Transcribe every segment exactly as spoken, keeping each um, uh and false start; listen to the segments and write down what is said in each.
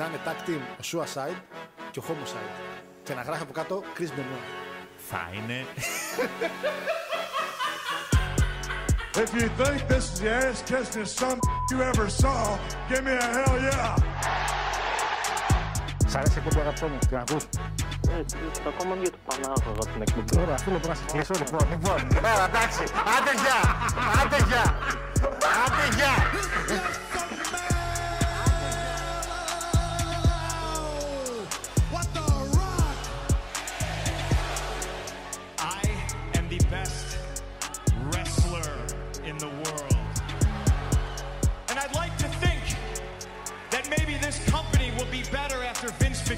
να είναι tag team ο Suicide και ο Homicide. Και να γράφει από κάτω Chris Benoit. Θα είναι. If you think this is the ass kissing some you ever saw, give me a hell yeah. Σ' αρέσει η κούπα αγαπητό μου, την ακούς. Ναι, το ακόμα για το Πανάδο εδώ την εκπομπή. Ωραία, αυτό πρέπει να σε κλείσω λοιπόν, λοιπόν. Ωραία, εντάξει, άντε γεια, άντε γεια, άντε γεια.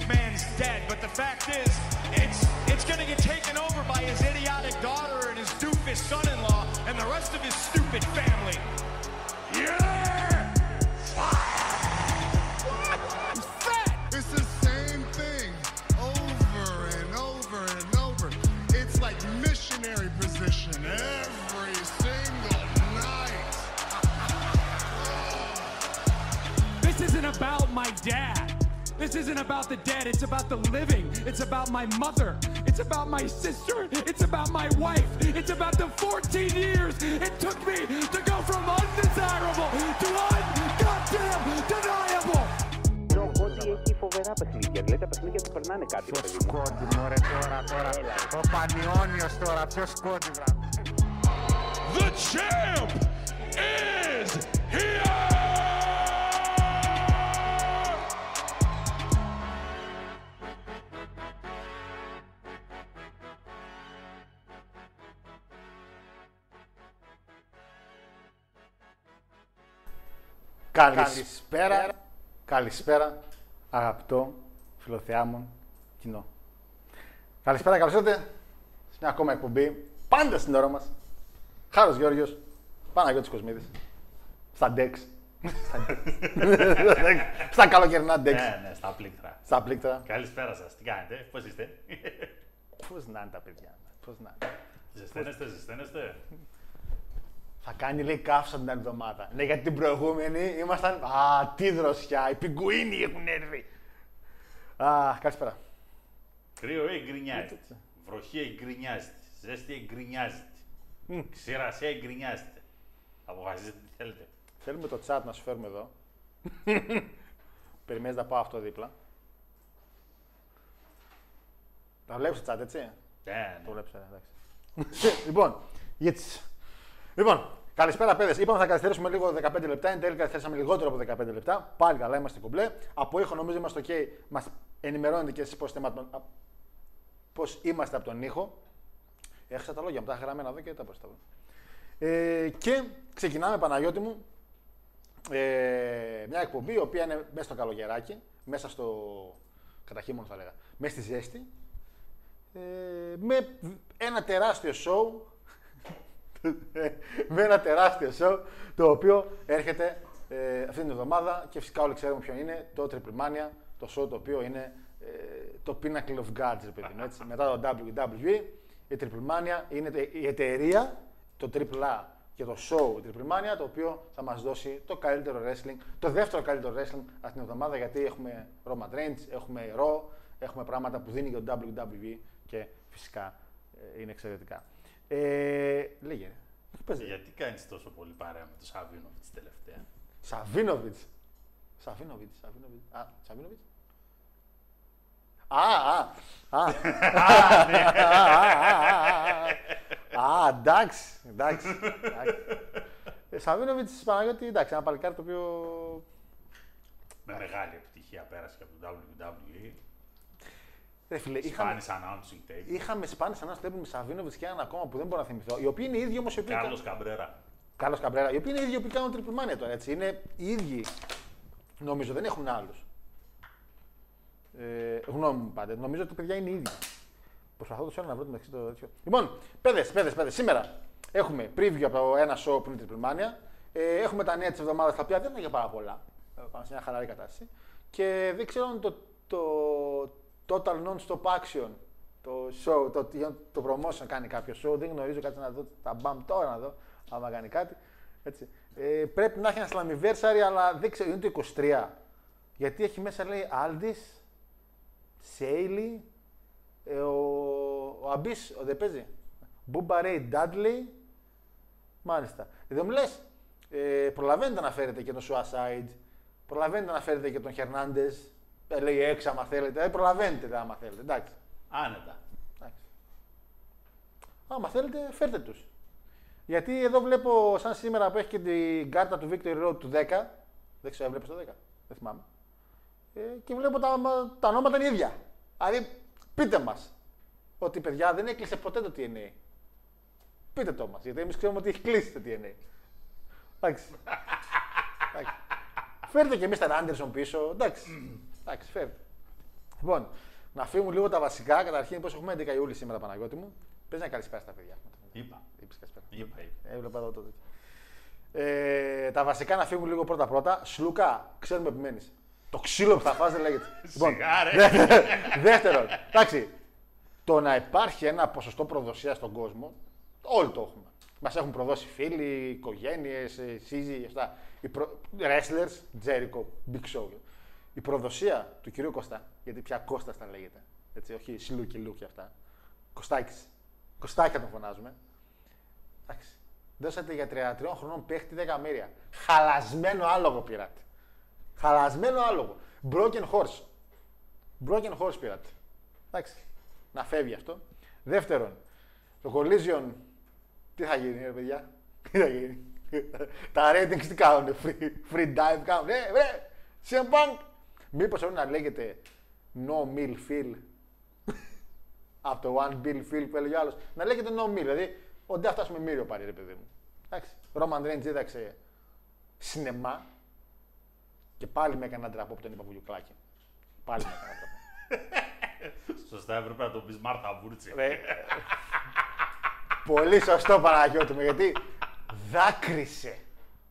McMahon's dead, but the fact is, it's it's going to get taken over by his idiotic daughter and his doofus son-in-law and the rest of his stupid family. Yeah! I'm fat! It's the same thing over and over and over. It's like missionary position every single night. This isn't about my dad. This isn't about the dead, it's about the living. It's about my mother. It's about my sister. It's about my wife. It's about the fourteen years it took me to go from undesirable to un-goddamn deniable. Νομίζω ότι έχει φοβερά παιχνίδια. Δηλαδή τα παιχνίδια του περνάνε κάτι. Ποιος σκόντει μωρέ τώρα τώρα. Ο Πανιώνιος τώρα. Ποιος σκόντει βράδυ. The champ is here! Καλησπέρα, καλησπέρα, καλησπέρα, αγαπητό φιλοθεάμον κοινό. Καλησπέρα, καλώς ήρθατε σε μια ακόμα εκπομπή, πάντα στην ώρα μας. Χάρος Γιώργιος, Παναγιώτης Κοσμίδης, στα Dex. Στα καλοκαιρινά Dex. Ναι, ναι, στα πλήκτρα. Στα πλήκτρα. Καλησπέρα σας, τι κάνετε, πώς είστε. Πώς να είναι τα παιδιά, πώς να είναι. Ζεσταίνεστε, ζεσταίνεστε. Θα κάνει, λέει, καύσα την άλλη εβδομάδα. Ναι, γιατί την προηγούμενη ήμασταν. Α, τι δροσιά, οι πιγκουίνοι έχουν έρθει. Α, καλησπέρα. Κρύο εγκρινιάζεται. Βροχή εγκρινιάζεται. Ζέστη εγκρινιάζεται. Mm. Ξηρασία εγκρινιάζεται. Αποφασίζετε τι θέλετε. Θέλουμε το chat να σου φέρουμε εδώ. Περιμένεις να πάω αυτό δίπλα. Τα βλέπεις το chat, έτσι. Ναι, το βλέπεις, εντάξει. Λοιπόν, yes. Λοιπόν, καλησπέρα παιδες. Είπαμε θα καθυστερήσουμε λίγο δεκαπέντε λεπτά. Εν τέλει καθυστερήσαμε λιγότερο από δεκαπέντε λεπτά. Πάλι καλά, είμαστε κομπλέ. Από ήχο νομίζω είμαστε οκ. Okay. Μας ενημερώνετε και εσείς πώς πώς είμαστε από τον ήχο. Έχασα τα λόγια μου, τα γραμμένα εδώ και τα προστατεύω. Ε, και ξεκινάμε, Παναγιώτη μου, ε, μια εκπομπή η οποία είναι μέσα στο καλοκαιράκι, μέσα στο. Κατά χείμωνο θα λέγα. Μέσα στη ζέστη. Ε, με ένα τεράστιο σοου. Με ένα τεράστιο show το οποίο έρχεται ε, αυτή την εβδομάδα και φυσικά όλοι ξέρουμε ποιον είναι, το Triple Mania, το show το οποίο είναι ε, το Pinnacle of Gods, παιδί, έτσι. Μετά το ντάμπλιου ντάμπλιου ι, η Triple Mania είναι η εταιρεία, το Triple A και το show Triple Mania, το οποίο θα μας δώσει το καλύτερο wrestling, το δεύτερο καλύτερο wrestling αυτή την εβδομάδα, γιατί έχουμε Roman Reigns, έχουμε Raw, έχουμε πράγματα που δίνει και το ντάμπλιου ντάμπλιου ι και φυσικά ε, είναι εξαιρετικά. Ε, λέγε, ρε. Γιατί κάνεις τόσο πολύ παρέα με τον Σαββίνοβιτς τελευταία. Σαββίνοβιτς. Σαββίνοβιτς, Σαββίνοβιτς. Α, Σαββίνοβιτς. Α, α, α. Α, εντάξει, εντάξει. Σαββίνοβιτς, Παναγιώτη, εντάξει, ένα παλικάρι το οποίο... Με μεγάλη επιτυχία πέρασε και από το ντάμπλιου ντάμπλιου ι. Φίλε, είχαμε είχαμε σπάνιες announcing tape με Σαββίνοβιτς και έναν ακόμα που δεν μπορώ να θυμηθώ. Οι οποίοι είναι οι ίδιοι όμως. Κάρλος Καμπρέρα. Κάρλος Καμπρέρα. Οι οποίοι είναι οι ίδιοι που κάνουν Triple Mania τώρα. Έτσι. Είναι οι ίδιοι. Νομίζω δεν έχουν άλλους. Ε, γνώμη μου πάντα. Νομίζω ότι παιδιά είναι οι ίδιοι. Προσπαθώ τους να βρω το μεταξύ το τέτοιο. Λοιπόν, παιδες, παιδες, παιδες. Σήμερα έχουμε preview από το ένα show που είναι Triple Mania. Ε, έχουμε τα νέα της εβδομάδας τα οποία δεν είναι για πάρα πολλά. Πάμε σε μια χαλαρή κατάσταση. Και δεν ξέρω αν το. το Total Non-Stop Action, το show, το, το promotion κάνει κάποιο show, δεν γνωρίζω, κάτι να δω, τα μπαμ τώρα να δω, άμα κάνει κάτι, έτσι. Ε, πρέπει να έχει ένα Slammiversary, αλλά δεν ξέρω, είναι το είκοσι τρία, Γιατί έχει μέσα, λέει, Άλντις, Σέιλι, ε, ο, ο Αμπής, ο δεν παίζει, Μπούμπαρέι, Ντάντλεϊ, μάλιστα. Δεν μου λες, ε, προλαβαίνετε να φέρετε και τον Σουάσαϊντ, προλαβαίνετε να φέρετε και τον Χερνάντες, ε, λέει έξι άμα θέλετε, ε, προλαβαίνετε άμα θέλετε, εντάξει. Άνετα. Εντάξει. Άμα θέλετε, φέρτε τους. Γιατί εδώ βλέπω, σαν σήμερα που έχει και την κάρτα του Victory Road του δέκα, δεν ξέρω, έβλεπες το δέκα, δεν θυμάμαι, ε, και βλέπω τα, τα ονόματα είναι ίδια. Δηλαδή, πείτε μας ότι, παιδιά, δεν έκλεισε ποτέ το τι εν έι. Πείτε το μας, γιατί εμείς ξέρουμε ότι έχει κλείσει το τι εν έι. Εντάξει. Φέρτε και εμείς τον Άντερσον πίσω, εντάξει. Εντάξει, φέρτε. Λοιπόν, να φύγουν λίγο τα βασικά. Καταρχήν, πώς έχουμε έντεκα Ιούλη σήμερα, Παναγιώτη μου. Πες να καλησπέρα στα παιδιά. Είπα. Είπες καλησπέρα. Είπα, είπα. Έβλεπα εδώ τότε. Ε, τα βασικά να φύγουν λίγο πρώτα-πρώτα. Σλούκα, ξέρουμε επιμένεις. Το ξύλο που θα φας δεν λέγεται. Λοιπόν, δεύτερον, εντάξει, το να υπάρχει ένα ποσοστό προδοσίας στον κόσμο, όλοι το έχουμε. Μας έχουν προδώσει φίλοι, οικογένειες, σύζυγοι, αυτά. Οι προ... wrestlers, Jericho, Big Show. Η προδοσία του κυρίου Κώστα, γιατί πια Κώστας τα λέγεται, έτσι, όχι Σλούκι, Λούκι αυτά. Κωστάκης. Κωστάκια τον φωνάζουμε. Εντάξει. Δώσατε για τριάντα τριών χρονών παίχτη δέκα μοίρια. Χαλασμένο άλογο πήρατε. Χαλασμένο άλογο. Broken horse. Broken horse πήρατε. Εντάξει. Να φεύγει αυτό. Δεύτερον, το collision. Τι θα γίνει, ρε παιδιά. Τι θα γίνει. Τα ratings τι κάνουνε. Free, free dive κάνουνε. Ε, ρε. Σιμπάνκ. Μήπως όλοι να λέγεται no meal feel. Από το one bill feel που έλεγε ο άλλος. Να λέγεται no meal. Δηλαδή, οντέ θα φτάσουμε μύριο πάρει, ρε παιδί μου. Εντάξει. Roman Reigns δίδαξε σινεμά. Και πάλι με έκανε έναν τραπό που τον είπα Βουλιουκλάκη. Πάλι με έκανε έναν τραπό. Σωστά, έπρεπε να το πεις Μάρθα Βούρτση. Πολύ σωστό, Παναγιώτη μου, γιατί δάκρυσε.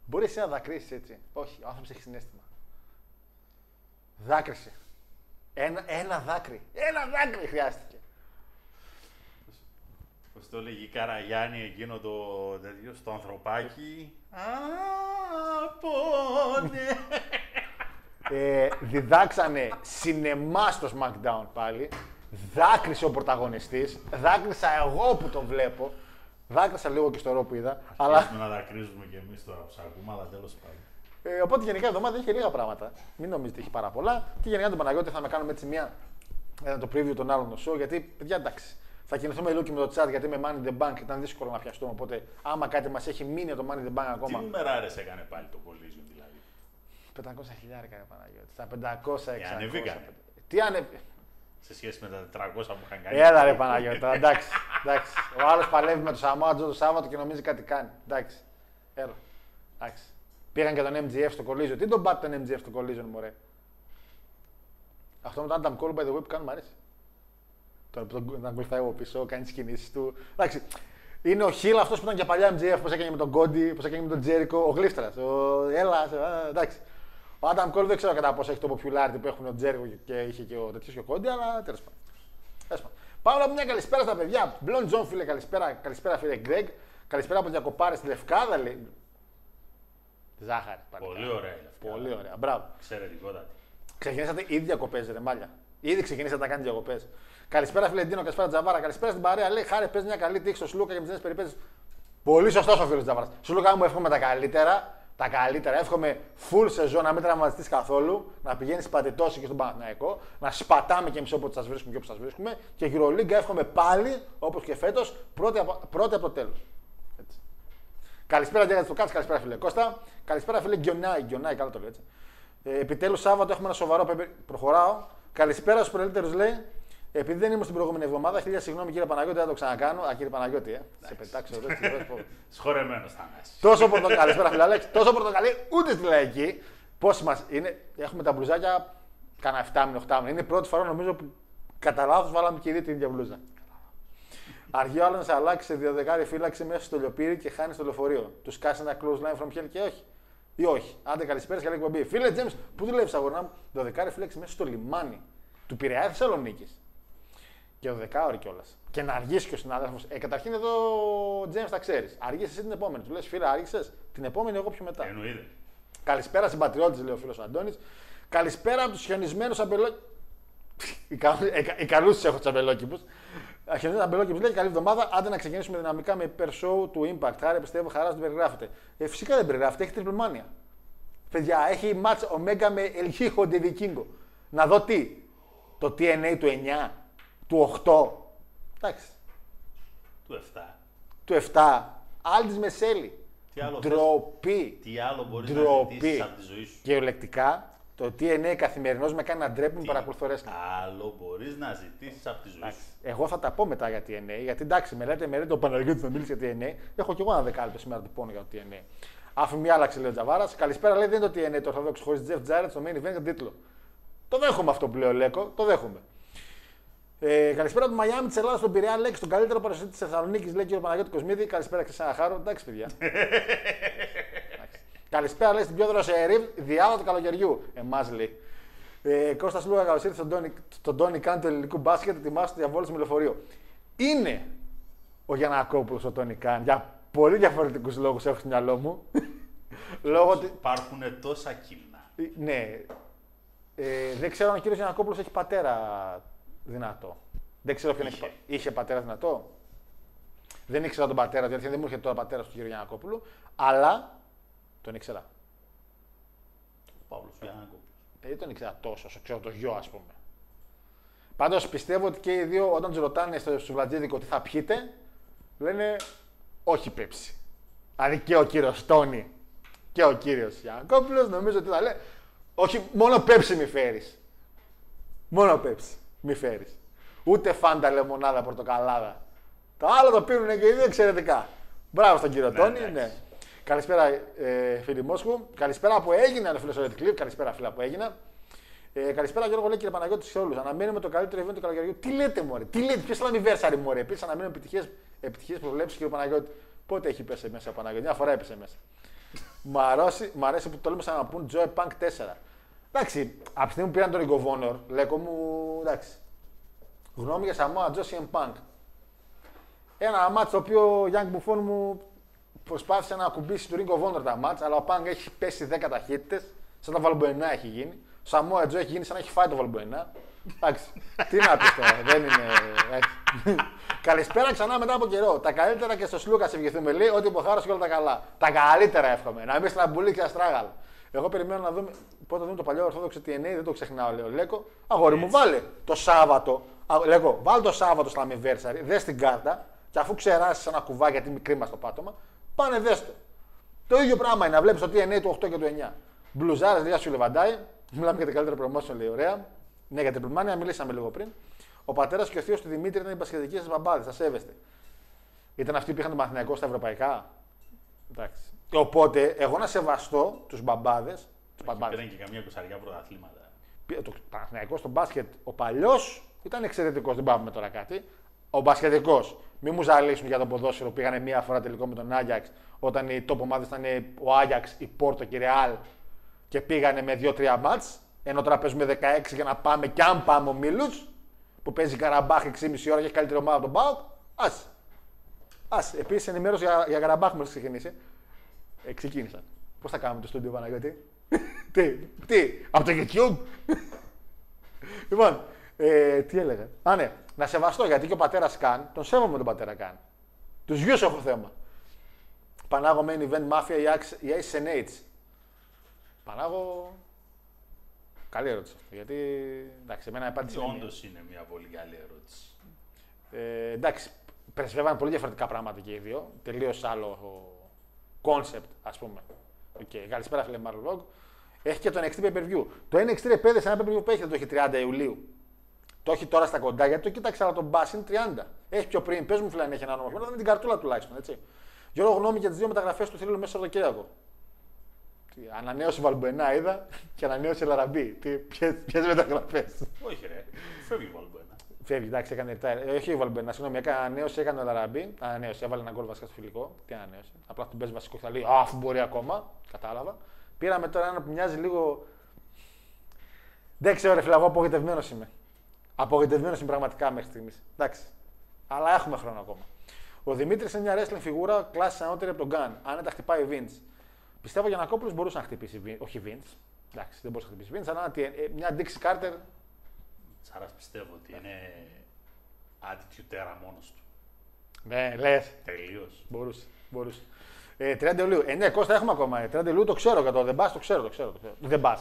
Μπορεί εσύ να δακρύσεις έτσι. Όχι, ο άνθρωπος έχει συναίσθημα. Δάκρυσε. Ένα, ένα δάκρυ. Ένα δάκρυ χρειάστηκε. Πώς το λέγει η Καραγιάννη εκείνο το τέτοιο, στο ανθρωπάκι. Απόνε. Ε, διδάξανε σινεμά στο SmackDown πάλι, δάκρυσε ο πρωταγωνιστής, δάκρυσα εγώ που τον βλέπω, δάκρυσα λίγο και στο ρο που είδα. Αλλά... να δακρύζουμε κι εμείς τώρα που σας ακούμε, αλλά τέλος πάντων. Ε, οπότε γενικά η εβδομάδα είχε λίγα πράγματα, μην νομίζετε είχε πάρα πολλά και γενικά τον Παναγιώτη θα με κάνουμε έτσι μια, ένα το preview των άλλων show, γιατί παιδιά εντάξει. Θα κινηθούμε λίγο και με το chat γιατί με Money in the Bank ήταν δύσκολο να πιαστούμε, οπότε άμα κάτι μας έχει μείνει το Money in the Bank ακόμα. Τι μεράρες έκανε πάλι το collision δηλαδή. πεντακόσια χιλιάρικα είναι Παναγιώτη. Στα πεντακόσια εξακόσια. Τι ανεβήκανε. Τι ανε... Σε σχέση με τα τριακόσια που είχαν κάνει. Έλα ρε Παναγιώτη, εντάξει, εντάξει. Ο άλλος παλεύει με το Samoa Joe το Σάββατο και νομίζει κάτι κάνει. Εντάξει. Έλα. Εντάξει. Πήγαν και τον εμ τζι εφ στο collision. Τι τον πάτε τον εμ τζι εφ στο collision, μωρέ. Αυτό με τον Adam Cole by the way που κάνει μου αρέσει. Τώρα που τον κουφτάει από πίσω, κάνει τις κινήσεις του. Εντάξει. Είναι ο Χίλ αυτός που ήταν και παλιά εμ τζι εφ, πώς έκανε με τον Κόντι, πώς έκανε με τον Τζέρικο, ο Γλύφτρας. Ο... Έλα, εντάξει. Ο Άνταμ Κόλ δεν ξέρω κατά πόσο έχει το popularity που έχουν ο Τζέρικο και είχε και ο τέτοιος και ο Κόντι, αλλά τέλος πάντων. Πάμε να πούμε μια καλησπέρα στα παιδιά. Μπλον Τζον, φίλε, καλησπέρα. Καλησπέρα, φίλε Γκρέγκ. Καλησπέρα από Διακοπάρες στη Λευκάδα. Λέει. Ζάχαρη. Πολύ ωραία. Πολύ ωραία. Μπράβο. Εξαιρετικότατη. Ξεκινήσατε ήδη διακοπές, ρε μάλια. Ήδη ξεκινήσατε να κάνετε διακοπές. Καλησπέρα, φίλε Ντίνο, καλησπέρα Τζαβάρα. Καλησπέρα στην παρέα. Λέει Χάρη, πες μια καλή τύχη στο Σλούκα για τι νέε περιπέτειες. Πολύ σωστό ο φίλο Τζαβάρα. Σλούκα μου, εύχομαι τα καλύτερα. Τα καλύτερα. Εύχομαι full σεζόν να μην τραυματιστεί καθόλου, να πηγαίνει πατητό και στον Παναθηναϊκό, να σπατάμε και εμεί όποτε σα βρίσκουμε και όπου σα βρίσκουμε. Και Euroliga εύχομαι πάλι, όπω και φέτο, πρώτη από, πρώτη από το τέλο. Καλησπέρα, Γιάννη Τουκάτ, καλησπέρα, φίλε Κώστα. Καλησπέρα, φίλε Γκιονάι, Γκιονάι, καλά το λέω έτσι. Ε, Επιτέλου Σάββατο έχουμε ένα σοβαρό πεπε... προχωράω. Καλησπέρα στου προλήτερου, λέει. Επειδή δεν ήμουν στην προηγούμενη εβδομάδα, χίλια συγγνώμη κύριε Παναγιώτη, θα το ξανακάνω. Α, κύριε Παναγιώτη, ε. Σε πετάξω εδώ, κύριε Παναγιώτη. Σχωρεμένο θα είσαι. Τόσο πορτοκαλί, πέρα φίλε Αλέξη, τόσο πορτοκαλί, ούτε στη λαϊκή. Πόσοι μα είναι, έχουμε τα μπλουζάκια, κάνα εφτά με οκτώ. Είναι η πρώτη φορά νομίζω που κατά λάθος βάλαμε και ήδη την ίδια μπλούζα. Αργεί ο άλλο να σε αλλάξει, διαδεκάρι φύλαξε μέσα στο λιοπύρι και χάνει στο λεωφορείο. Του κάσει ένα close line from hell και όχι. Ή όχι. Άντε καλησπέρα, καλή εκπομπή. Φίλε Τζέμ, πού δουλεύει αγορά μου, δωδεκάρι φύλαξε μέσα στο λιμάνι του Πειραιά Θεσσαλονίκη. Και ο δεκάωρη κιόλα. Και να αργήσει και ο συνάδελφο. Ε, καταρχήν εδώ ο Τζέιμς τα ξέρει. Αργήσει εσύ την επόμενη. Του λε: Φίλε, άργησε. Την επόμενη, εγώ πιο μετά. Εννοείται. Καλησπέρα, συμπατριώτη, λέει ο φίλο Αντώνη. Καλησπέρα από τους χιονισμένους αμπελόκηπους. Οι καλούς τους έχω τους αμπελόκηπους. Χιονισμένους αμπελόκηπους λέει καλή εβδομάδα. Άντε να ξεκινήσουμε δυναμικά με υπερσόου του Impact. Άρα πιστεύω χαρά δεν περιγράφεται. Ε, φυσικά δεν περιγράφεται, έχει τριπλημάνια. Παιδιά, έχει μάτς Omega με El Hijo de Vikingo. Να δω τι. Το τι εν έι του εννιά, του οκτώ. Εντάξει. Του επτά. Του επτά. Άλτις Μεσέλη. Ντροπή. Τι άλλο μπορεί να ζητήσεις από τη ζωή σου. Κυριολεκτικά, το τι εν έι καθημερινώς με κάνει να ντρέπουμε παρακολουθωρές. Τι άλλο μπορείς να ζητήσεις από τη ζωή σου. Εγώ θα τα πω μετά για τι εν έι. Γιατί εντάξει, με λέτε, με λέτε ο Παναγιώτης να μίλησε για τι εν έι. Έχω κι εγώ ένα δεκάλεπτο σήμερα να τυπώνω για το τι εν έι. Αφημί άλλαξε, λέει ο Τζαβάρας. Καλησπέρα, λέει δεν είναι το τι εν έι το ορθόδοξο χωρίς Τζεφ Τζάρετ στο main event τον τίτλο. Το δέχομαι αυτό πλέον, Λέκο. Το δέχομαι. Ε, καλησπέρα του Μαϊάμι τη Ελλάδα στον Πειραιά, λέξη τον καλύτερο παρουσιαστή τη Θεσσαλονίκη, λέει και ο Παναγιώτη Κοσμίδη. Καλησπέρα και σαν χάρο. Εντάξει, παιδιά. Καλησπέρα, λέει στην πιο δροσερή διάδα του καλοκαιριού. Εμά λέει. Ε, Κώστας Λούγα, καλώς ήρθατε στον Τόνι Καν του ελληνικού μπάσκετ. Ετοιμάστε τη διαβόληση με λεωφορείο. Είναι ο Γιαννακόπουλος ο Τόνι Καν για πολύ διαφορετικούς λόγους, έχω στο μυαλό μου. Υπάρχουν τόσα κοινά. Ναι. Ε, δεν ξέρω αν ο κύριος Γιαννακόπουλος έχει πατέρα δυνατό. Δεν ξέρω ποιον είχε. Έχει, είχε πατέρα δυνατό. Δεν ήξερα τον πατέρα, δηλαδή δεν μου έρχεται τώρα πατέρα του κύριου Γιαννακόπουλου, αλλά τον ήξερα. Ο Παύλος Γιαννακόπουλος. Ε, δεν τον ήξερα τόσο όσο ξέρω το γιο, ας πούμε. Πάντως πιστεύω ότι και οι δύο όταν τους ρωτάνε στο σουβλατζίδικο τι θα πιείτε, λένε όχι πέψη. Δηλαδή και ο κύριος Τόνι και ο κύριος Γιαννακόπουλος νομίζω ότι θα λέει. Όχι, μόνο πέψη μη φέρεις. Μόνο πέψη μη φέρεις. Ούτε φάντα, λεμονάδα, πορτοκαλάδα. Το άλλο το πίνουνε και οι δύο εξαιρετικά. Μπράβο στον κύριο Τόνι. Ναι, ναι. Καλησπέρα, ε, φίλοι Μόσχου. Καλησπέρα που έγινα, φίλος ο Red Clip. Καλησπέρα, φίλα που έγινα. Ε, καλησπέρα, Γιώργο, λέει κύριε Παναγιώτη, σε όλους. Αναμένουμε το καλύτερο event του καλοκαιριού. Τι λέτε, μωρέ, τι λέτε, ποιο anniversary, μωρέ. Επίσης, αναμένουμε επιτυχίες προβλέψεις, κύριε Παναγιώτη. Πότε έχει πέσει μέσα ο Παναγιώτη, μια φορά έπεσε μέσα. Μ' αρέσει που τόλμησαν να πούν Joy Punk τέσσερα. Εντάξει, από τη στιγμή που πήραν τον Ring of Honor, Λέκο μου, εντάξει. Γνώμη για Σαμόα Τζο σι εμ Punk. Ένα μάτς το οποίο ο Young Buffon μου προσπάθησε να ακουμπήσει του Ring of Honor τα μάτς, αλλά ο Punk έχει πέσει δέκα ταχύτητες, σαν τα Βαλμποενά έχει γίνει. Ο Σαμόα Τζο έχει γίνει σαν να έχει φάει το Βαλμποενά. Εντάξει, τι να πεις τώρα, δεν είναι. Καλησπέρα ξανά μετά από καιρό. Τα καλύτερα και στο Σλούκα σε ευχηθούμε, λέει, ό,τι υποχάρωσε και όλα τα καλά. Τα καλύτερα εύχομαι, να μην στραμπουλεί και αστράγαλο. Εγώ περιμένω να δούμε πότε δούμε το παλιό ορθόδοξο τι εν έι, δεν το ξεχνάω, λέω. Λέκο, αγόρι μου, βάλε το Σάββατο. Λέκο, βάλε το Σάββατο στα anniversary, δες την κάρτα και αφού ξεράσεις ένα κουβά γιατί μικρή μας το πάτωμα, πάνε δες το. Το ίδιο πράγμα είναι να βλέπεις το τι εν έι του οκτώ και του εννιά. Μπλουζάρες, λέει, σου λεβαντάει. Μιλάμε για την καλύτερη promotion, λέει, ωραία. Ναι, για την Πλουμάνια μιλήσαμε λίγο πριν. Ο πατέρας και ο θείος του Δημήτρη ήταν οι πασχετικοί σας μπαμπάδες, θα σέβεστε. Ήταν αυτοί που είχαν τον Παναθηναϊκό στα ευρωπαϊκά. Εντάξει. Οπότε, εγώ να σεβαστώ τους μπαμπάδες. Πήραν και καμία κουσαριά πρωταθλήματα. Το Παναθηναϊκό στο μπάσκετ, ο παλιός ήταν εξαιρετικός. Δεν πάμε τώρα κάτι. Ο μπασκετικός. Μην μου ζαλίσουν για τον ποδόσφαιρο που πήγανε μία φορά τελικό με τον Άγιαξ, όταν οι top ομάδες ήταν ο Άγιαξ, η Πόρτο και η Ρεάλ και πήγανε με δύο τρία μάτς. Ενώ τώρα παίζουμε δεκαέξι για να πάμε κι αν πάμε ο Μίλους, που παίζει Καραμπάχ εξήμιση ώρα και έχει καλύτερη ομάδα από τον ΠΑΟΚ. Ας. Ας. Επίσης, ενημέρωση για, για Καραμπάχ μόλις ξεκινήσει. Ε, ξεκίνησαν. Πώς θα κάνουμε το στούντιο, Παναγιώτη. τι, τι, από το YouTube. Λοιπόν, ε, τι έλεγα. Α, ναι, να σεβαστώ γιατί και ο πατέρας Καν, τον σέβομαι τον πατέρα Καν. Τους γιους έχω θέμα. Πανάγω main event Mafia ή Ice εν έιτς. Πανάγω. Καλή ερώτηση. Γιατί εντάξει, εμένα απάντηση. Όντως είναι μια πολύ καλή ερώτηση. Ε, εντάξει, πρεσβεύαν πολύ διαφορετικά πράγματα και οι δύο. Τελείως άλλο κόνσεπτ, ας πούμε. Okay. Καλησπέρα, φίλε Marvel Vlog. Έχει και το εν εξ τι pay per view. Το εν εξ τι επέδεσε ένα pay per view που έχει, δεν το έχει τριάντα Ιουλίου. Το έχει τώρα στα κοντά γιατί το κοίταξα, αλλά τον μπας είναι τριάντα. Έχει πιο πριν. Πες μου, φίλε, αν έχει ένα όνομα. Με την καρτούλα τουλάχιστον. Έτσι. Γιώργο, γνώμη για τις δύο μεταγραφές του Θηρίου μέσα στο Σαββατοκύριακο. Ανανέωση Βαλμποενά είδα και ανανέωση Λαραμπή. Ποιες μεταγραφές. Όχι, ρε. Φεύγει ο Βαλμποενά. Φεύγει, εντάξει, έκανε retire. Όχι ο Βαλμποενά, συγγνώμη. Έκανε ανανέωση, έκανε ο Λαραμπή. Ανανέωση, έβαλε ένα γκολ βασικά στο φιλικό. Τι ανανέωση. Απλά του παίζει βασικό και θα λέει α, αφού μπορεί ακόμα. Κατάλαβα. Πήραμε τώρα ένα που μοιάζει λίγο. Δεν ξέρω, ρε φίλε, εγώ απογοητευμένος είμαι. Απογοητευμένος είμαι πραγματικά μέχρι στιγμής. Εντάξει. Αλλά έχουμε χρόνο ακόμα. Ο Δημήτρης είναι μια wrestling φιγούρα, κλάση ανώτερη από τον Γκαν. Αν τα χτυπάει ο Vince. Πιστεύω ο Γιαννακόπουλος μπορούσε να χτυπήσει, όχι Vince. Εντάξει, δεν μπορούσε να χτυπήσει. Είναι σαν μια Dixie Carter. Τσάρας πιστεύω ότι είναι attitude μόνος του. Ναι, λες. Τελείως. Μπορούσε, μπορούσε. Ε, τριάντα Ιουλίου. Ε, ναι, Κώστα, έχουμε ακόμα. τριάντα Ιουλίου το ξέρω κατά το The Bass, το ξέρω, το ξέρω. The Bass.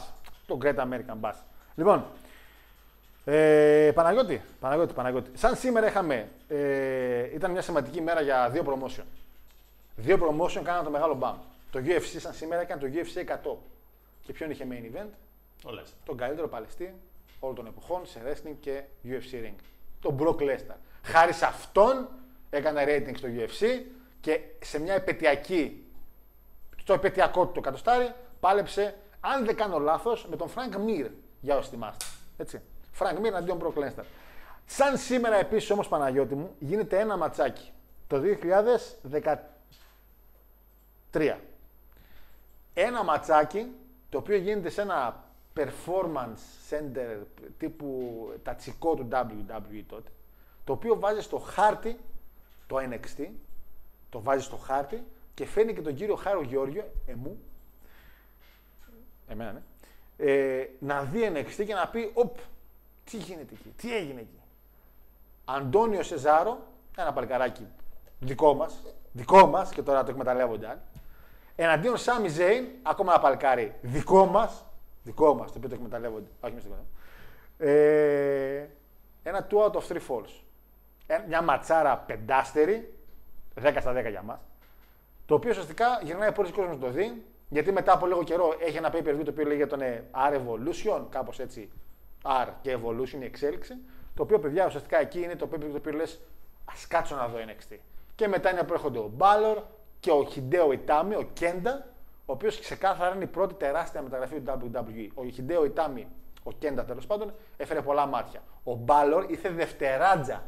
Το Great American Bass. Λοιπόν, ε, Παναγιώτη, Παναγιώτη, Παναγιώτη. Σαν σήμερα είχαμε, ε, ήταν μια σημαντική μέρα για δύο promotion. Δύο promotion κάνανε το μεγάλο μπαμ. Το γιου εφ σι σαν σήμερα έκανε το γιου εφ σι εκατό. Και ποιον είχε main event? Όλες. Τον καλύτερο παλαιστή όλων των εποχών σε wrestling και γιου εφ σι ring. Τον Brock Lesnar. Χάρη σε αυτόν έκανε rating στο γιου εφ σι και σε μια επαιτειακή, στο επαιτειακό του το κατοστάρι, πάλεψε, αν δεν κάνω λάθος, με τον Frank Mir, για όσοι θυμάστε. Έτσι. Frank Mir αντίον Brock Lesnar. Σαν σήμερα επίσης όμως, Παναγιώτη μου, γίνεται ένα ματσάκι. Το δύο χιλιάδες δεκατρία. Ένα ματσάκι το οποίο γίνεται σε ένα performance center τύπου τατσικό του ντάμπλιου ντάμπλιου ι τότε, το οποίο βάζει στο χάρτη το εν εξ τι, το βάζει στο χάρτη και φέρνει και τον κύριο Χάρο Γεώργιο, εμού, εμένα ναι, ε, να δει εν εξ τι και να πει, οπ, τι γίνεται εκεί, τι έγινε εκεί. Αντώνιο Σεζάρο, ένα παλικαράκι δικό μας, δικό μας και τώρα το εκμεταλλεύονται άλλοι, εναντίον Σάμι Ζέιν, ακόμα ένα παλικάρι δικό μας, δικό μας, το οποίο το εκμεταλλεύονται, όχι μέσα στο ε, ένα two out of three falls. Μια ματσάρα πεντάστερη, δέκα στα δέκα για μας, το οποίο ουσιαστικά γυρνάει πολλοί κόσμος να το δει, γιατί μετά από λίγο καιρό έχει ένα pay-per-view το οποίο λέγεται R Evolution, κάπως έτσι, R και Evolution, η εξέλιξη, το οποίο παιδιά ουσιαστικά εκεί είναι το pay-per-view το οποίο λες, ας κάτσω να δω εν εξ τι. Και μετά είναι που έρχονται ο Balor και ο Hideo Itami, ο Kenda, ο οποίος ξεκάθαρα είναι η πρώτη τεράστια μεταγραφή του ντάμπλιου ντάμπλιου ι. Ο Hideo Itami, ο Kenda τέλος πάντων, έφερε πολλά μάτια. Ο Balor ήρθε δευτεράτζα.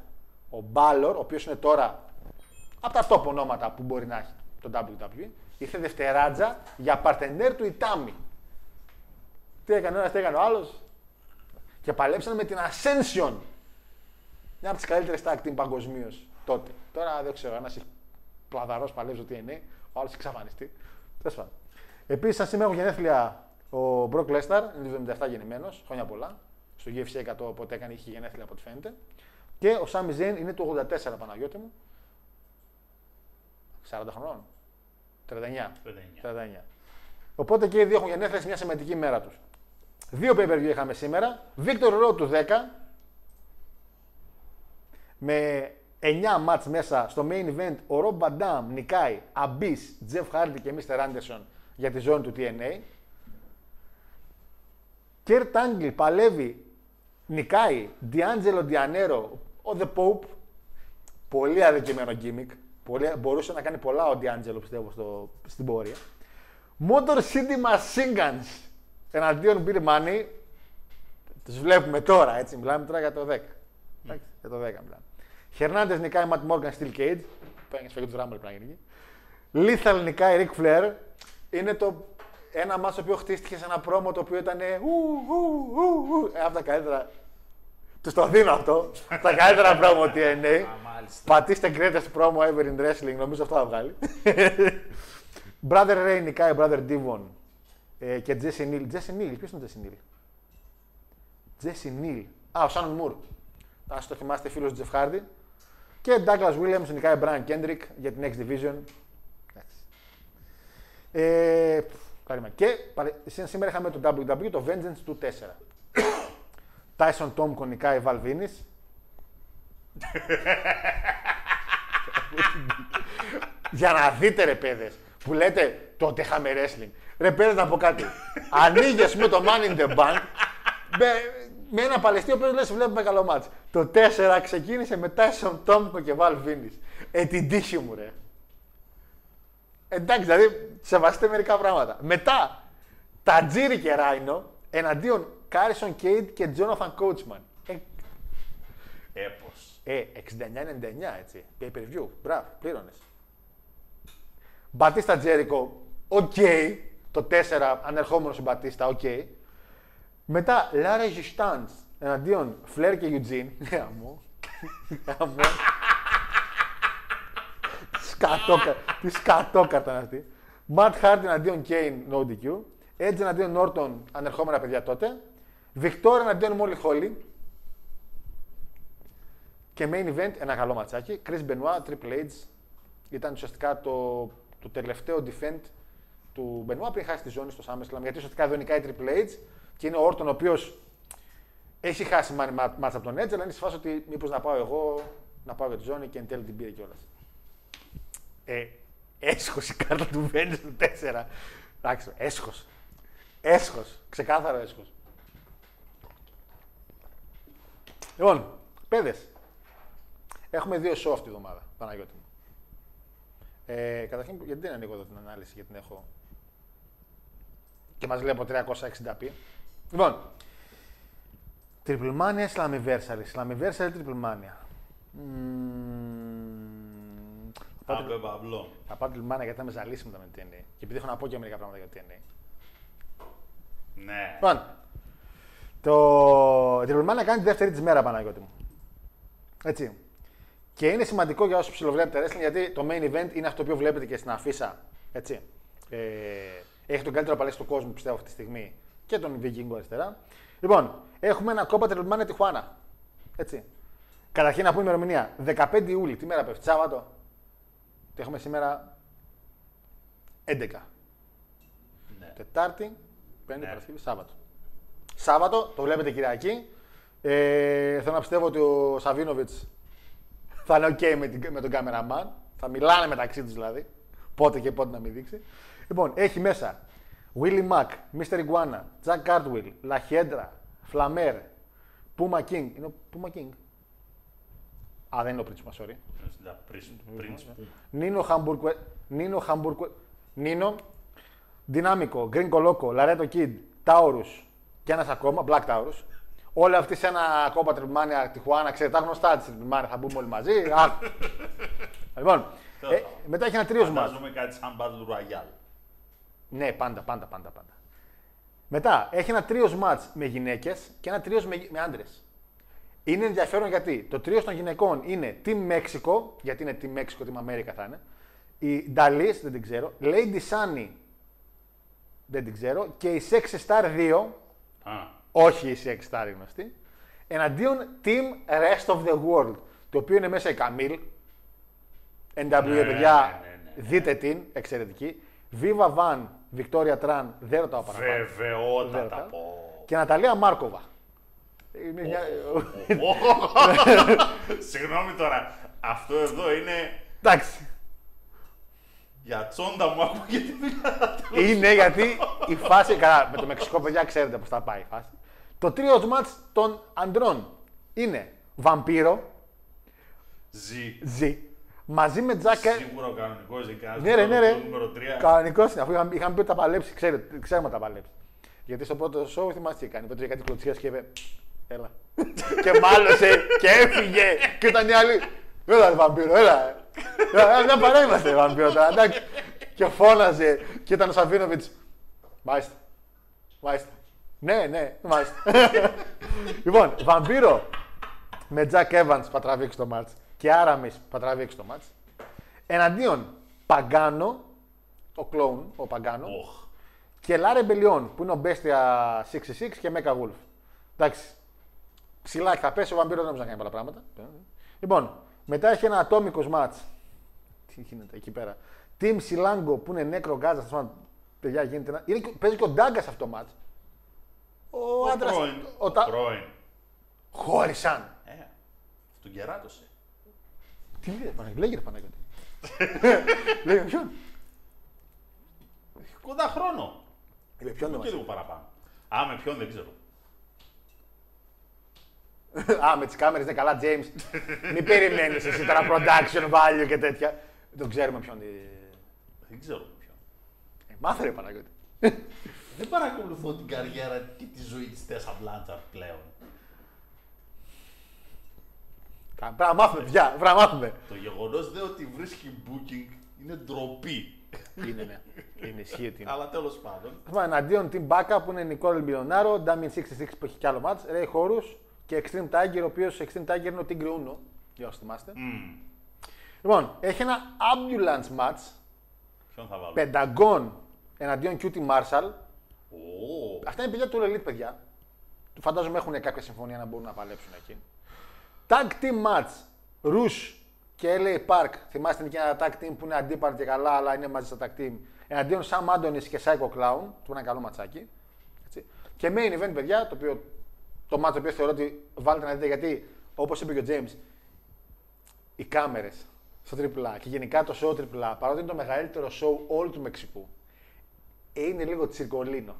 Ο Balor, ο οποίος είναι τώρα από τα top ονόματα που μπορεί να έχει το ντάμπλιου ντάμπλιου ι, ήρθε δευτεράτζα για παρτενέρ του Itami. Τι έκανε ο ένας, τι έκανε ο άλλος. Και παλέψαν με την Ascension. Μια από τις καλύτερες tag team παγκοσμίως τότε. Τώρα δεν ξέρω, ένας πλαδαρός παλεύει ότι είναι, ο άλλος εξαφανιστεί. Τέσφα. Επίσης, σαν σήμερα έχουν γενέθλια ο Brock Lesnar, είναι εβδομήντα επτά γεννημένος, χρόνια πολλά. Στο γιου εφ σι εκατό οπότε έκανε, είχε γενέθλια από ό,τι φαίνεται. Και ο Σάμι Ζέιν είναι του ογδόντα τέσσερα, Παναγιώτη μου. σαράντα χρονών. τριάντα εννιά. τριάντα εννιά. τριάντα εννιά. Οπότε και οι δύο έχουν γενέθλια σε μια σημαντική μέρα τους. Δύο pay-per-view είχαμε σήμερα. Victor Road του δέκα. Με εννιά μάτς μέσα στο main event, ο Rob Van Dam νικάει Abyss, Jeff Hardy και μίστερ Anderson για τη ζώνη του τι εν έι. Kurt Angle παλεύει, νικάει D'Angelo Dianero, ο The Pope. Πολύ αδικημένο gimmick. Πολύ, μπορούσε να κάνει πολλά ο D'Angelo, πιστεύω, στο, στην πορεία. Motor City Machine Guns εναντίον Bill Money. Τους βλέπουμε τώρα, έτσι. Μιλάμε τώρα για το δέκα. Mm. Εντάξει, για το δέκα μιλάμε. Χερνάντες νικάει Matt Morgan, Steel Cage. Πέγγε σφαγή του Rumble, πράγματι. Lethal νικάει Ric Flair. Είναι το ένα μάτσο το οποίο χτίστηκε σε ένα πρόμο το οποίο ήταν. Αυτά τα καλύτερα. Του το δίνω αυτό. Τα καλύτερα πρόμο τι εν έι. Πατήστε greatest promo ever in wrestling. Νομίζω αυτό θα βγάλει. Brother Ray νικάει Brother Devon και Jesse Neal. Jesse Neal, ποιο είναι ο Jesse Neal? Jesse Neal. Α, ο Σάνον Μουρ. Α το θυμάστε, φίλο του Jeff Hardy. Και Douglas Williams νικάει Brian Kendrick για την X Division. Ε, πφ, και σήμερα είχαμε το ντάμπλιου ντάμπλιου ι, το Vengeance του τέσσερα. Tyson Tomko νικάει Valvinis. Για να δείτε ρε παιδες, που λέτε τότε είχαμε wrestling. Ρε παιδες να πω κάτι. Ανοίγες με το Man in the Bank με, με ένα παλαιστή ο οποίος λες βλέπουμε καλό μάτς. Το τέσσερα ξεκίνησε με Tyson Tomko και Valvinis. Ε την τύχη μου ρε. Εντάξει, δηλαδή σεβαστείτε μερικά πράγματα. Μετά, Τατζίρι και Ράινο εναντίον Κάρισον Κέιντ και Τζόναθαν Κόουτσμαν. Ε, Έπος. Ε, εξήντα εννιά ενενήντα εννιά έτσι. Pay-per-view. Μπράβο, πλήρωνες. Μπατίστα Τζέρικο, οκ. Okay. Το τέσσερα, ανερχόμενος η Μπατίστα, οκ. Okay. Μετά, La Resistance εναντίον Φλερ και Eugene. Ναι, μου. Τι σκατόκαρτα είναι αυτή. Ματ Χάρντ εναντίον Κέιν, no ντι κιου. Edge εναντίον Νόρτον, ανερχόμενα παιδιά τότε. Βικτόρ εναντίον Μόλι Χόλι. Και main event, ένα καλό ματσάκι. Chris Benoit, Triple H. Ήταν ουσιαστικά το, το τελευταίο defend του Benoit πριν χάσει τη ζώνη στο SummerSlam. Γιατί ουσιαστικά εδώ νικάει Triple H και είναι ο Orton ο οποίος έχει χάσει μάτσα από τον Edge, αλλά είναι σε φάση ότι μήπως να πάω εγώ, να πάω για τη ζώνη και εν τέλει την πήρε κιόλας. Ε, έσχος η κάρτα του Vengeance του τέσσερα. Εντάξει, έσχος. Έσχος. Ξεκάθαρο έσχος. Λοιπόν, παιδες. Έχουμε δύο show αυτή τη εβδομάδα, Παναγιώτη μου. Ε, καταρχήν, γιατί δεν ανοίγω εδώ την ανάλυση, γιατί την έχω. Και μας λέει από τριακόσια εξήντα πι. Λοιπόν, Triple Mania, Slammiversary. Slammiversary, Triple Mania. Mm, Παύλο, Παύλο. Θα πάω Triple Mania γιατί θα με ζαλίσει μετά με την τι εν έι. Και επειδή έχω να πω και μερικά πράγματα για την τι εν έι. Ναι. Λοιπόν, το Triple Mania κάνει τη δεύτερη της μέρα, Παναγιώτη μου. Έτσι. Και είναι σημαντικό για όσου ψιλοβλέπετε wrestling, γιατί το main event είναι αυτό που βλέπετε και στην αφίσα. Έτσι. Ε, έχει τον καλύτερο παλέστη του κόσμου, πιστεύω, αυτή τη στιγμή και τον Viking αριστερά. Λοιπόν, έχουμε ένα κόμμα Triple Mania Τιχουάνα. Έτσι. Καταρχήν να πούμε ημερομηνία. δεκαπέντε Ιούλη, τι μέρα πέφτει, Σάββατο. Τι έχουμε σήμερα. έντεκα. Ναι. Τετάρτη, Πέμπτη, ναι. Παρασκευή, Σάββατο. Σάββατο, το βλέπετε Κυριακή. Ε, θέλω να πιστεύω ότι ο Σαβίνοβιτς θα είναι ok με, την, με τον κάμεραμαν. Θα μιλάνε μεταξύ τους δηλαδή. Πότε και πότε να μην δείξει. Λοιπόν, έχει μέσα Willie Mack, Mister Iguana, Jack Cardwell, La Hiedra, Flamer, Puma King. Είναι ο Puma King. Α, δεν είναι ο Prince, sorry. Νίνο Χαμπουρκουέ. Νίνο Χαμπουρκουέ. Νίνο. Δυνάμικο, Green Coloco, Laredo Kid, Taurus και ένας ακόμα, Black Taurus. Όλοι αυτοί σε ένα κόμμα Triple Mania Τιχουάνα, ξέρετε, τα γνωστά τη Triple Mania, θα μπούμε όλοι μαζί. Λοιπόν, ε, μετά έχει ένα τρίο μα. Βάζουμε κάτι σαν Battle Royale. Ναι, πάντα, πάντα, πάντα, πάντα. Μετά έχει ένα τρίο μάτς με γυναίκες και ένα τρίο με, με άντρες. Είναι ενδιαφέρον γιατί το τρίο των γυναικών είναι Team Mexico, γιατί είναι Team Mexico, Team America θα είναι. Η Dalis, δεν την ξέρω. Lady Sunny, δεν την ξέρω. Και η Sexy Star δύο. Ah. Όχι η Sexy Star γνωστή. Εναντίον Team Rest of the World. Το οποίο είναι μέσα η Καμίλ. εν ντάμπλιου, ναι, παιδιά, ναι, ναι, ναι. Δείτε την, εξαιρετική. Viva Van, Victoria Tran, δεν ρωτάω παραπάνω. Βεβαιότατα πω. Και Ναταλία Μάρκοβα. Συγγνώμη τώρα, αυτό εδώ είναι... Εντάξει. Για τσόντα μου ακούγεται δηλαδή. Είναι γιατί η φάση, καλά, με το Μεξικό παιδιά ξέρετε πώς θα πάει η φάση. Το τρίο μάτς των αντρών είναι Βαμπύρο, Ζι, μαζί με Τζάκε. Σίγουρα ο κανονικός Ζικάς, ναι, ναι, ναι, ναι. Νούμερο τρία. Κανονικός είναι, αφού είχαμε, είχαμε πει ότι τα παλέψει, ξέρετε, ξέρουμε τα παλέψει. Γιατί στο πρώτο show θυμάστε τι έκανε, πέτρε για κάτι κλωτσίας και είπε, έλα. Και μάλωσε και έφυγε και ήταν οι άλλοι, έλα Βαμπύρο, έλα. Μια παρά είμαστε Βαμπύρο τώρα, εντάξει. Και φώναζε και ήταν ο Σαββίνοβιτς. Μάλιστα. Μάλιστα. Ναι, ναι, μάλιστα. Λοιπόν, Βαμπύρο με Jack Evans θα τραβήξει το μάτς και Άραμις θα τραβήξει το μάτς. Εναντίον Παγκάνο, ο κλόουν, ο Παγκάνο. Oh. Και Λάρε Μπελιόν που είναι ο Μπέστια εξήντα έξι και Μέκα Γουλφ. Εντάξει. Ψηλά θα πέσει ο Βαμπύρο, δεν νομίζω να κάνει πολλά πράγματα. Λοιπόν. Μετά έχει ένα ατόμικο μάτς. Τι γίνεται εκεί πέρα. Team Silango που είναι νέκρο Γκάζα. Θα σημαίνει, παιδιά, γίνεται ένα. Είναι, παίζει και ο Ντάγκα αυτό το μάτς. Ο άντρα. Ο, πρώην, ο, ο τα... πρώην. Χώρισαν. Ε, τον κεράτωσε. Τι λέει, Παναγιώτη. Λέγε, Παναγιώτη. Λέγε, ποιον. Κοντά χρόνο. Με ποιον δεν ξέρω. Α, με ποιον δεν ξέρω. Α, με τις κάμερες είναι καλά, James. Μην περιμένεις εσύ τώρα production value και τέτοια. Δεν ξέρουμε ποιον. Δεν ξέρω ποιον. Ε, μάθε ρε Παναγιώτη. Δεν παρακολουθώ την καριέρα και τη ζωή της Τέσσα Μπλάντσαρ πλέον. Πρέπει να μάθουμε, παιδιά. Πρέπει να μάθουμε. Το γεγονός δε ότι βρίσκει booking είναι ντροπή. Είναι, ναι. Είναι ισχύει. Αλλά τέλος πάντων. Έχουμε εναντίον την Μπάκα που είναι Νικόλ Μπιλιονάρο, Damien εξήντα έξι που έχει κι άλλο μάτς, Ρέι Χόρους. Και Extreme Tiger, ο οποίος Extreme Tiger είναι ο Tigre Uno, για όσοι θυμάστε. Mm. Λοιπόν, έχει ένα ambulance match. Ποιον θα βάλω. Πενταγκόν εναντίον Cutie Marshall. Oh. Αυτά είναι παιδιά του Elite, παιδιά. Φαντάζομαι έχουν κάποια συμφωνία να μπορούν να παλέψουν εκεί. Tag team match. Rush και ελ έι Park. Θυμάστε και ένα tag team που είναι αντίπαλοι και καλά, αλλά είναι μαζί στα tag team. Εναντίον Sam Adonis και Psycho Clown. Του είναι ένα καλό ματσάκι. Έτσι. Και main event, παιδιά, το οποίο, το match το οποίο θεωρώ ότι βάλετε να δείτε γιατί, όπως είπε και ο James, οι κάμερες στο τριπλά και γενικά το show τριπλά, παρότι είναι το μεγαλύτερο show όλου του Μεξικού, είναι λίγο τσιρκολίνο.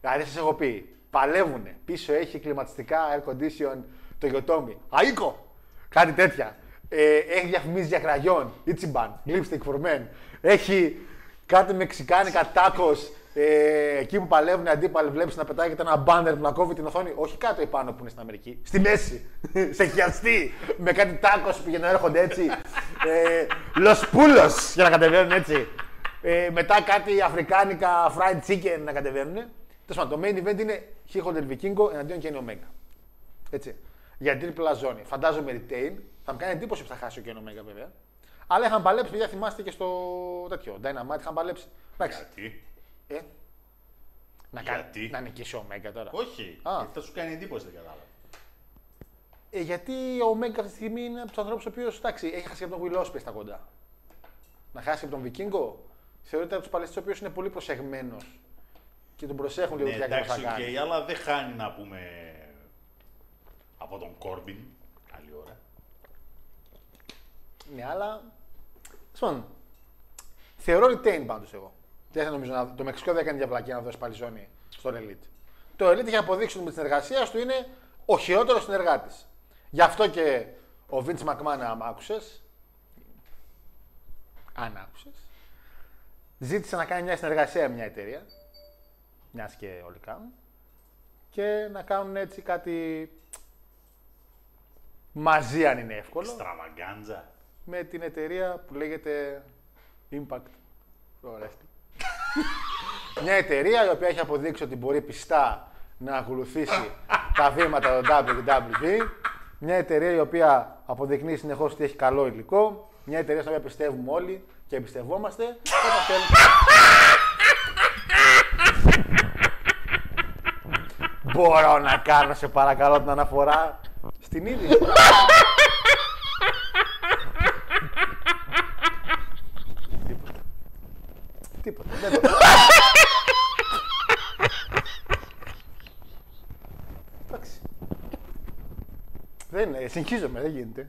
Δηλαδή, σας έχω πει, παλεύουνε. Πίσω έχει κλιματιστικά air condition το γιοτόμι. Αίκο! Κάτι τέτοια. Ε, έχει διαφημίσεις για κραγιόν, Ichiban, Lipstick for Men. Έχει κάτι μεξικάνικα τάκος. Ε, εκεί που παλεύουν αντίπαλοι, βλέπεις να πετάγεται ένα μπάνερ που να κόβει την οθόνη. Όχι κάτω ή πάνω που είναι στην Αμερική. Στη μέση. Σε χιαστή. Με κάτι τάκος που για να έρχονται έτσι. ε, Los Pulos για να κατεβαίνουν έτσι. Ε, μετά κάτι αφρικάνικα fried chicken να κατεβαίνουν. Το main event είναι Hijo del Vikingo εναντίον Kenny Omega. Έτσι. Για τρίπλα ζώνη. Φαντάζομαι retain. Θα μου κάνει εντύπωση που θα χάσει ο Kenny Omega βέβαια. Αλλά είχαν παλέψει, παιδιά, θυμάστε και στο τέτοιο Dynamite είχαν παλέψει. Γιατί. Ε. Να, γιατί. Να νικήσει ο Omega τώρα. Όχι. Α. Γιατί θα σου κάνει εντύπωση, δεν κατάλαβα. Ε, γιατί ο Omega αυτή τη στιγμή είναι από του ανθρώπου ο οποίο έχει χάσει από τον Will Ospreay στα κοντά. Να χάσει από τον Vikingo. Θεωρείται από του παλαιστέ ο οποίο είναι πολύ προσεγμένο. Και τον προσέχουν λίγο, ναι, τι θα κάνει. Εντάξει, okay, αλλά δεν χάνει να πούμε από τον Κόρμπιν. Καλή ώρα. Ναι, αλλά. Σπον. Θεωρώ retain πάντως εγώ. Δεν θα νομίζω να. Το Μεξικό δεν έκανε διαβλακία να δώσει πάλι ζώνη στον Elite. Το Elite είχε αποδείξει ότι με τη συνεργασία του είναι ο χειρότερος συνεργάτης. Γι' αυτό και ο Vince McMahon, αν άκουσες. Αν άκουσες. Ζήτησε να κάνει μια συνεργασία με μια εταιρεία. Μιας και όλοι κάνουν, και να κάνουν έτσι κάτι μαζί, αν είναι εύκολο. Στραβαγκάντζα. Με την εταιρεία που λέγεται Impact. Μια εταιρεία η οποία έχει αποδείξει ότι μπορεί πιστά να ακολουθήσει τα βήματα των ντάμπλιου ντάμπλιου ι. Μια εταιρεία η οποία αποδεικνύει συνεχώς ότι έχει καλό υλικό. Μια εταιρεία στην οποία πιστεύουμε όλοι και εμπιστευόμαστε. Μπορώ να κάνω, σε παρακαλώ, την αναφορά στην ίδια. Τίποτα. Τίποτα. Δεν το. Εντάξει. Δεν είναι, συγχύζομαι, δεν γίνεται.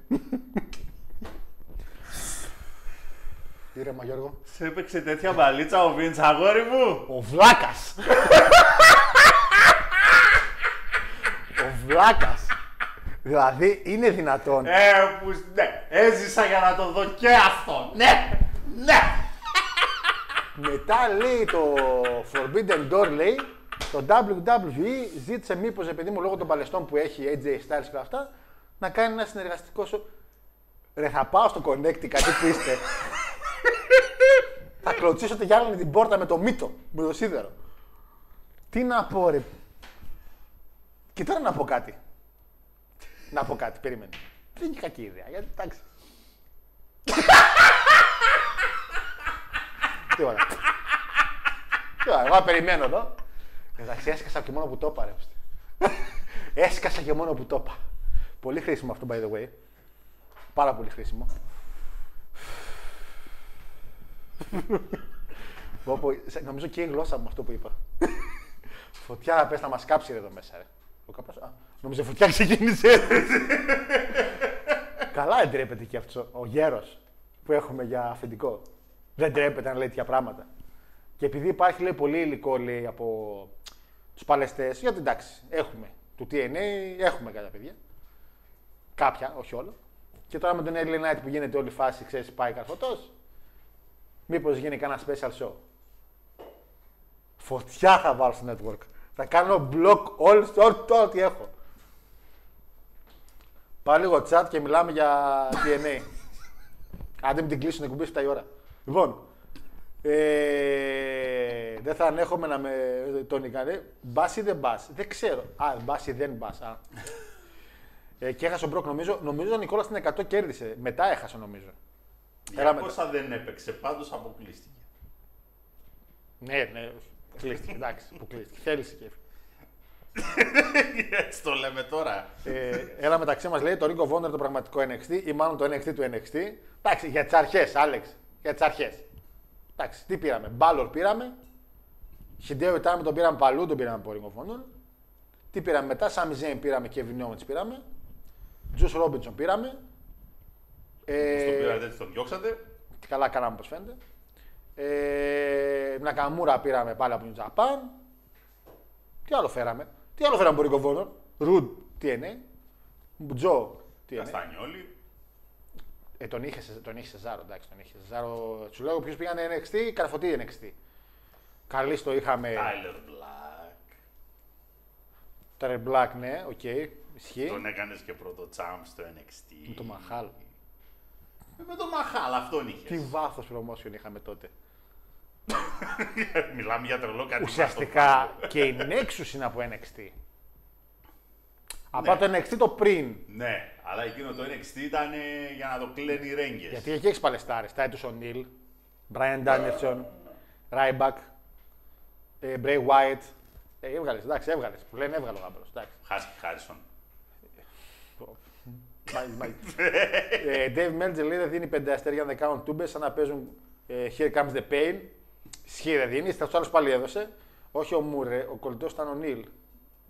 Ήρεμα, Γιώργο. Σε έπαιξε τέτοια μπαλίτσα ο Βίντς, αγόρι μου. Ο βλάκας. Βλάκας. Δηλαδή είναι δυνατόν. Ε, που, ναι. Έζησα για να το δω και αυτό. Ναι, ναι. Μετά λέει το Forbidden Door, λέει, το ντάμπλιου ντάμπλιου ι ζήτησε μήπως, επειδή μου λόγω των παλαιστών που έχει έι τζέι Styles και αυτά, να κάνει ένα συνεργαστικό σου. Ρε, θα πάω στο Connecticut, τι πείστε. Θα κλωτσίσω τη Γιάννη την πόρτα με το μύτο, με το σίδερο. Τι να πω, ρε. Και τώρα να πω κάτι. Να πω κάτι, περίμενε. Δεν είναι κακή ιδέα, γιατί εντάξει. Τι ωραία. Τι ωραία, εγώ περιμένω εδώ. Εντάξει, έσκασα και μόνο που το είπα, ρε. Έσκασα και μόνο που το είπα. Πολύ χρήσιμο αυτό, by the way. Πάρα πολύ χρήσιμο. Νομίζω και η γλώσσα μου αυτό που είπα. Φωτιά να πες να μας κάψει εδώ μέσα, ρε. Α, νομίζω φωτιά ξεκίνησε. Καλά εντρέπεται και αυτός ο γέρος που έχουμε για αφεντικό. Δεν ντρέπεται να λέει τέτοια πράγματα. Και επειδή υπάρχει, λέει, πολύ υλικό, λέει, από τους παλαιστές, γιατί εντάξει, έχουμε του τι εν έι, έχουμε κάποια παιδιά. Κάποια, όχι όλα. Και τώρα με τον Early Night που γίνεται όλη η φάση, ξέρεις, πάει καρφωτός. Μήπως γίνει κανένα special show. Φωτιά θα βάλω στο network. Θα κάνω block all store, ό,τι έχω. Πάω λίγο chat και μιλάμε για τι εν έι. Άντε μην την κλείσουν, εκπομπή επτά η ώρα. Λοιπόν, ε, δεν θα ανέχομαι να με τον κάνει. Μπας ή δεν μπας. Δεν ξέρω. Α, μπας ή δεν μπας. ε, και έχασε ο Μπροκ, νομίζω. Νομίζω ο Νικόλας την εκατό κέρδισε. Μετά έχασε, νομίζω. Για πόσα δεν έπαιξε. Πάντως αποκλείστηκε. Ναι, ναι. Κλείστηκε, εντάξει, που κλείστηκε. Θέλησε και έτσι το λέμε τώρα. Ε, ένα μεταξύ μας λέει το Ring of Honor το πραγματικό εν εξ τι ή μάλλον το εν εξ τι του εν εξ τι. Εντάξει, για τις αρχές, Άλεξ. Για τις αρχές. Εντάξει, τι πήραμε. Μπάλορ πήραμε. Χιντέο Ιτάμι τον πήραμε παλού, τον πήραμε από Ring of Honor. Τι πήραμε μετά. Σάμι Ζέιν πήραμε και Kevin Owens πήραμε. Τζους Ρόμπινσον πήραμε. Ε, τον πήρατε, έτσι τον διώξατε. Καλά κάναμε όπως φαίνεται. Ε, Νακαμούρα πήραμε πάλι από New Japan. Τι άλλο φέραμε. Τι άλλο φέραμε από Ring of Honor. Ρουντ, τι εν έι. Τζο, τι εν έι. Καστανιόλι. Ε, τον είχε Σεζάρο, εντάξει, τον είχε Σεζάρο. Σου λέω ποιος πήγανε εν εξ τι, καρφωτή εν εξ τι. Καλής το είχαμε. Tyler Black. Tyler Black, ναι, οκ, okay, ισχύει. Τον έκανες και πρώτο τσάμπ στο εν εξ τι. Με το Μαχάλ. Με τον Μαχάλ, αυτόν είχες. Τι βάθος promotion είχαμε τότε. Μιλάμε για τρελό κάτι. Ουσιαστικά και η Nexus είναι από εν εξ τι. Από ναι. Το εν εξ τι το πριν. Ναι, αλλά εκείνο το εν εξ τι ήταν για να το κλαίνει οι Rangers. Γιατί εκεί έχεις παλαιστάρες. Titus O'Neil, Brian Danielson, Ryback, Bray Wyatt. Ε, έβγαλες, εντάξει, έβγαλες. Που λένε έβγαλε ο γάμπρος. Χάσκι Χάρισον. Dave Meltzer λέει δεν δίνει πέντε αστέρια να κάνουν τούμπες σαν να παίζουν Here Comes the Pain. Ισχύει δεν δίνει, στο άλλο πάλι έδωσε. Όχι ο Μουρε, ο κολλητός ήταν ο Νίλ.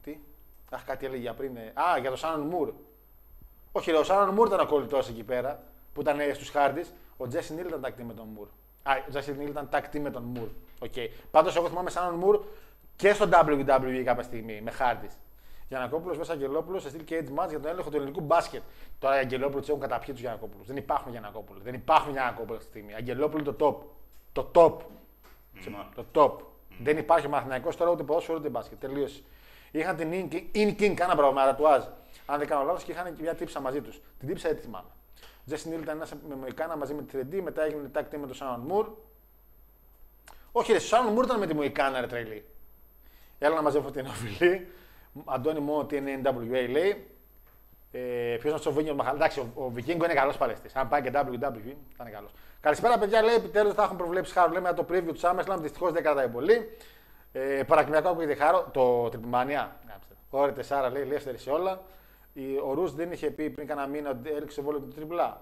Τι, αχ κάτι έλεγε για πριν. Α, για τον Σάνον Μουρ. Όχι, ο Σάνον Μουρ ήταν ο κολλητός εκεί πέρα που ήταν στους Χάρντις. Ο Τζέσι Νίλ ήταν τακτή με τον Μουρ. Α, ο Τζέσι Νίλ ήταν τακτή με τον Μουρ. Πάντως εγώ θυμάμαι Σάνον Μουρ και στο ντάμπλιου ντάμπλιου ι κάποια στιγμή με Χάρντις. Γιανακόπουλος β. Αγγελόπουλος σε στυλ cage match για τον έλεγχο του ελληνικού μπάσκετ. Τώρα οι Αγγελόπουλοι τους έχουν καταπιεί τους Γιανακόπουλους. Δεν υπάρχουν Γιανακόπουλοι. Δεν υπάρχουν Γιανακόπουλοι αυτή τη στιγμή. Αγγελόπουλοι το top. Το top. Mm. Το top. Mm. Δεν υπάρχει Μαθηναϊκός τώρα ούτε ποδόσφαιρο ούτε μπάσκετ. Τελείωσε. Είχαν την In King, κάνα πραγματικά τουάζ. Αν δεν κάνω λάθος και είχαν και μια τύψα μαζί τους. Την τύψα έτσι θυμάμαι. Τζέσι Νίλ ήταν ένας με Μοϊκάνα μαζί με τη Θρεντή, μετά έγινε tag team με τον Σάνον Μουρ. Όχι, ρε, Σάνον Μουρ ήταν με τη Μοϊκάνα, ρε τρελή. Έλα να μαζεύω την οφειλή. Αντώνη μόνο τι είναι εν ντάμπλιου έι λέει. Ε, ποιος να στο βγει ο Μαχαλ. Εντάξει, ο, ο Βικίνγκο είναι καλός παλαιστής. Αν πάει και ντάμπλιου ντάμπλιου ι, θα είναι καλός. Καλησπέρα, παιδιά. Λέει επιτέλους θα έχουν προβλέψει χάρο. Λέμε το preview του SummerSlam. Δυστυχώς δεν κρατάει πολύ. Ε, παρακμιακό ακούγεται χάρο. Το Τριπλμάνια. Ωραία, τεσσάρα λέει. Ελεύθερη σε όλα. Ο Ρους δεν είχε πει πριν κάνα μήνα ότι έληξε συμβόλαιο του Τριπλά.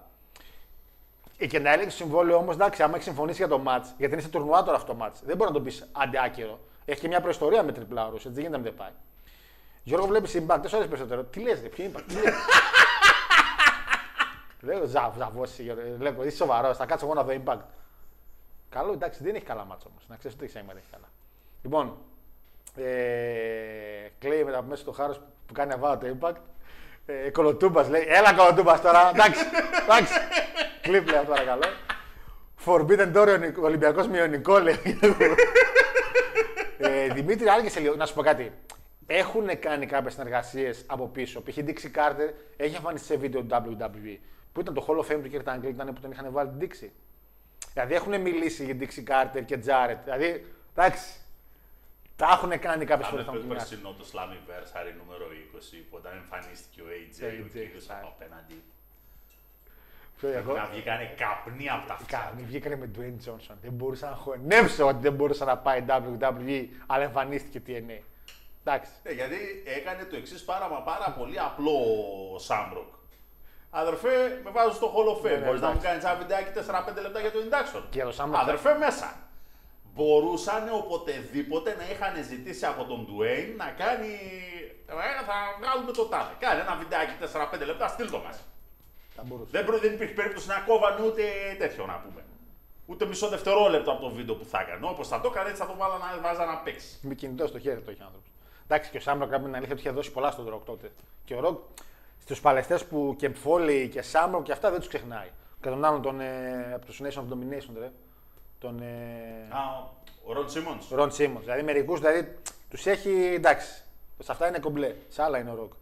Και να έληξε συμβόλαιο όμως, εντάξει, άμα έχει συμφωνήσει για το match, γιατί είναι σε τουρνουά τώρα αυτό το match. Δεν μπορεί να το πει αντιάκυρο. Έχει και μια προϊστορία με Τριπλά ο Ρους. Έτσι γίνεται να μην πάει. Γιώργο, βλέπεις Impact, τέσσερις ώρες περισσότερο. Τι λες, ρε, ποιο Impact, τι λες. Λέω, ζαβ, ζαβώσει, Γιώργο, είσαι σοβαρός, θα κάτσω εγώ να δω Impact. Καλό, εντάξει, δεν έχει καλά μάτσο όμως, να ξέρεις ότι δεν έχει καλά. Λοιπόν, ε, κλαίει μετά από μέσα στο χάρος που κάνει αβάτα το Impact. Ε, Κολοτούμπας λέει, έλα Κολοτούμπας τώρα, εντάξει, εντάξει. Κλίπ λέει, παρακαλώ. Forbidden Door, ο Ολυμπιακός μειονικό, λέει. ε, Δημήτρη, άργησε λίγο, να σου πω κάτι. Έχουν κάνει κάποιες συνεργασίες από πίσω. Π.χ. Dixie Carter έχει εμφανιστεί σε βίντεο του ντάμπλιου ντάμπλιου ι. Που ήταν το Hall of Fame του Kurt Angle, ήταν που τον είχαν βάλει την Dixie. Δηλαδή έχουν μιλήσει για Dixie Carter και Jarrett. Δηλαδή, εντάξει. Τα έχουν κάνει κάποιες φορές. Ήταν το περσινό το Slammiversary νούμερο είκοσι που όταν εμφανίστηκε ο έι τζέι, ο κύριος απέναντι. Να βγήκανε καπνοί από τα αυτιά. Βγήκανε με Dwayne Johnson. Δεν μπορούσα να χωνέψω ότι δεν μπορούσε να πάει ντάμπλιου ντάμπλιου ι, αλλά εμφανίστηκε τι εν έι. Ναι, γιατί έκανε το εξής πάρα μα πάρα πολύ απλό ο Σάμπροκ. Αδερφέ, με βάζω στο Hall of Fame. Ναι, μπορείς να μου κάνεις ένα βιντεάκι τέσσερα πέντε λεπτά για το induction. Και το Σάμπροκ. Αδερφέ, μέσα. Μπορούσαν οποτεδήποτε να είχαν ζητήσει από τον Ντουέιν να κάνει. Ε, θα βγάλουμε το τάδε. Κάνε ένα βιντεάκι τέσσερα πέντε λεπτά, στείλ το μας. Δεν, δεν υπήρχε περίπτωση να κόβανε ούτε τέτοιο να πούμε. Ούτε μισό δευτερόλεπτο από το βίντεο που θα έκανε. Όπως θα το έκανε, έτσι θα το βάλανε να βάζα να παίξει. Με κινητό στο χέρι το είχε άνθρωπο. Εντάξει, και ο Σάμροκ κάπου είναι αλήθεια ότι είχε δώσει πολλά στον Ροκ τότε. Και ο Ροκ στους παλαιστές που και Φόλι και Σάμροκ και αυτά δεν τους ξεχνάει. Κατά τον άλλον τον, ε, από τους Nation of Domination, ρε. Τον, ε... Α, ο Ρον Σίμονς. Ο Ρον Σίμονς. Δηλαδή μερικούς δηλαδή, τους έχει εντάξει. Σε αυτά είναι κομπλέ. Σε άλλα είναι ο Ροκ.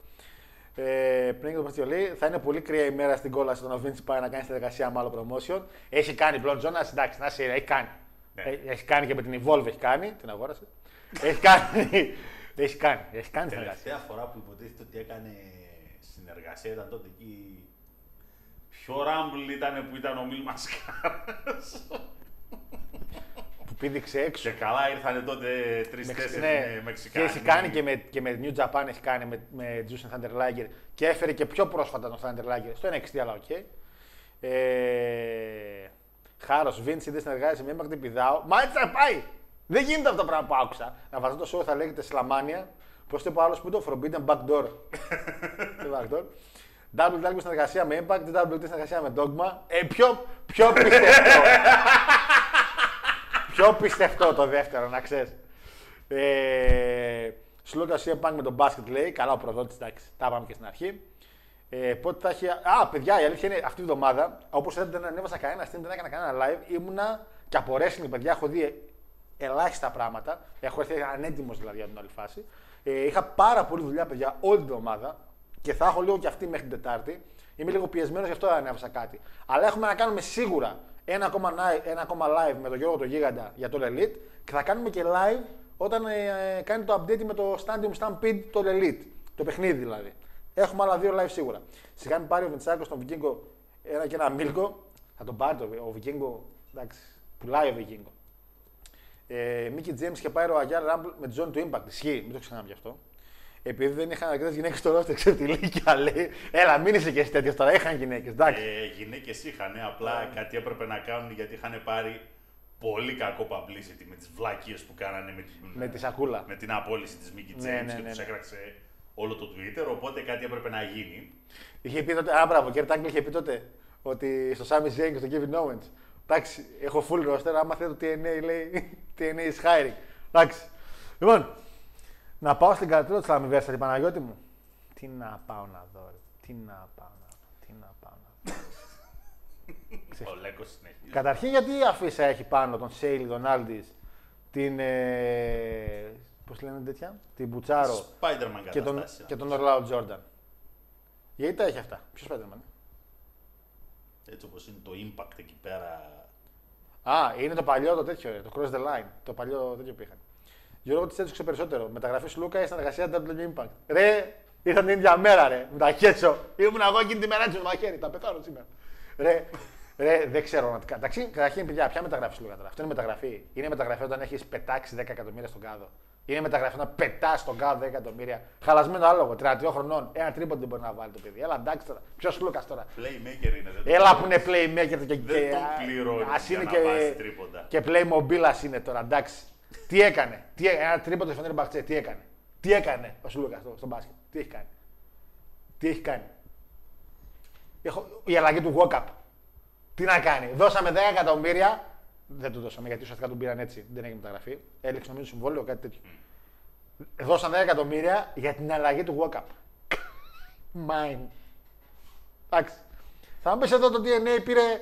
Ε, πριν και το Παστιολί, θα είναι πολύ κρύα η μέρα στην κόλαση όταν ο Βίντς πάει να κάνει στη εργασία με άλλο promotion. Έχει κάνει Blond Jonas, εντάξει, να σε έχει κάνει. Ναι. Έχει κάνει και με την Evolve, έχει κάνει. Την αγόρασε. Έχει κάνει. Έχει κάνει, έχει κάνει συνεργασία. Τελευταία φορά που υποτίθεται ότι έκανε συνεργασία ήταν τότε εκεί. Ποιο Rumble ήταν που ήταν ο Μιλ Μασκάρας. πήδηξε έξω. Και καλά ήρθανε τότε τρεις τέσσερις ναι. Μεξικάνοι. Και έχει κάνει και με, και με New Japan, έχει κάνει με, με Jushin Thunder Liger και έφερε και πιο πρόσφατα τον Thunder Liger στο εν εξ τι, αλλά οκ. Okay. Ε, Χάρος, Vince, είδε συνεργάζεσαι με Impact, πηδάω. Μα έτσι θα πάει! Δεν γίνεται αυτό το πράγμα που άκουσα. Να βάζω το show θα λέγεται Slamania. Πώς το είπε ο άλλος που το Forbidden Backdoor. Backdoor. ντάμπλιου ντάμπλιου ι συνεργασία με Impact, ντάμπλιου τι συνεργασία με Dogma. Ε, πιο, πιο πιστευτό. πιο πιστευτό το δεύτερο, να ξέρεις. Ε, Σλούκα Σιε Πάνκ με τον Basket λέει. Καλά ο προδότης, εντάξει, τα είπαμε και στην αρχή. Ε, πότε θα έχει. Α, παιδιά, η αλήθεια είναι αυτή τη βδομάδα, όπως δεν ανέβασα κανένα stream, δεν έκανα κανένα live, ήμουνα και από wrestling, παιδιά, έχω δει ελάχιστα πράγματα. Έχω έρθει ανέτοιμος δηλαδή από την όλη φάση. Ε, είχα πάρα πολλή δουλειά, παιδιά, όλη την εβδομάδα και θα έχω λίγο και αυτή μέχρι την Τετάρτη. Είμαι λίγο πιεσμένος, γι' αυτό δεν ανέβασα κάτι. Αλλά έχουμε να κάνουμε σίγουρα ένα ακόμα, ένα ακόμα live με τον Γιώργο τον Γίγαντα για το Elite και θα κάνουμε και live όταν ε, ε, κάνει το update με το Stadium Stampede το Elite. Το παιχνίδι δηλαδή. Έχουμε άλλα δύο live σίγουρα. Σιγά μην πάρει ο Βιντσάκος τον Βικίνγκο ένα και ένα μίλκο. Θα τον πάρει το, ο Βικίνγκο. Εντάξει, πουλάει ο Βικίνγκο. Μίκη Τζέιμς είχε πάει ρογαγιά Ράμπλ με τη ζώνη του Impact. Ισχύει, μην το ξεχνάμε γι' αυτό. Επειδή δεν είχαν αρκετές γυναίκες στο ρόστερ, ξέρετε τη Λίκια λέει. Έλα, μην είσαι και εσύ τέτοιος τώρα. Είχαν γυναίκες, εντάξει. Ε, γυναίκες είχαν, απλά κάτι έπρεπε να κάνουν γιατί είχαν πάρει πολύ κακό publicity με τις βλακίες που κάνανε με, τη, με, τη σακούλα. Με την απόλυση της Μίκη Τζέιμς ναι, ναι, ναι, και τους έκραξε όλο το Twitter. Οπότε κάτι έπρεπε να γίνει. Είχε πει τότε, α, μπράβο, ο Κέρτ Άγγλ είχε πει τότε ότι στο Sami Zayn και στον Kevin Owens. Εντάξει, έχω full roster, άμα θέλω το τι εν έι λέει, τι εν έι is hiring. Εντάξει. Λοιπόν, να πάω στην κατρίλα της Λαμιβέρσας, Παναγιώτη μου. Τι να πάω να δω, ρε. Τι να πάω να δω, τι να πάω να δω. Ο Λέκος συνεχίζει. Καταρχήν, γιατί η αφίσα έχει πάνω τον Σέιλι, τον Άλντις, την... Ε, πώς λένε τέτοια, την Μπουτσάρο και τον, και τον Ορλάο Τζόρνταν. Γιατί τα έχει αυτά, ποιος Spider-Man. Έτσι όπως είναι το Impact εκεί πέρα. Α, είναι το παλιό το τέτοιο, το Cross the Line. Το παλιό τέτοιο που είχαν. Γιώργο, τι έτυχε περισσότερο. Μεταγραφή Σλούκα ή συνεργασία ντάμπλιου ντάμπλιου ι Impact. Ρε, ήρθαν την ίδια μέρα, ρε. Με τα χέτσο. Ήμουν εγώ εκείνη τη μέρα, έτσι με το μαχαίρι. Τα πεθάνω σήμερα. Ρε, ρε, δεν ξέρω να. Εντάξει, καταρχήν, παιδιά, ποια μεταγραφή Σλούκα τώρα. Αυτό είναι μεταγραφή. Είναι μεταγραφή όταν έχει πετάξει δέκα εκατομμύρια στον κάδο. Είναι μεταγραφή όταν πετά στον κάδο δέκα εκατομμύρια. Χαλασμένο άλογο, τριάντα δύο χρονών. Ένα τρίποντο δεν μπορεί να βάλει το παιδί. Έλα, εντάξει τώρα. Ποιο Λούκα τώρα. Playmaker είναι. Έλα που είναι playmaker και. Δεν το πληρώνει. Α είναι και. Και playmobil είναι τώρα, εντάξει. Τι έκανε. Τι, ένα τρίποντο στο Φενέρμπαχτσέ, τι έκανε. Τι έκανε ο Λούκα στον μπάσκετ. Τι έχει κάνει. Τι έχει κάνει. Έχω, η αλλαγή του walk-up. Τι να κάνει. Δώσαμε δέκα εκατομμύρια. Δεν το δώσαμε γιατί ουσιαστικά τον πήραν έτσι. Δεν έγινε μεταγραφή. Έλεξε νομίζω συμβόλαιο, κάτι τέτοιο. Mm. Δώσαν δέκα εκατομμύρια για την αλλαγή του walk-up. Mine. Εντάξει. Θα μου πει εδώ το τι εν έι πήρε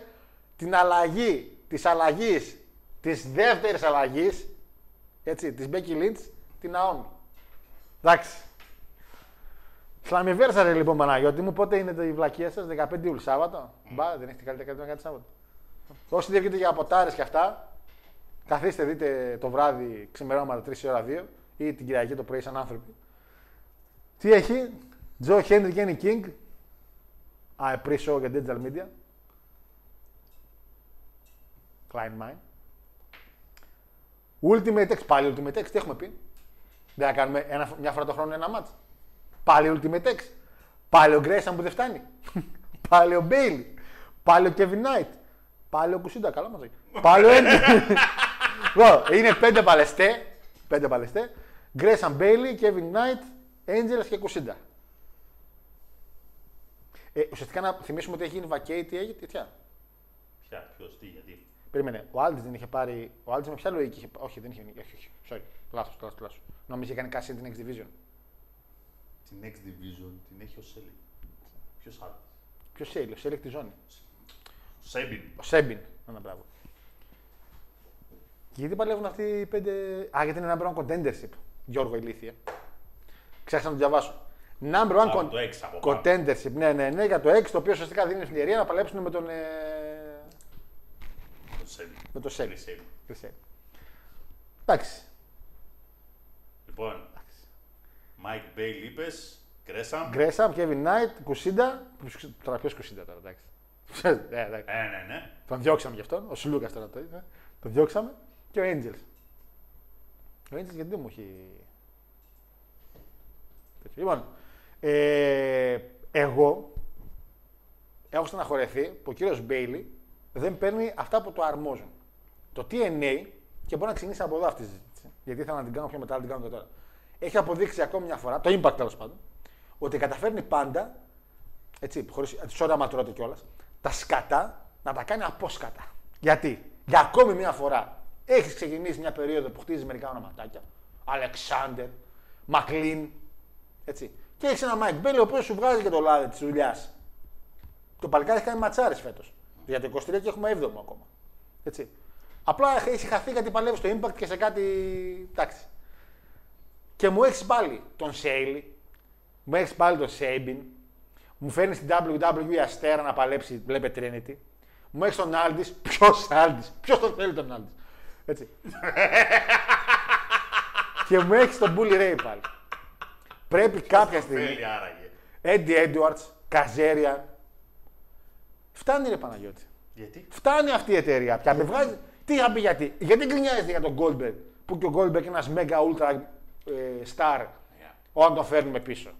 την αλλαγή τη αλλαγή τη δεύτερη αλλαγή τη Becky Lynch, την Naomi. Εντάξει. Σλαμιβέρσαρε λοιπόν Παναγιώτη μου, πότε είναι η βλακία σα, δεκαπέντε Ιουλίου Σάββατο. Mm. Μπα, δεν έχετε καλύτερα να κάνετε Σάββατο. Όσοι διεύγετε για ποτάρες και αυτά, καθίστε, δείτε το βράδυ ξημερώματα τρεις η ώρα δύο ή την Κυριακή το πρωί σαν άνθρωποι. Τι έχει, Joe Henry και Kenny King, α, pre-show για digital media, Klein Mine, Ultimate X, πάλι Ultimate X, τι έχουμε πει, δεν θα κάνουμε ένα, μια φορά το χρόνο ένα μάτς, πάλι Ultimate X, πάλι ο Grayson που δεν φτάνει, πάλι ο Bailey, πάλι ο Kevin Knight, πάλι ο Κουσίντα, καλά μας έγινε. Πάλι ο Angel. Είναι πέντε παλαιστέ. Πέντε παλαιστέ. Grayson Bailey, Kevin Knight, Angels και Κουσίντα. Ε, ουσιαστικά να θυμίσουμε ότι έχει γίνει vacate, τι έγινε, τι ποια, ποιος, τι, γιατί. Περίμενε, ο Άλντις δεν είχε πάρει, ο Άλντις με ποια λογική είχε πάρει, όχι δεν είχε, όχι, όχι, sorry, λάθος, λάθος, λάθος. Νομίζω είχε κάνει κάση την X Division. Την X Division την έχει ο Σέλικ. Ποιος άλλος. Ποιος Σέλικ, ο Σέλικ τη ζώνη. Σέμπιν. Ο Σέμπιν. Ένα μπράβο. Και γιατί παλεύουν αυτοί οι πέντε. Α, γιατί είναι number one contendership. Γιώργο, ηλίθεια. Ξέχασα να το διαβάσω. Number one con... contendership. Ναι, ναι, ναι, για το έξι το οποίο ουσιαστικά δίνει ευκαιρία να παλέψουν με τον. Ε... Το Σέμπιν. Με τον Σέμπιν. Εντάξει. Λοιπόν. Mike Bailey είπε. Γκρέσαμ. Γκρέσαμ, Kevin Knight, Κουσίντα. Τώρα ποιο Κουσίντα τώρα, εντάξει. Ναι, ναι, ναι. Τον διώξαμε γι' αυτόν, ο Σλούκας τώρα το είδε. Τον διώξαμε. Και ο Angels. Ο Angels γιατί δεν μου έχει... Λοιπόν, ε, εγώ έχω στεναχωρεθεί που ο κύριος Μπέιλι δεν παίρνει αυτά που το αρμόζουν. Το τι εν έι, και μπορώ να ξεκινήσει από εδώ αυτή τη συζήτηση, γιατί ήθελα να την κάνω πιο μετά, αλλά την κάνω και τώρα. Έχει αποδείξει ακόμη μια φορά, το impact τέλος πάντων, ότι καταφέρνει πάντα, έτσι, χωρίς σώτα ματρότητα κιόλας, τα σκατά να τα κάνει απόσκατα. Γιατί, για ακόμη μια φορά, έχεις ξεκινήσει μια περίοδο που χτίζεις μερικά ονοματάκια, Αλεξάντερ, Μακλίν, έτσι. Και έχεις ένα Μάικ Μπέιλι, ο οποίος σου βγάζει και το λάδι της δουλειάς. Το παλικάρι έχει κάνει ματσάρες φέτος. Για το είκοσι τρία και έχουμε έβδομο ακόμα. Έτσι. Απλά έχει χαθεί γιατί παλεύει στο impact και σε κάτι. Εντάξει. Και μου έχει πάλι τον Σέιλι, μου έχει πάλι τον Σέιμπιν, μου φέρνει στην ντάμπλιου ντάμπλιου ι Αστέρα να παλέψει, βλέπε Trinity. Μου έχει τον Άλντι. Ποιο Άλντι, ποιο τον θέλει τον Άλντι. Έτσι. Και μου έχει τον Bully Ray πάλι. Πρέπει κάποια στιγμή. Έντι Έντουαρτς, Καζέριαν. Φτάνει ρε Παναγιώτη. Γιατί? Φτάνει αυτή η εταιρεία. Πια με βγάζει. Τι θα πει γιατί. Γιατί γκρινιάζεται για τον Γκόλμπεργκ, που και ο Γκόλμπεργκ είναι ένας μέγα ούλτρα στάρ, όταν τον φέρνουμε πίσω.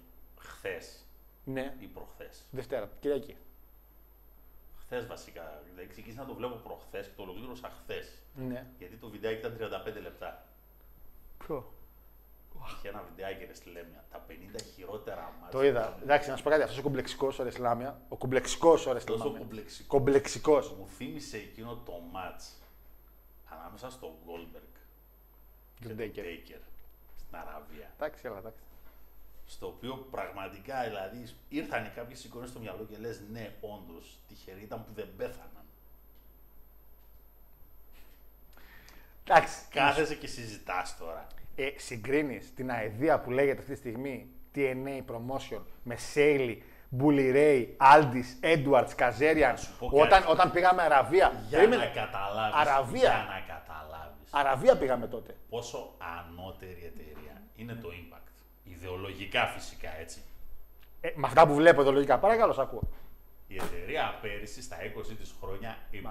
Χθες. Ναι. Ή προχθές. Δευτέρα, Κυριακή. Χθες βασικά. Ξεκίνησα να το βλέπω προχθές και το ολοκλήρωσα χθες. Ναι. Γιατί το βιντεάκι ήταν τριάντα πέντε λεπτά. Ποιο? Είχε ένα βιντεάκι ρε Σλέμια, τα πενήντα χειρότερα μάτια. Το είδα. Εντάξει, να σου πω κάτι, αυτός ο κομπλεξικός ο Σλάμια, ο κομπλεξικός ο Σλάμια. Κομπλεξικός. Μου θύμισε εκείνο το μάτς ανάμεσα στον Γκόλμπεργκ και τον Τέικερ στην Αραβία. Εντάξει, αλλά εντάξει. Στο οποίο πραγματικά δηλαδή ήρθαν κάποιες εικόνες στο μυαλό και λες ναι, όντως τυχεροί ήταν που δεν πέθαναν. Εντάξει. Κάθεσαι και συζητάς τώρα. Ε, συγκρίνεις την αηδία που λέγεται αυτή τη στιγμή τι εν έι Promotion με Σέιλι, Bully Ray, Άλντις, Έντουαρτς, Καζέριαν όταν, όταν πήγαμε Αραβία. Για Περίμενε. να καταλάβεις. Αραβία. Για να καταλάβεις. Αραβία πήγαμε τότε. Πόσο ανώτερη εταιρεία είναι το Impact. Ιδεολογικά φυσικά έτσι. Ε, με αυτά που βλέπω ιδεολογικά. Παρακαλώ, σ' ακούω. Η εταιρεία πέρυσι στα είκοσι της χρόνια είπε.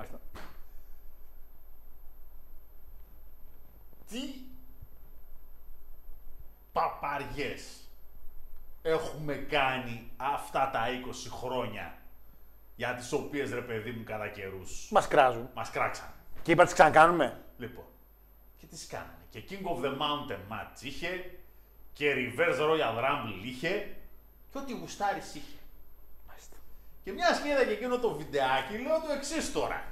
Τι παπαριές έχουμε κάνει αυτά τα είκοσι χρόνια για τις οποίες ρε παιδί μου κατά καιρούς μας κράζουν. Μας κράξαν. Και είπα τις ξανακάνουμε. Λοιπόν, και τις κάνανε. Και King of the Mountain match είχε και Reverse Royal Rumble είχε και ό,τι γουστάρις είχε. Μάλιστα. Και μια σκηνή και εκείνο το βιντεάκι λέω το εξής τώρα.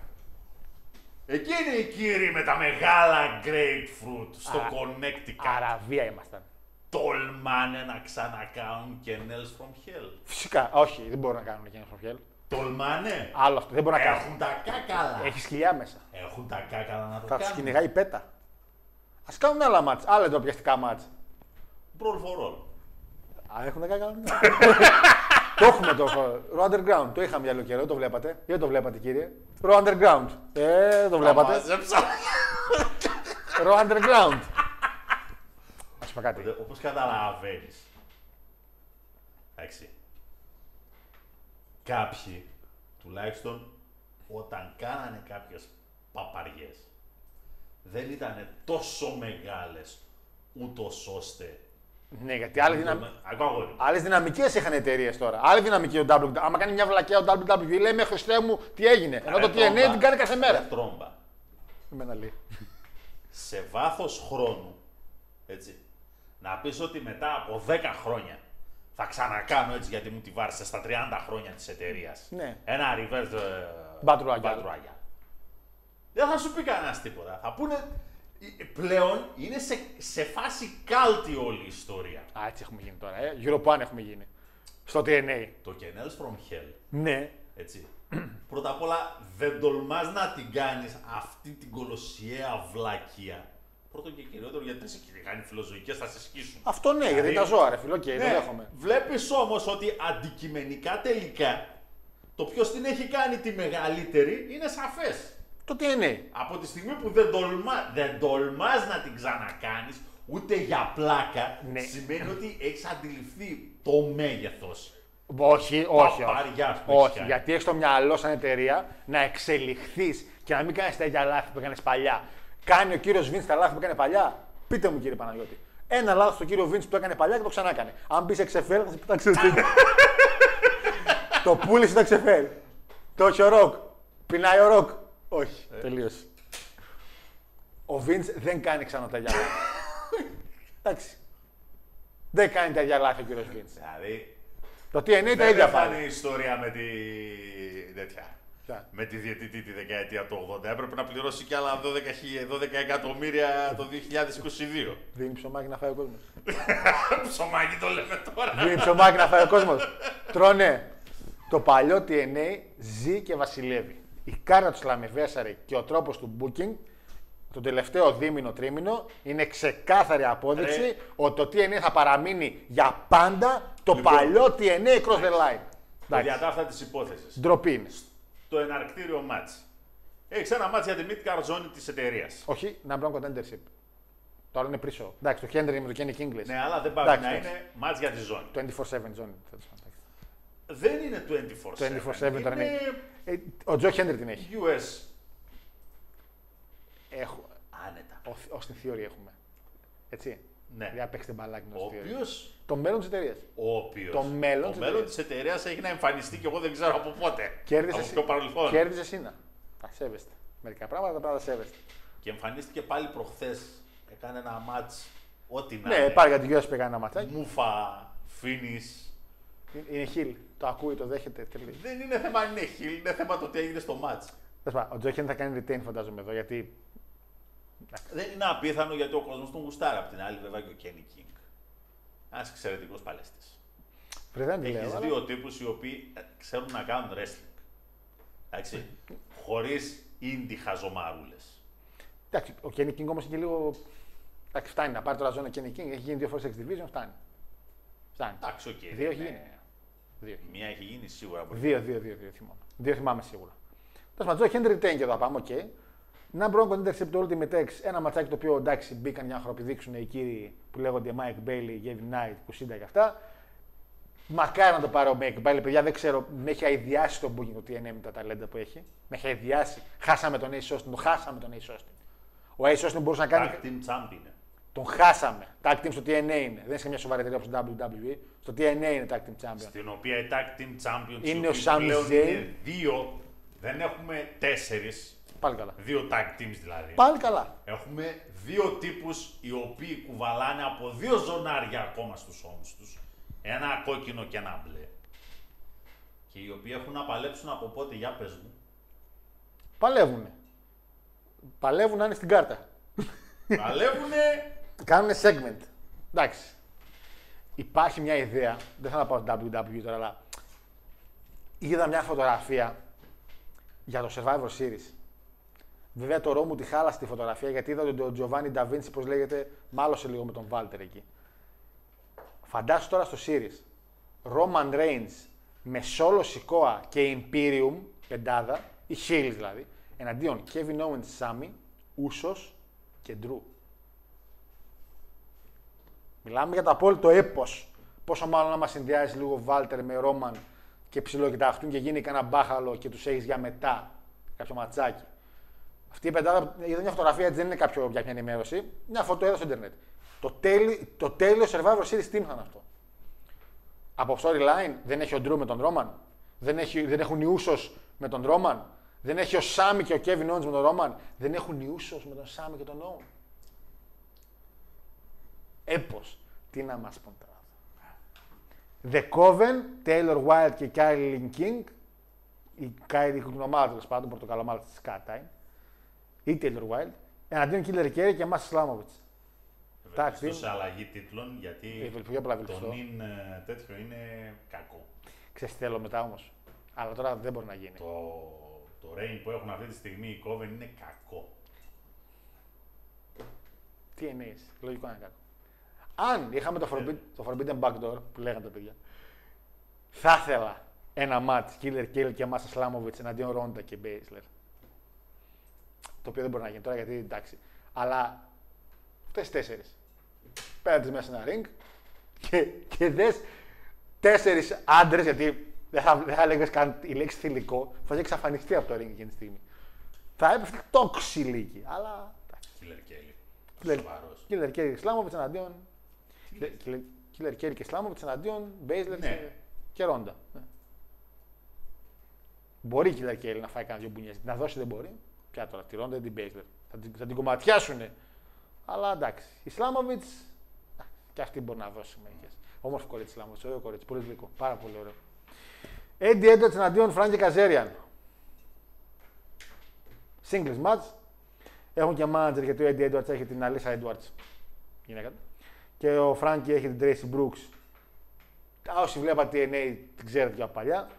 Εκεί είναι οι κύριοι με τα μεγάλα grapefruit στο Αρα... Connecticut. Αραβία ήμασταν. Τολμάνε να ξανακάνουν και Nails from Hell. Φυσικά, όχι, δεν μπορούν να κάνουν και Nails from Hell. Τολμάνε. Άλλο αυτό, δεν μπορούν να κάνουν. Έχουν τα κάκαλα. Έχει σκυλιά μέσα. Έχουν τα κάκαλα να το κάνουν. Θα του κυνηγάει η πέτα. Ας κάνουν άλλα μάτς, άλλα εντροπιαστικά μάτς. Brawl for all. Α, έχουν τα κάκαλα. Το έχουμε το Raw Underground. Το είχαμε για λίγο καιρό, το βλέπατε. Δεν το βλέπατε, κύριε. Raw Underground. Ε, το βλέπατε. Raw Underground. Ας πω κάτι. Όπως καταλαβαίνεις. Εντάξει. Κάποιοι, τουλάχιστον όταν κάνανε κάποιες παπαριές, δεν ήταν τόσο μεγάλες ούτως ώστε. Ναι, γιατί άλλες, δυναμ... άλλες δυναμικές είχαν εταιρείες τώρα. Άλλη δυναμική ο ντάμπλιου ντάμπλιου ι. Άμα κάνει μια βλακιά ο ντάμπλιου ντάμπλιου ι, λέμε Χριστέ μου τι έγινε. Ενώ το τι εν έι την κάνει κάθε μέρα. Τρόμπα. Εμένα λέει. Σε βάθος χρόνου, έτσι, να πεις ότι μετά από δέκα χρόνια θα ξανακάνω έτσι γιατί μου τη βάρισε στα τριάντα χρόνια της εταιρείας. Ναι. Ένα reverse battle royale. Δεν θα σου πει κανένας τίποτα. Θα πούνε. Πλέον είναι σε, σε φάση κάλτη όλη η ιστορία. Α, έτσι έχουμε γίνει τώρα. Ε. Europan έχουμε γίνει. Στο τι εν έι. Το Nails from Hell. Ναι. Έτσι. Πρώτα απ' όλα δεν τολμάς να την κάνεις αυτή την κολοσιαία βλακεία. Πρώτον και κυριότερο γιατί σε κυνηγάνε φιλοζωικές, θα σε σκίσουν. Αυτό ναι, γιατί τα ζώα, ρε φίλο, και δεν έχουμε. Βλέπεις όμως ότι αντικειμενικά τελικά το ποιος την έχει κάνει τη μεγαλύτερη είναι σαφές. Το τι εν έι. Από τη στιγμή που δεν, τολμά, δεν τολμάς να την ξανακάνεις, ούτε για πλάκα, ναι. Σημαίνει ότι έχεις αντιληφθεί το μέγεθος. Όχι, όχι, Παπαριάς, όχι, όχι. Γιατί έχεις το μυαλό σαν εταιρεία να εξελιχθείς και να μην κάνεις τα ίδια λάθη που έκανες παλιά. Κάνει ο κύριος Βίντς τα λάθη που έκανε παλιά. Πείτε μου, κύριε Παναγιώτη. Ένα λάθος του κύριο Βίντς που το έκανε παλιά και το ξανά έκανε. Αν μπει σε ξεφέρει, θα σε πετάξει. Το πούλησε, το ξεφέρει. Το έχει ο Ροκ. Πεινάει ο Ροκ. Όχι. Ε. Τελείωσε. Ο Βίντς δεν κάνει ξανά τα ίδια λάθη. Εντάξει. Δεν κάνει τα ίδια λάθη ο κύριος Βίντς. Δηλαδή. Το τι εννοεί τα ίδια πάλι. Δεν κάνει ιστορία με τη. Τέτοια. Με τη διαιτητή τη δεκαετία του ογδόντα. Έπρεπε να πληρώσει κι άλλα δώδεκα εκατομμύρια το δύο χιλιάδες είκοσι δύο. Δίνει ψωμάκι να φάει ο κόσμος. Ψωμάκι το λέμε τώρα. Δίνει ψωμάκι να φάει ο κόσμος. Τρώνε. Το παλιό τι εν έι ζει και βασιλεύει. Η κάρτα του Σλαμιβέσαρη και ο τρόπος του booking τον τελευταίο δίμηνο-τρίμηνο είναι ξεκάθαρη απόδειξη Ρε. ότι το τι εν έι θα παραμείνει για πάντα το λοιπόν, παλιό τι εν έι cross the line. Για τα αυτά της υπόθεσης. Ντροπή είναι. Το εναρκτήριο μάτς. Έχει ένα μάτς για τη mid-card zone της εταιρείας. Όχι, να μπλώνει contendership. Το άλλο είναι πρίσο. Εντάξει, το Χέντρι με το Kenny Kingles. Ναι, αλλά δεν πάει να εντάξει. είναι μάτς για τη ζώνη. είκοσι τέσσερα επτά ζώνη. Δεν είναι είκοσι τέσσερα επτά. είκοσι τέσσερα επτά είναι... τώρα είναι. Ε, ο Τζο Χέντρι την έχει. γιου ες. Έχω. Άνετα. Ως την θεωρία έχουμε. Έτσι. Ναι. Για να παίξετε μπαλάκι με τον Θεό. Το μέλλον της εταιρείας. Ο οποίος. Το μέλλον, μέλλον της εταιρείας έχει να εμφανιστεί και εγώ δεν ξέρω από πότε. Κέρδισε. Από παρελθόν. Κέρδισε σύνα. Τα σέβεστε. Μερικά πράγματα τα πράγματα σέβεστε. Και εμφανίστηκε πάλι προχθές. Έκανε ένα μάτς. Ό,τι να. Ναι, πάλι για την Γιώση έκανε ένα ματσάκι. Μούφα, Φίνις. Είναι χιλ. Το ακούει, το δέχεται. Τελεί. Δεν είναι θέμα αν είναι χιλ, είναι θέμα το τι έγινε στο μάτς. Ο Τζόχεν θα κάνει retain φαντάζομαι εδώ γιατί. Δεν είναι απίθανο γιατί ο κόσμος τον γουστάρει. Απ' την άλλη, βέβαια και ο Κένι Κίνγκ. Ένας εξαιρετικός παλαιστής. Έχεις δύο αλλά... τύπους οι οποίοι ξέρουν να κάνουν wrestling. Εντάξει. Χωρίς indie χαζομάρουλες. Εντάξει. Ο Κένι Κίνγκ όμως είναι και λίγο. Εντάξει, φτάνει να πάρει τώρα ζώνη ο Κένι Κίνγκ. Έχει γίνει δύο φορές X Division. Φτάνει. Φτάνει. Εντάξει, οκ. Okay, δύο έχει γίνει. Δύο. Μία έχει γίνει σίγουρα. Δύο, δύο, δύο, δύο θυμάμαι. Δύο θυμάμαι σίγουρα. Τέλος πάντων, Χέντρι Τέν και εδώ πάμε, οκ. Να μπρόγκο intercept το Ultimate X, ένα ματσάκι το οποίο εντάξει μπήκαν για να χοροπηδήξουν οι κύριοι που λέγονται Mike Bailey, Gavin Knight, Κουσίντα και αυτά. Μακάρι να το πάρω ο Mike Bailey, παιδιά, δεν ξέρω, με έχει αειδιάσει το booking του τι εν έι με τα ταλέντα που έχει. Με έχει αειδιάσει. Χάσαμε τον Ace Austin, τον χάσαμε τον Ace Austin. Ο Ace Austin μπορούσε να κάνει. Tag team champion είναι. Τον χάσαμε. Tag team στο τι εν έι είναι. Δεν είναι σε μια σοβαρή εταιρεία όπως το ντάμπλιου ντάμπλιου ι. Στο τι εν έι είναι tag team champion. Στην οποία η tag team champion είναι ο Sami Zayn. Δύο, δεν έχουμε τέσσερις. Πάλι καλά. Δύο tag teams δηλαδή. Πάλι καλά. Έχουμε δύο τύπους οι οποίοι κουβαλάνε από δύο ζωνάρια ακόμα στους ώμους τους. Ένα κόκκινο και ένα μπλε. Και οι οποίοι έχουν να παλέψουν από πότε, για πες μου. Παλεύουνε. Παλεύουν να είναι στην κάρτα. Παλεύουνε. Κάνουνε segment. Εντάξει. Υπάρχει μια ιδέα, δεν θα πάω στο ντάμπλιου ντάμπλιου ι τώρα, αλλά είδα μια φωτογραφία για το Survivor Series. Βέβαια το Ρόμου τη χάλασε τη φωτογραφία γιατί είδα τον Τζοβάνι Νταβίντσι, πώς λέγεται, μάλωσε λίγο με τον Βάλτερ εκεί. Φαντάσου τώρα στο Series. Roman Reigns με Solo Sikoa και Imperium, πεντάδα, οι Χίλ δηλαδή, εναντίον Kevin Owens, Sami, Usos και Drew. Μιλάμε για το απόλυτο έπος. Πόσο μάλλον άμα συνδυάζει λίγο Βάλτερ με Roman και ψιλοκοιταχτούν και γίνει κανένα μπάχαλο και τους έχεις για μετά κάποιο ματσάκι. Αυτή η πεντάδα είδα μια φωτογραφία, έτσι δεν είναι κάποιο για μια ενημέρωση. Μια φωτό έδωσε στο Ιντερνετ. Το, τέλει, το τέλειο Survivor Series τι ήταν αυτό. Από storyline δεν έχει ο Ντρου με τον Ρόμαν. Δεν, δεν έχουν οι Ούσος με τον Ρόμαν. Δεν έχει ο Σάμι και ο Κέβιν Όντς με τον Ρόμαν. Δεν έχουν οι Ούσος με τον Σάμι και τον Όντς. Έπως. Τι να μας πούν τώρα. The Coven, Taylor Wilde και Kylie King. Η Kylie Κουκνομάδα τέλος πάντων, πορτοκαλομάδα της Sky ή Taylor Wilde, εναντίον Killer Kerry και Μάσης Σλάμοβιτς. Ευελπιστώ σε αλλαγή τίτλων, γιατί το νυν τέτοιο είναι κακό. Ξέρεις τι θέλω μετά όμως, αλλά τώρα δεν μπορεί να γίνει. Το, το reign που έχουν αυτή τη στιγμή οι Coven είναι κακό. Τι εννοείς, λογικό είναι κακό. Αν είχαμε το, forbid, το Forbidden Backdoor, που λέγανε τα παιδιά, θα ήθελα ένα μάτς Killer Kerry και Μάσης Σλάμοβιτς εναντίον Ρόντα και Μπέισλερ. Το οποίο δεν μπορεί να γίνει τώρα γιατί εντάξει. Αλλά αυτές τέσσερις. Πέρατε μέσα σε ένα ring και, και δες τέσσερις άντρες, γιατί δεν θα, δεν θα λέγες καν η λέξη θηλυκό, θα είχε εξαφανιστεί από το ring εκείνη τη στιγμή. Θα έπεφτε τόξι λίγη, αλλά εντάξει. Κίλερ Κέλλη. Κίλερ Κέλλη και Σλάμοβιτς εναντίον. Κίλερ Κέλλη και Σλάμοβιτς εναντίον Μπέιζλερ και Ρόντα. Μπορεί η Κίλερ Κέλλη να φάει κανένα δύο μπουνιές. Να δώσει δεν μπορεί. Πια τώρα, τη Ρόντα ή την Μπέιζλερ. Θα την, την κομματιάσουνε. Αλλά εντάξει. Η Σλάμοβιτς και αυτή μπορεί να δώσει μερικές. Όμορφο κορίτσι Σλάμοβιτς. Ωραίο κορίτσι. Πολύ γλυκό. Πάρα πολύ ωραίο. Έντι Έντουαρτς εναντίον Φράνκι Καζέριαν. Singles match. Έχουν και μάνατζερ γιατί ο Έντι Έντουαρτς έχει την Αλίσσα Έντουαρτς. Γυναίκα. Και ο Φράνκι έχει την Τρέισι Μπρουκς. Όσοι βλέπατε τι εν έι την ξέρετε για παλιά.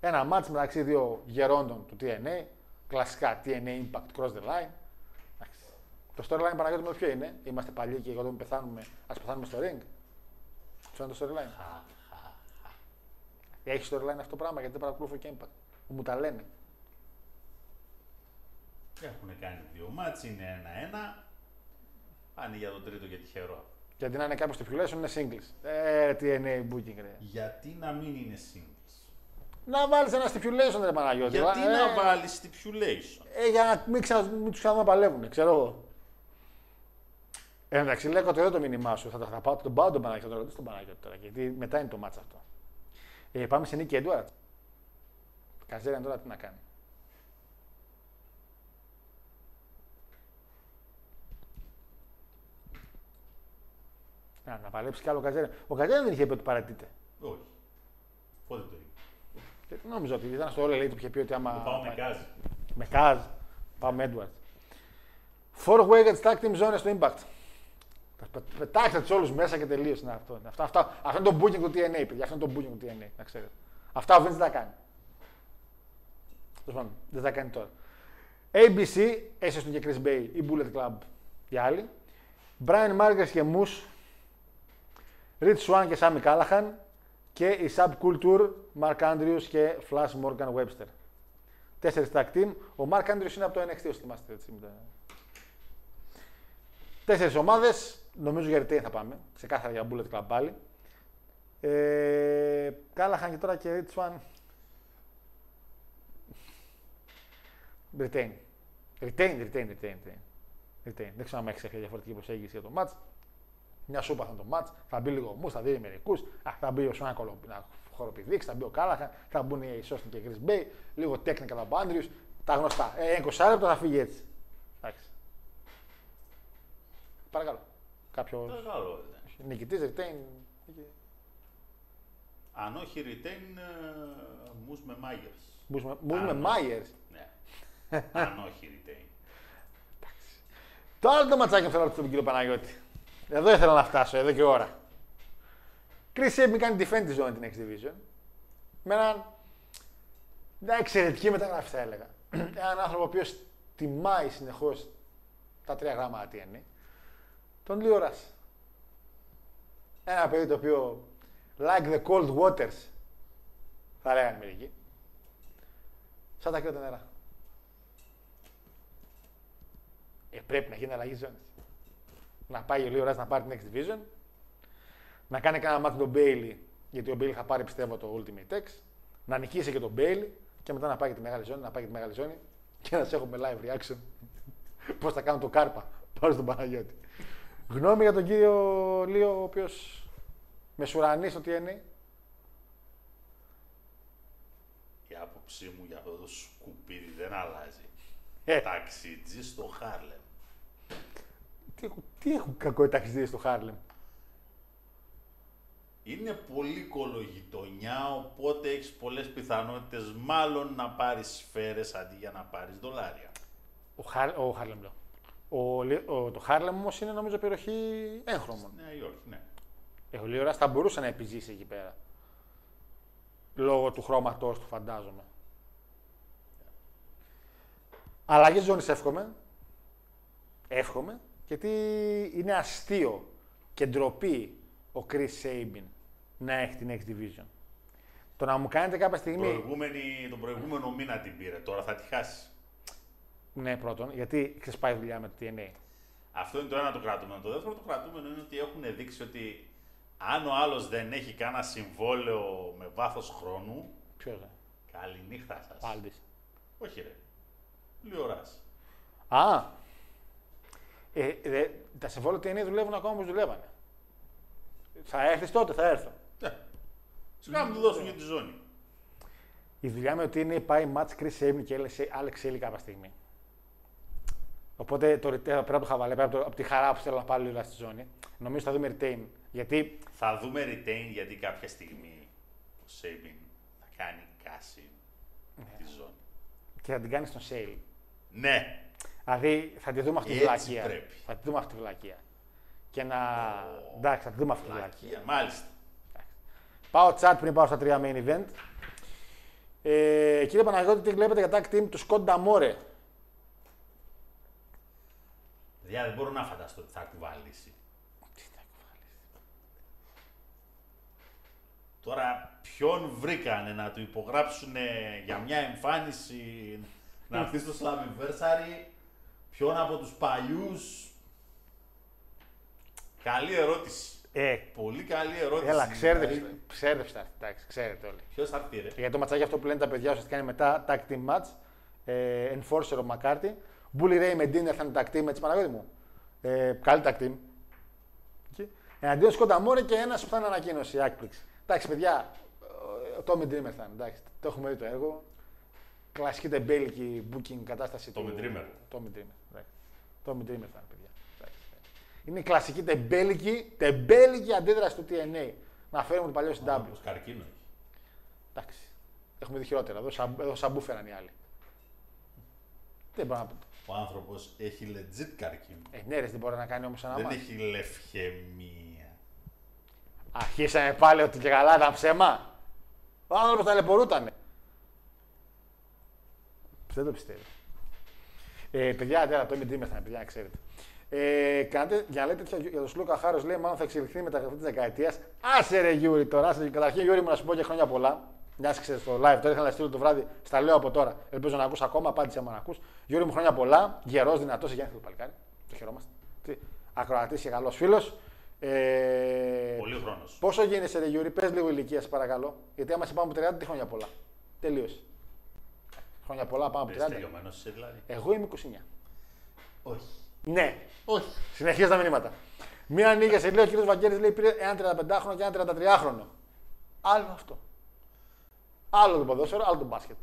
Ένα match μεταξύ δύο γερόντων του τι εν έι. Κλασικά τι εν έι Impact Cross the Line. Το storyline Παναγιώτη μου ποιο είναι. Είμαστε παλιοί και όταν πεθάνουμε, ας πεθάνουμε στο ring. Ποιο είναι το storyline. Έχει storyline αυτό το πράγμα γιατί δεν παρακολουθώ και Impact. Μου τα λένε. Έχουν κάνει δύο μάτς, είναι ένα-ένα. Πάνε για τον τρίτο και τυχερό. Γιατί να είναι κάποιος stipulation είναι singles. Ε, τι είναι booking, ρε. Γιατί να μην είναι singles. Να βάλεις ένα stipulation, ρε Παναγιώτη. Γιατί ε, να βάλεις stipulation. Ε, για να μην, ξα... μην τους κάνουν να παλεύουν, ξέρω εγώ. Ε, εντάξει, λέω το εδώ το μήνυμά σου. Θα, θα, θα πάω τον πάω τον Παναγιώτη, θα το ρωτήσω τον Παναγιώτη τώρα. Γιατί μετά είναι το μάτς αυτό. Ε, πάμε σε Νίκη Έντουαρτ. Καζέριαν τώρα τι να κάνει. Να παλέψει κι άλλο ο Καζέριαν. Ο Καζέριαν δεν είχε πει ότι παρατείται. Όχι. Πότε το είπε. Νόμιζα ότι ήταν στο All Elite που είχε πει ότι άμα. Το πάω με Κάζ. Με Κάζ. Πάμε Έντουαρτ. Four-way για τις tag team zones στο Impact. Πετάξτε τους όλους μέσα και τελείωσαν αυτό. Αυτό, αυτό, αυτό είναι το booking του τι εν έι, παιδιά. Αυτό είναι το booking του τι εν έι, να ξέρετε. Αυτά ο Vince δεν τα κάνει. Τέλος δεν τα κάνει τώρα. έι μπι σι, Aces και Chris Bay ή Bullet Club οι άλλοι. Brian Markers και Moose. Rich Swann και Sammy Callahan. Και η Subculture, Mark Andrews και Flash Morgan Webster. Τέσσερις tag team. Ο Mark Andrews είναι από το εν εξ τι, όσοι θυμάστε έτσι. Τέσσερις ομάδες. Νομίζω για ρητέι θα πάμε. Ξεκάθαρα για Bullet Club πάλι. Ε, Κάλαχαν και τώρα και Rich Swann. Retain. Retain, retain, retain, retain. Δεν ξέρω αν έχει διαφορετική προσέγγιση για το match. Μια σούπα θα είναι το match. Θα μπει λίγο μους, θα δει μερικούς. Θα μπει ο Swann να χοροπηδίξει, θα μπει ο Κάλαχαν, θα μπουν οι Σόστιν και οι Chris Bay. Λίγο τέχνικα από Andrews. Τα γνωστά. Ε, είκοσι λεπτό θα φύγει έτσι. Εντάξει. Παρακαλώ. Κάποιος νικητής, retain. Αν όχι retain, Moose με Myers. Moose με Myers. Ναι. Αν όχι retain. Εντάξει. Το άλλο το ματσάκι μου θέλω να ρωτήσω τον κύριο Παναγιώτη. Εδώ ήθελα να φτάσω, εδώ και ώρα. Chris Sabin κάνει defend τη ζώνη την X Division. Με έναν εξαιρετική μεταγραφή θα έλεγα. Έναν άνθρωπο ο οποίος τιμάει συνεχώς τα τρία γράμματα τι εν έι. Τον Λιόρας. Ένα παιδί το οποίο, like the cold waters, θα λέγανε μερικοί. Σαν τα κρύωτα νερά. Ε, πρέπει να γίνει αλλαγή ζώνης. Να πάει ο Λιόρας να πάρει την Next Division. Να κάνει κανένα μάτι τον Bailey, γιατί ο Bailey θα πάρει πιστεύω το Ultimate X. Να νικήσει και τον Bailey και μετά να πάει και τη μεγάλη ζώνη, να πάει και τη μεγάλη ζώνη και να σε έχουμε live reaction. Πώς θα κάνω το κάρπα. Πάω στον Παναγιώτη. Γνώμη για τον κύριο Λίο, ο οποίος μεσουρανεί στο τι εν έι. Η άποψή μου για αυτό το σκουπίδι δεν αλλάζει. Ε. Ταξιτζή στο Χάρλεμ. Τι, τι έχουν κακό οι ταξιτζίδες στο Χάρλεμ. Είναι πολύ κολογειτονιά, οπότε έχεις πολλές πιθανότητες μάλλον να πάρεις σφαίρες αντί για να πάρεις δολάρια. Ο, Χάρ, ο Χάρλεμ λέω. Ο, ο, το Χάρλεμ όμως είναι νομίζω περιοχή έγχρωμων. Νέα Υόρκη, ναι. Ο Λιόρας θα μπορούσε να επιζήσει εκεί πέρα. Λόγω του χρώματός του φαντάζομαι. Yeah. Αλλαγές ζώνης εύχομαι. Εύχομαι. Γιατί είναι αστείο και ντροπή ο Chris Sabin να έχει την Next Division. Το να μου κάνετε κάποια στιγμή. Τον προηγούμενο μήνα την πήρε, τώρα θα τη χάσει. Ναι, πρώτον, γιατί ξεσπάει δουλειά με το τι εν έι. Αυτό είναι το ένα το κρατούμενο. Το δεύτερο το κρατούμενο είναι ότι έχουν δείξει ότι αν ο άλλος δεν έχει κανένα συμβόλαιο με βάθος χρόνου. Ποιος δεν. Καληνύχτα σας. Πάλτης. Όχι ρε. Λιόρας. Α, Ε, δε, τα συμβόλαια τι δουλεύουν ακόμα όπως δουλεύανε. Θα έρθεις τότε, θα έρθω. Ναι. Σιγά μου τη δώσουν για τη ζώνη. Η δουλειά με ότι είναι πάει μάτς Chris Amy και Alex Haley κάποια στιγμή. Οπότε το retain, πέρα από το χαβαλέ, πέρα από, το, από τη χαρά που θέλω να πάρω λίγο στη ζώνη, νομίζω θα δούμε retain. Γιατί... Θα δούμε retain γιατί κάποια στιγμή ο Sabin θα κάνει κάση ναι. τη ζώνη. Και θα την κάνει στον Sale. Ναι. Δηλαδή θα τη δούμε αυτή τη βλακία. Θα τη δούμε αυτή τη βλακία. Και να. Oh. Εντάξει, θα τη δούμε αυτή τη βλακία. Μάλιστα. Εντάξει. Πάω chat πριν πάω στα τρία main event. Ε, κύριε Παναγιώτη, τι βλέπετε για tag team του Scott D'Amore. Δηλαδή δεν μπορώ να φανταστώ τι θα κουβαλήσει. Τι θα κουβαλήσει. Τώρα ποιον βρήκανε να του υπογράψουν για μια εμφάνιση. Να έρθει στο Slammiversary, ποιον από τους παλιούς. Καλή ερώτηση. Ε, Πολύ καλή ερώτηση. Έλα, ξέρετε, ξέρετε, εντάξει, ξέρετε όλοι. Ποιος θα πήρε. Για το ματσάκι αυτό που λένε τα παιδιά, ουσιαστικά είναι μετά tag team match. Ε, Enforcer ο McCarthy. Bully Ray με Diner θα είναι tag team, έτσι Παναγιώτη μου. Ε, καλή tag team. Εναντίον Scott D'Amore και ένας που θα είναι ανακοίνωση, έκπληξη. Εντάξει, παιδιά, ο Tommy Dreamer θα είναι, εντάξει, το έχουμε δει το έργο. Κλασική τεμπέλικη booking κατάσταση Tommy του... Dreamer. Tommy Dreamer. Right. Tommy Dreamer θα είναι, παιδιά. Right. Είναι η κλασική τεμπέλικη, τεμπέλικη αντίδραση του τι εν έι. Να φέρουμε το παλιό συντάμπι. Όπως καρκίνο. Εντάξει. Έχουμε δει χειρότερα. Εδώ, σαμ, εδώ σαμπού φέραν οι άλλοι. Δεν μπορώ να πω. Ο άνθρωπος έχει legit καρκίνο. Ε, ναι, ρε, δεν μπορεί να κάνει όμως ένα μάτι. Δεν έχει λευχαιμία. Αρχίσαμε πάλι ότι και καλά ήταν ψέμα. Ο άνθρωπος ταλαιπωρούτανε. Δεν το πιστεύω. Ε, παιδιά, τώρα το είμαι ντύμεθα, παιδιά, ξέρετε. Ε, κάντε, για να λέτε τέτοια για τον Σλούκα Χάρος, λέει μάλλον θα εξελιχθεί η μεταγραφή της δεκαετίας. Άσε ρε Γιούρι τώρα. Άσε, καταρχήν, Γιούρι μου να σου πω και χρόνια πολλά. Μια και ξέρεις το live, τώρα είχα να στείλω το βράδυ, στα λέω από τώρα. Ελπίζω να ακούς ακόμα, απάντησε μου να ακούς. Γιούρι μου χρόνια πολλά, γερός, δυνατός, Γιάννη του Παλκάρι. Το χαιρόμαστε. Ακροατής και καλός φίλος. Ε, Πολύ χρόνος. Πόσο γίνεσαι, ρε Γιούρι, πες λίγο ηλικία, παρακαλώ. Γιατί άμα σε πάμε από τριάντα, τι χρόνια πολλά. Τελείωσε. Χρόνια πολλά, πάμε από τριάντα. Είσαι δηλαδή. Εγώ είμαι είκοσι εννιά. Όχι. Ναι. Όχι. Συνεχίζει τα μηνύματα. Μία ανοίγεσαι, λέει ο κύριος Βαγγέλης, λέει πήρε έναν τριανταπεντάχρονο και έναν τριαντατριάχρονο. Άλλο αυτό. Άλλο το ποδόσφαιρο, άλλο το μπάσκετ.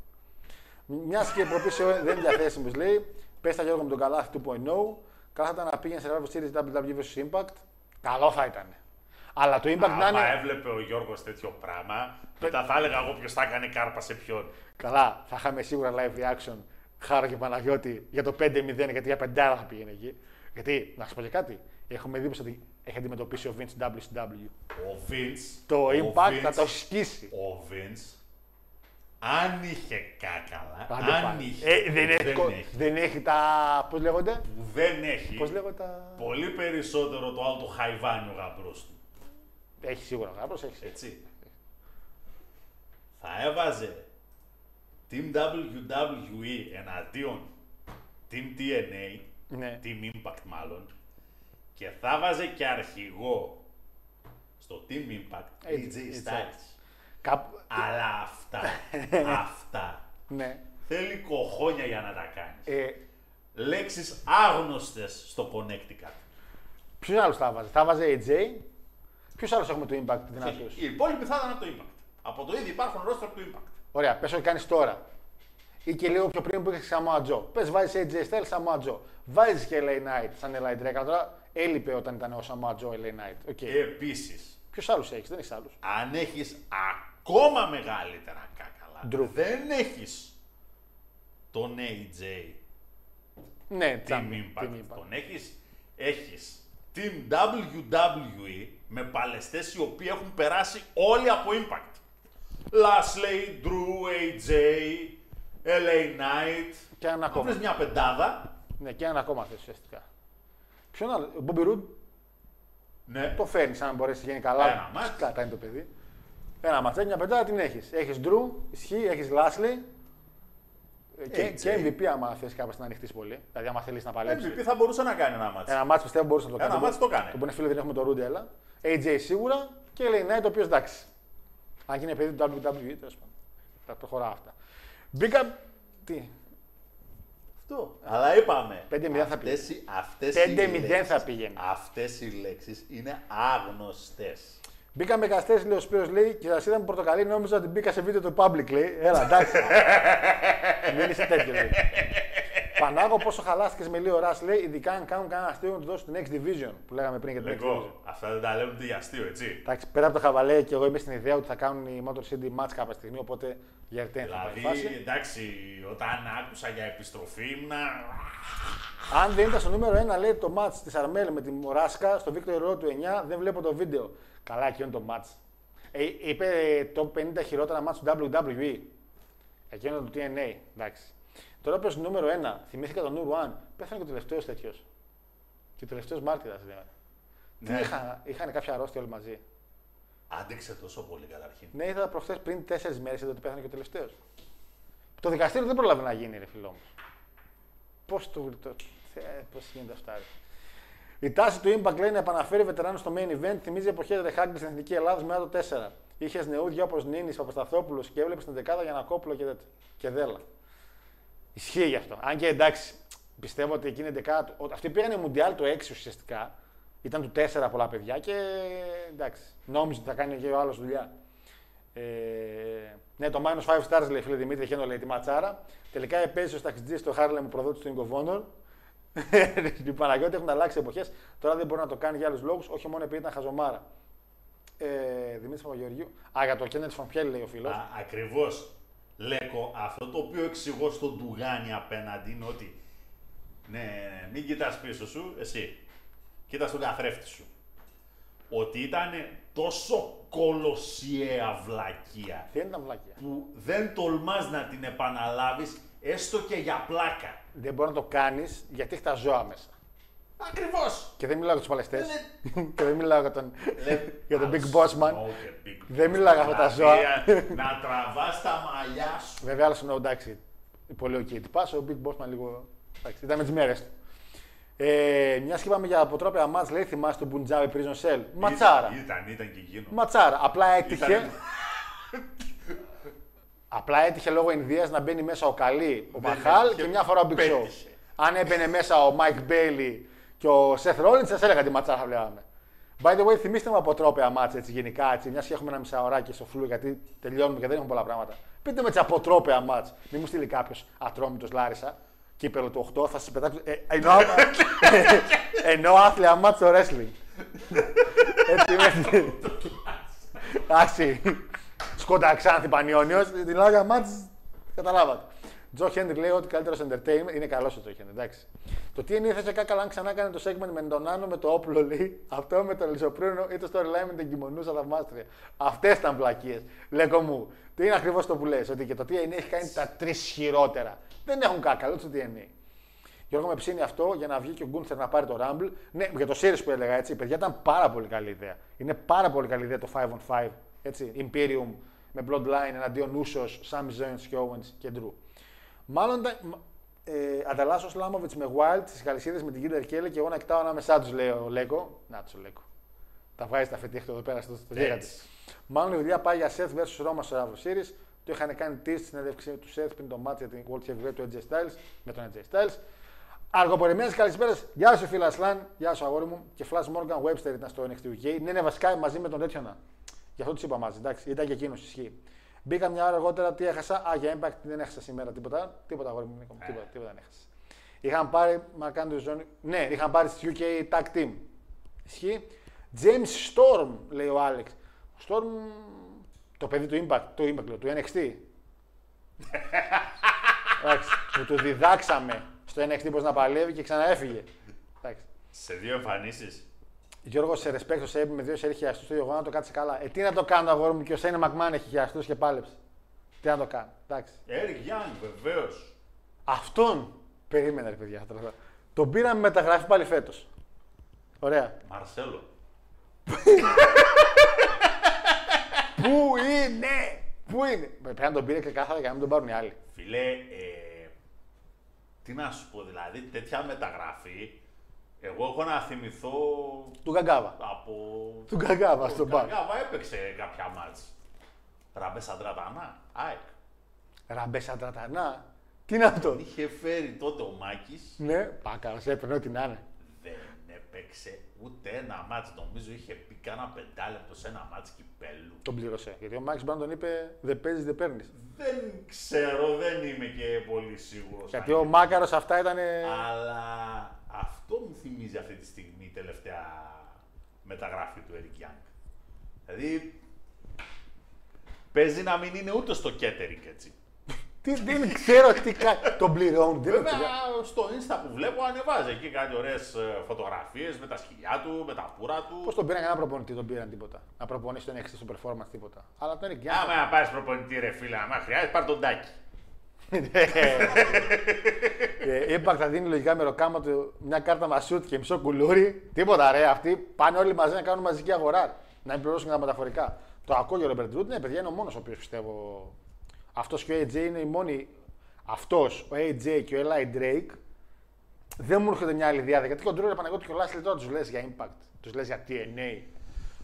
Μια και η προπήση δεν είναι διαθέσιμη, λέει. Πες τα Γιώργο με τον Καλάθι δύο κόμμα μηδέν. Καλά θα ήταν να πήγαινε σε Survivor Series ντάμπλιου ντάμπλιου ι versus. Impact. Καλό θα ήταν. Αλλά το Impact άμα να είναι. Άμα έβλεπε ο Γιώργος τέτοιο πράγμα, μετά θα έλεγα εγώ ποιος θα έκανε κάρπα σε ποιον. Καλά, θα είχαμε σίγουρα live reaction Χάρο και Παναγιώτη για το πέντε μηδέν, γιατί για πεντάρα θα πήγαινε εκεί. Γιατί, να σας πω και κάτι, έχουμε δει πως έχει αντιμετωπίσει ο Vince ντάμπλιου σι ντάμπλιου. Ο Vince. Το Impact Vince, θα το σκίσει. Ο Vince. Αν είχε κάκαλα. Άντε, αν είχε. Ε, δεν, έχει, δεν, κο... έχει. δεν έχει τα. Πώς λέγονται. Δεν έχει. Πώς λέγονται τα... Πολύ περισσότερο το άλλο το χαϊβάνι ο γαμπρός του. Έχει σίγουρα γαμπρός, έχει. Έτσι. Θα έβαζε Team ντάμπλιου ντάμπλιου ι εναντίον Team τι εν έι, ναι. Team Impact μάλλον, και θα βάζε και αρχηγό στο Team Impact, έι τζέι Styles. Κάπου... Αλλά αυτά, αυτά, ναι. Θέλει κοχόνια για να τα κάνεις. Ε... Λέξεις άγνωστες στο Connecticut. Ποιος άλλος θα βάζε, θα βάζε έι τζέι, ποιος άλλος έχουμε το Impact δυνατούς. Οι υπόλοιποι θα ήταν από το Impact. Από το ήδη υπάρχουν roster του Impact. Ωραία, πες ό,τι κάνεις τώρα. Ή και λίγο πιο πριν που είχες Samoa Joe. Πες βάζεις έι τζέι Styles, Samoa Joe. Βάζεις και ελ έι Knight σαν ελ έι Drake. Τώρα έλειπε όταν ήταν ο Samoa Joe ελ έι Knight. Okay. Επίσης. Ποιους άλλους έχεις, δεν έχεις άλλους. Αν έχεις ακόμα μεγαλύτερα κάκαλα, Drew. Δεν έχεις τον έι τζέι. Ναι, Team Impact. Team Impact. Τον έχεις, έχεις Team ντάμπλιου ντάμπλιου ι με παλαιστές οι οποίοι έχουν περάσει όλοι από Impact. Lashley, Drew, έι τζέι, ελ έι Knight. Και έναν ακόμα. Βρες μια πεντάδα. Ναι, και έναν ακόμα θες ουσιαστικά. Ποιον άλλο, ο Bobby Roode. Ναι. Το φέρνεις, αν μπορέσει να γίνει καλά. Ένα μάτς. Κατά είναι το παιδί. Ένα μάτς, μια πεντάδα την έχεις. Έχεις Drew, ισχύει, έχεις Lashley. Και, και εμ βι πι άμα θες κάπως να ανοιχτείς πολύ. Δηλαδή άμα θέλεις να παλέψεις. εμ βι πι θα μπορούσε να κάνει ένα μάτς. Ένα μάτς πιστεύω μπορούσε να το κάνει. Ένα μάτς το κάνει. Το που είναι φίλο δεν έχουμε το Roode, έλα. έι τζέι σίγουρα και ελ έι Knight ο οποίος εντάξει. Αν και είναι παιδί του ντάμπλιου ντάμπλιου ι, τέλος πάντων. Τα προχωρά αυτά. Μπήκα. Τι. Αυτό. Αλλά είπαμε. πέντε μηδέν θα πήγαινε. Αυτές, πέντε μηδέν θα πήγαινε. Αυτές οι λέξεις είναι άγνωστες. Μπήκαμε καστές, λέει ο Σπύρος, λέει, και σας είδαμε πορτοκαλί, νόμιζα ότι μπήκα σε βίντεο του Public, λέει. Έλα, εντάξει. Μην είσαι τέτοιο, λέει. Πανάγο, πόσο χαλάστηκες με λίγο Ρας, λέει, ειδικά αν κάνουν κανένα αστείο να του δώσουν την έξι division που λέγαμε πριν για την έξι division. Αυτά δεν τα λέμε ούτε για αστείο, έτσι. Εντάξει, πέρα από το χαβαλέ και εγώ είμαι στην ιδέα ότι θα κάνουν οι Motor City match κάποια στιγμή, οπότε για ρητέν θα πάρει φάση. Δηλαδή, εντάξει, όταν άκουσα για επιστροφή ήμουνα. Αν δεν ήταν στο νούμερο ένα, λέει το match τη Αρμέλ με τη Μοράσκα στο Victor Road του εννιά, δεν βλέπω το βίντεο. Καλά, εκείνο το match. Ε, είπε το πενήντα χειρότερα match του ντάμπλιου ντάμπλιου ι. Εκείνο το τι εν έι, εντάξει. Τώρα πες νούμερο ένα, θυμήθηκα τον Νουρ Ουάν, πέθανε και ο τελευταίος τέτοιος. Και ο τελευταίος μάρτυρας, δηλαδή. Ναι. Είχαν, είχαν κάποια αρρώστια όλοι μαζί. Άντεξε τόσο πολύ καταρχήν. Ναι, είδα προχθές πριν τέσσερις μέρες ότι πέθανε και ο τελευταίος. Το δικαστήριο δεν πρόλαβε να γίνει, ρε φίλο μου. Πώς το, το ε, πώς γίνεται αυτά, ρε. Η τάση του Impact λέει να επαναφέρει βετεράνους στο main event, θυμίζει εποχές Ρεχάκλη στην Εθνική Ελλάδα μετά το τέσσερα. Είχε νεούδια όπως Νίνης, Παπασταθόπουλος και έβλεπε στην δεκάδα Γιαννακόπουλο και, και Δέλα. Ισχύει γι' αυτό. Αν και εντάξει, πιστεύω ότι εκείνη την δεκάδα. Αυτοί πήγανε Μουντιάλ το έξι ουσιαστικά. Ήταν του τέσσερα πολλά παιδιά και εντάξει. Νόμιζε ότι θα κάνει και ο άλλος δουλειά. Ε, ναι, το μάινους φάιβ στάρς λέει φίλε Δημήτρη, είχε λέει τη ματσάρα. Τελικά επέζησε ο ταξιτζής στο Χάρλεμ ο προδότης του Ring of Honor. Οι Παναγιώτη έχουν αλλάξει εποχές. Τώρα δεν μπορεί να το κάνει για άλλους λόγους, όχι μόνο επειδή ήταν χαζομάρα. Ε, Δημήτρη Παπαγεωργίου. Α, για το Κέννετ Φαμπιέλ λέει ο φίλος. Ακριβώς. Λέκο, αυτό το οποίο εξηγώ στον Ντουγάνι απέναντι είναι ότι ναι, ναι, μην κοιτάς πίσω σου, εσύ, κοίτας τον καθρέφτη σου. Ότι ήταν τόσο κολοσιαία βλακεία, δεν ήταν βλακεία, που δεν τολμάς να την επαναλάβεις έστω και για πλάκα. Δεν μπορεί να το κάνεις γιατί έχει τα ζώα μέσα. Ακριβώς! Και δεν μιλάω για τους παλαιστές. Και δεν μιλάω για τον, για τον Big Boss Man. Big δεν μιλάω για αυτά τα ζώα. Να τραβάς τα μαλλιά σου. Βέβαια, άλλος εννοώ, εντάξει, πολύ οκ. Τι πας, ο Big Boss Man λίγο. Εντάξει, ήταν με τις μέρες του. Ε, μιας και είπαμε για αποτρόπια μάτς, λέει θυμάσαι τον Punjabi Prison Cell. Ματσάρα. Ήταν, ήταν και εκείνο. Ματσάρα. Απλά έτυχε. Απλά έτυχε λόγω Ινδίας να μπαίνει μέσα ο Καλή, ο Μαχάλ και μια φορά ο Big Show. Αν έμπαινε μέσα ο Mike Bailey και ο Seth Rollins, σας έλεγα τι ματσάρα θα βλέπαμε. By the way, θυμίστε με αποτρόπαια μάτς έτσι γενικά, έτσι, μιας και έχουμε ένα μισάωράκι στο φλου, γιατί τελειώνουμε και δεν έχουμε πολλά πράγματα. Πείτε με τις αποτρόπαια μάτς. Μην μου στείλει κάποιος Ατρόμητος Λάρισα, κύπελλο του οκτώ, θα σας πετάξω. Ε, εννοώ, εννοώ άθλια μάτς στο wrestling. Έτσι είμαι. Άση. Σκότα Ξάνθη Πανιόνιος, την άλλα μάτς, καταλάβατε. Τζο Χέντρι λέει ότι καλύτερο entertainment είναι καλό ο Τζο Χέντρι, εντάξει. Το τι ενήθεσε κάκαλα αν ξανά έκανε το segment με τον Άνω με το όπλο, λέει. Αυτό με τον Λιζοπρίνο ή το storyline με την κοιμονούσα θαυμάστρια. Αυτές ήταν βλακίες. Λέκο μου, τι είναι ακριβώς το που λες, ότι και το τι ενήθεσε έχει κάνει τα τρεις χειρότερα. Δεν έχουν κάκαλο, ούτε το τι ενήθεσε. Γιώργο με ψήνει αυτό για να βγει και ο Γκούνθερ να πάρει το Rumble. Ναι, για το series που έλεγα έτσι, η παιδιά ήταν πάρα πολύ καλή ιδέα. Είναι πάρα πολύ καλή ιδέα το πέντε on πέντε, έτσι. Imperium με Bloodline εναντίον Ούσος, Sami Zayn και Owens και Drew. Μάλλον ε, ανταλλάσσω Σλάμοβιτς με Wild, τις καλυσίδες με την Κίντερ Κέλλη και εγώ να κοιτάω ανάμεσά τους, λέει ο Λέκο. Να τους ο Λέκο. Τα βγάζει τα φετίχτω εδώ πέρα στο γίγαντι. Μάλλον η δουλειά πάει για Seth versus Roma στο Survivor Series. Το είχαν κάνει tease στην έλευξη του Seth πριν το match για την World Heavyweight του έι τζέι Styles με τον έι τζέι Styles. Αργοπορημένες καλησπέρες. Γεια σου φίλα Ασλάν, γεια σου αγόρι μου. Και Flash Morgan Webster ήταν στο εν εξ τι γιου κέι. Ναι, ναι, βασικά μαζί με τον Τέτιονα. Γι' αυτό του είπα μαζί, εντάξει, ήταν και εκείνο ισχύει. Μπήκα μια ώρα αργότερα, τι έχασα. Α, για Impact δεν έχασα σήμερα τίποτα. Τίποτα, αγόρι μου, Νίκο, τίποτα, τίποτα δεν έχασα. Είχαν πάρει, μα κάνει ζώνη. Ναι, είχαν πάρει στη γιου κέι Tag Team. Ισχύει. James Storm, λέει ο Άλεξ. Storm, το παιδί του Impact, του Impact, λέω, του εν εξ τι. Εντάξει, που του διδάξαμε στο εν εξ τι πώς να παλεύει και ξαναέφυγε. Εντάξει. Σε δύο εμφανίσεις. Γιώργο, σε ρεσπέκτο σε έπειμε με δύο σερί χιαστού στο γεγονό να το κάτσε καλά. Ε, τι να το κάνω, αγόρι μου, και ο Σέιν Μακμάν έχει χιαστού και πάλεψε. Τι να το κάνω, εντάξει. Έρικ Γιάνγκ, βεβαίως. Αυτόν περίμενα, ρε παιδιά. Τον πήραμε μεταγραφή πάλι φέτος. Ωραία. Μαρσέλο. Πού είναι, πού είναι. Πρέπει να τον πήρε ξεκάθαρα για να μην τον πάρουν οι άλλοι. Φιλέ, ε, τι να σου πω, δηλαδή τέτοια μεταγραφή. Εγώ έχω να θυμηθώ. Του Γκαγκάβα. Από... Του Γκαγκάβα στον Πάο. Του Γκαγκάβα έπαιξε κάποια μάτς. Ραμπέ Σαντρατανά. ΑΕΚ. Ραμπέ Σαντρατανά. Τι είναι αυτό. Τον είχε φέρει τότε ο Μάκης. Ναι, πάκα, σε έπαιρνε ό,τι να είναι. Δεν έπαιξε ούτε ένα μάτς. Νομίζω είχε πει κάνα πεντάλεπτο σε ένα μάτς κυπέλου. Τον πλήρωσε. Γιατί ο Μάκης πάνω τον είπε δεν παίζεις, δεν παίρνεις. Δεν ξέρω, δεν είμαι και πολύ σίγουρος. Γιατί ο Μάκαρος αυτά ήταν. Αλλά αυτό μου θυμίζει αυτή τη στιγμή η τελευταία μεταγράφη του Eric Young. Δηλαδή. Παίζει να μην είναι ούτε στο catering έτσι. Δεν ξέρω τι κάνει. Τον πληρώνουν. Βέβαια στο Insta που βλέπω ανεβάζει εκεί κάτι ωραίες φωτογραφίες με τα σκυλιά του, με τα πουρα του. Πώς τον πήραν κανένα προπονητή, τον πήραν τίποτα. Να προπονήσει τον έξι στο performance τίποτα. Αλλά τον Eric Young. Άμα να πάρεις προπονητή ρε φίλα, άμα χρειάζεται πάρ' τον Τάκη. Impact θα δίνει λογικά με ροκάμα του μια κάρτα μασούτ και μισό κουλούρι. Τίποτα ρε. Αυτοί πάνε όλοι μαζί να κάνουν μαζική αγορά. Να επιπληρώσουν τα μεταφορικά. Το ακούω και ο Ρόμπερτ Ρούντ, ναι, παιδιά είναι ο μόνος ο οποίος πιστεύω. Αυτός και ο έι τζέι είναι οι μόνοι. Αυτός, ο έι τζέι και ο Eli Drake δεν μου έρχονται μια άλλη διάδεκα. Γιατί ο Ντρούερ Παναγιώτη και ο Λάσλι τώρα τους λες για Impact, τους λες για τι εν έι.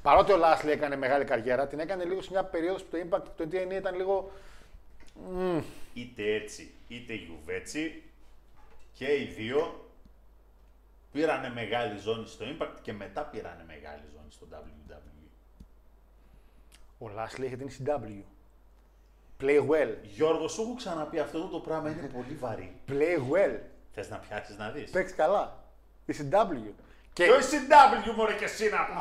Παρότι ο Λάσλι έκανε μεγάλη καριέρα, την έκανε λίγο σε μια περίοδο που το Impact, το τι εν έι ήταν λίγο. Mm. Είτε έτσι, είτε γιουβέτσι και οι δύο πήρανε μεγάλη ζώνη στο Impact και μετά πήρανε μεγάλη ζώνη στο ντάμπλιου ντάμπλιου ι. Ο Λάσλι έχει την σι ντάμπλιου. Play well. Γιώργο, σου έχω ξαναπεί αυτό το πράγμα είναι πολύ βαρύ. Play well. Θες να πιάσεις να δεις. Παίξεις καλά. Η σι ντάμπλιου. Και ο σι ντάμπλιου μωρέ και εσύ να πούμε.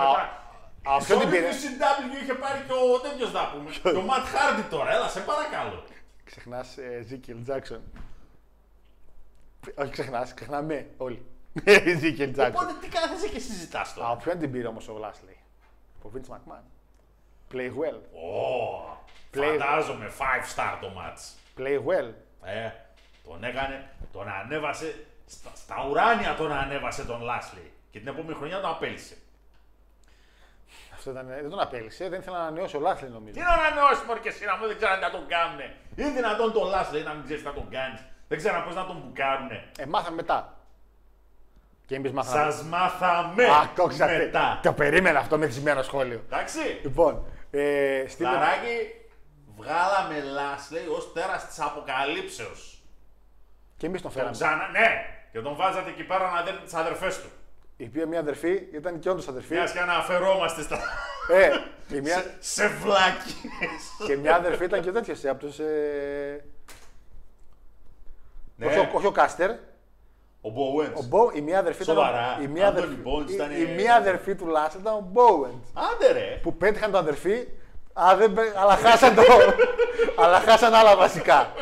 Αυτό την πήρε. Η σι ντάμπλιου είχε πάρει και ο τέτοιος να πούμε. Το Matt Hardy τώρα, έλα σε παρακαλώ. Ξεχνάς Ezekiel Jackson. Όχι ξεχνάς, ξεχνάμε όλοι. Ezekiel Jackson. Οπότε τι κάθεσαι και συζητάς τώρα. Ποιον την πήρε όμως ο Λάσλι. Ο Vince McMahon. Play well. Oh, Play φαντάζομαι, five star το match. Play well. Ε, τον έκανε, τον ανέβασε, στα, στα ουράνια τον ανέβασε τον Λάσλι και την επόμενη χρονιά τον απέλυσε. Αυτό ήταν, δεν τον απέλυσε, δεν ήθελα να ανανεώσει ο Λάσλι νομίζω. Τι να ανανεώσει μωρέ και εσύ να μου, δεν ξέρω αν θα τον κάνουνε. Είναι δυνατόν τον Λάσλι να μην ξέρεις τι θα τον κάνεις, δεν ξέρω πώς να τον μπουκάρουνε. Ε, μάθαμε μετά. Και εμείς μάθαμε. Σας μάθαμε α, μετά. Το περίμενα αυτό με θυσμένο σχόλιο. Εντάξει. Λοιπόν. Ε, Λαράκι, βγάλαμε Λάσλι ως τέρας της αποκαλύψεως. Και εμείς τον φέραμε. Τον ξανα... Ναι, και τον βάζατε εκεί πέρα να δείτε τις αδερφές του. Η οποία μια αδερφή ήταν και όντως αδερφή. Μιας και αναφερόμαστε στα... Ε, και μια... σε, σε βλάκες. Και μια αδερφή ήταν και τέτοιος, από τους... Ε... Ναι. Όχι, όχι ο Κάστερ. Ο Μπόουεντς. Ο Μπο... Η μία αδερφή, Σοβαρά. Ήταν... Η μία αδερφή... Ήταν... Η... Η μία αδερφή του Λάσλι ήταν ο Μπόουεντς. Άντε ρε! Που πέτυχαν τον αδερφή, α, δεν... αλλά χάσαν το... αλλά χάσαν άλλα βασικά.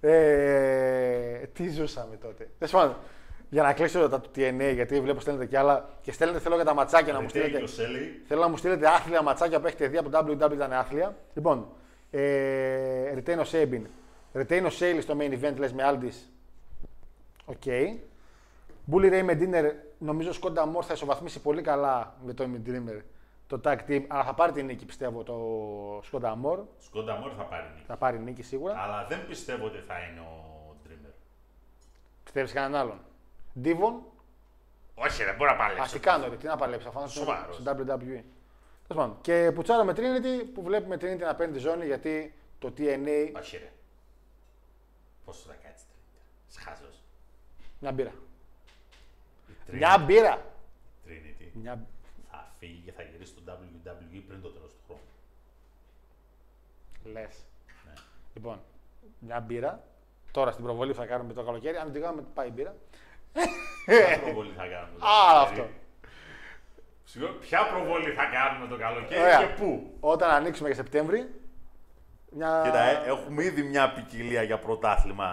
ε... Τι ζούσαμε τότε. Δες, για να κλείσω τα του τι εν έι, γιατί βλέπω στέλνετε κι άλλα. Και στέλνετε, θέλω για τα ματσάκια να μου στείλετε. Θέλω να μου στείλετε άθλια ματσάκια που έχετε δει από το ντάμπλιου ντάμπλιου ι, ήταν άθλια. Λοιπόν, ε... retain ο Sabin. Retain ο Sale στο main event, λες με Aldis. Οκ. Okay. Bully Ray με Dinner, νομίζω ο Σκόντα Μόρ θα ισοβαθμίσει πολύ καλά με το Dreamer το tag team, αλλά θα πάρει την νίκη πιστεύω το Σκόντα Μόρ. Σκόντα Μόρ θα πάρει νίκη. Θα πάρει νίκη σίγουρα. Αλλά δεν πιστεύω ότι θα είναι ο Dreamer. Πιστεύεις κανέναν άλλον. Divon. Όχι, δεν μπορεί να παλέψει. Ας τι κάνω, τι να παλέψει, θα φάνω στο ντάμπλιου ντάμπλιου ι. Και πουτσάρω με Trinity που βλέπουμε Trinity να παίρνει τη ζώνη γιατί το τι εν έι. Όχι ρε. Πώς θα κάτσει Trinity. Μια μπύρα. Trinity. Μια μπύρα. Trinity. Μια... Θα φύγει και θα γυρίσει στο ντάμπλιου ντάμπλιου ι πριν το τέλος του χρόνου. Λες. Ναι. Λοιπόν, μια μπύρα. Τώρα στην προβολή που θα κάνουμε το καλοκαίρι. Αν την κάνουμε, πάει η μπύρα. Ποια προβολή θα κάνουμε το καλοκαίρι. Α, αυτό. Συγγνώμη, ποια προβολή θα κάνουμε το καλοκαίρι Ωραία. Και πού. Όταν ανοίξουμε και Σεπτέμβρη. Μια... Κοίτα, ε, έχουμε ήδη μια ποικιλία για πρωτάθλημα.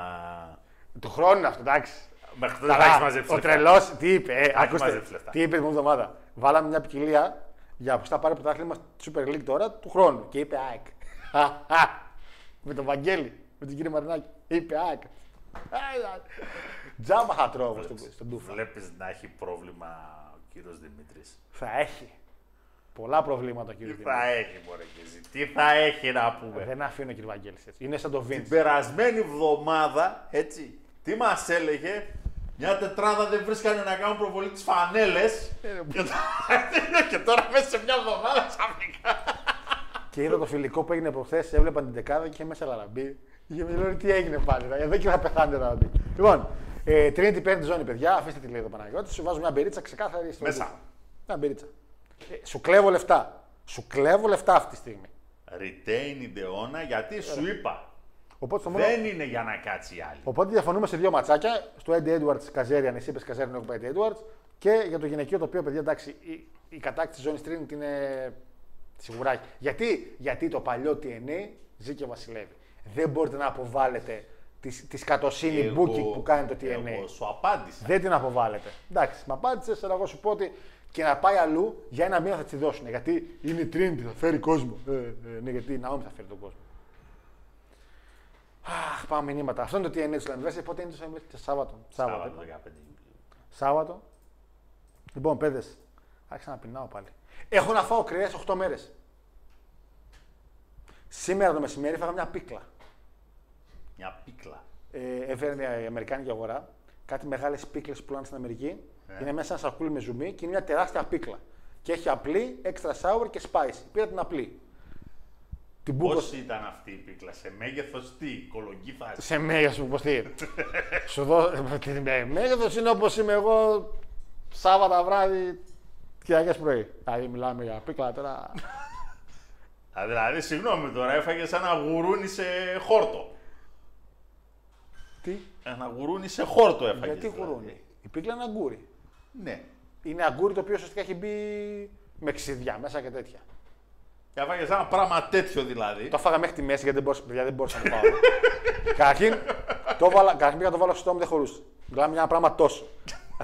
Του χρόνου αυτό, εντάξει. Μέχρι τότε θα έχει μαζέψει. Ο τρελός, τι είπε, ε, ακούστε, τι είπε την εβδομάδα. Βάλαμε μια ποικιλία για που θα πάρει πρωτάθλημα στη Super League τώρα του χρόνου. Και είπε ΑΕΚ. Με τον Βαγγέλη, με τον κύριο Μαρινάκη. Είπε ΑΕΚ. Τζάμπα θα τρώω στον τούφο. Βλέπεις να έχει πρόβλημα ο κύριος Δημήτρης. Θα έχει. Πολλά προβλήματα ο κύριος Δημήτρης. Τι θα έχει, μωρέ, τι θα έχει να πούμε. Δεν αφήνω ο κύριος Βαγγέλης έτσι. Είναι σαν το Vince. Την περασμένη εβδομάδα, έτσι, τι μας έλεγε. Μια τετράδα δεν βρίσκανε να κάνουν προβολή τις φανέλες. Και, και τώρα μέσα σε μια εβδομάδα ξαφνικά. Και είδα το φιλικό που έγινε προχθές, έβλεπαν την δεκάδα και είχε μέσα Λαραμπή. Λέω τι έγινε πάλι. Εδώ και θα πεθάνετε να δει. Λοιπόν, ε, Τρίτη πέμπτη ζώνη, παιδιά. Αφήστε τη λέει το Παναγιώτη. Σου βάζω μια μπερίτσα ξεκάθαρη. Μέσα. Μια μπερίτσα. Ε, σου κλέβω λεφτά. Σου κλέβω λεφτά αυτή τη στιγμή. Retain in the honor, γιατί ε, σου είπα. Οπότε, μόνο... Δεν είναι για να κάτσει η άλλη. Οπότε διαφωνούμε σε δύο ματσάκια. Στο Eddie Edwards Καζέριαν, εσύ είπε Καζέριαν, εγώ είπα Eddie Edwards. Και για το γυναικείο το οποίο, παιδιά, εντάξει, η, η κατάκτηση ζώνη Trinity είναι σιγουράκι. Γιατί, γιατί το παλιό τι εν έι ζει και βασιλεύει. Δεν μπορείτε να αποβάλλετε τη σκατοσύνη booking που κάνει το τι εν έι. Εγώ σου απάντησα. Δεν την αποβάλλετε. Εντάξει, με απάντησε, αλλά εγώ σου πω ότι και να πάει αλλού για ένα μήνα θα τη δώσουν. Γιατί είναι η Trinity, θα φέρει κόσμο. Ε, ε, ναι, γιατί η Naomi θα φέρει τον κόσμο. Αχ, πάμε μηνύματα. Αυτό είναι το τι εν έι του Σλαμιβέση. Πότε είναι το Σλαμιβέση, Σάββατο. Σάββατο. δεκαπέντε. Σάββατο. Λοιπόν, παιδες, άρχισα να πεινάω πάλι. Έχω να φάω κρέας οκτώ μέρες. Σήμερα το μεσημέρι φάγα μια πίκλα. Μια πίκλα. Ε, έφερε η αμερικάνικη αγορά. Κάτι μεγάλες πίκλες που πουλάνε στην Αμερική. Yeah. Είναι μέσα ένα σακούλι με ζουμί και είναι μια τεράστια πίκλα. Και έχει απλή, extra sour και spicy. Πήρα την απλή. Πώς ήταν αυτή η πίκλα, σε μέγεθος τι, κολογγή φάση. Σε μέγεθος, όπως τι. Σου δω, μέγεθος είναι όπως είμαι εγώ Σάββατα βράδυ, Κυριακές πρωί. Δηλαδή μιλάμε για πίκλα τώρα. Δηλαδή, συγγνώμη τώρα, έφαγες ένα γουρούνι σε χόρτο. Τι? Ένα γουρούνι σε χόρτο έφαγες. Γιατί γουρούνι. Δηλαδή. Η πίκλα είναι αγκούρι. Ναι. Είναι αγκούρι το οποίο ουσιαστικά έχει μπει με ξυδιά μέσα και τέτοια. Και έφαγες ένα πράγμα τέτοιο δηλαδή. Το έφαγα μέχρι τη μέση γιατί δεν μπορούσα, παιδιά, δεν μπορούσα να το πάω. Καταρχήν, πήγα να το βάλω στο στόμα, δεν χωρούσε. Μιλάμε για ένα πράγμα τόσο.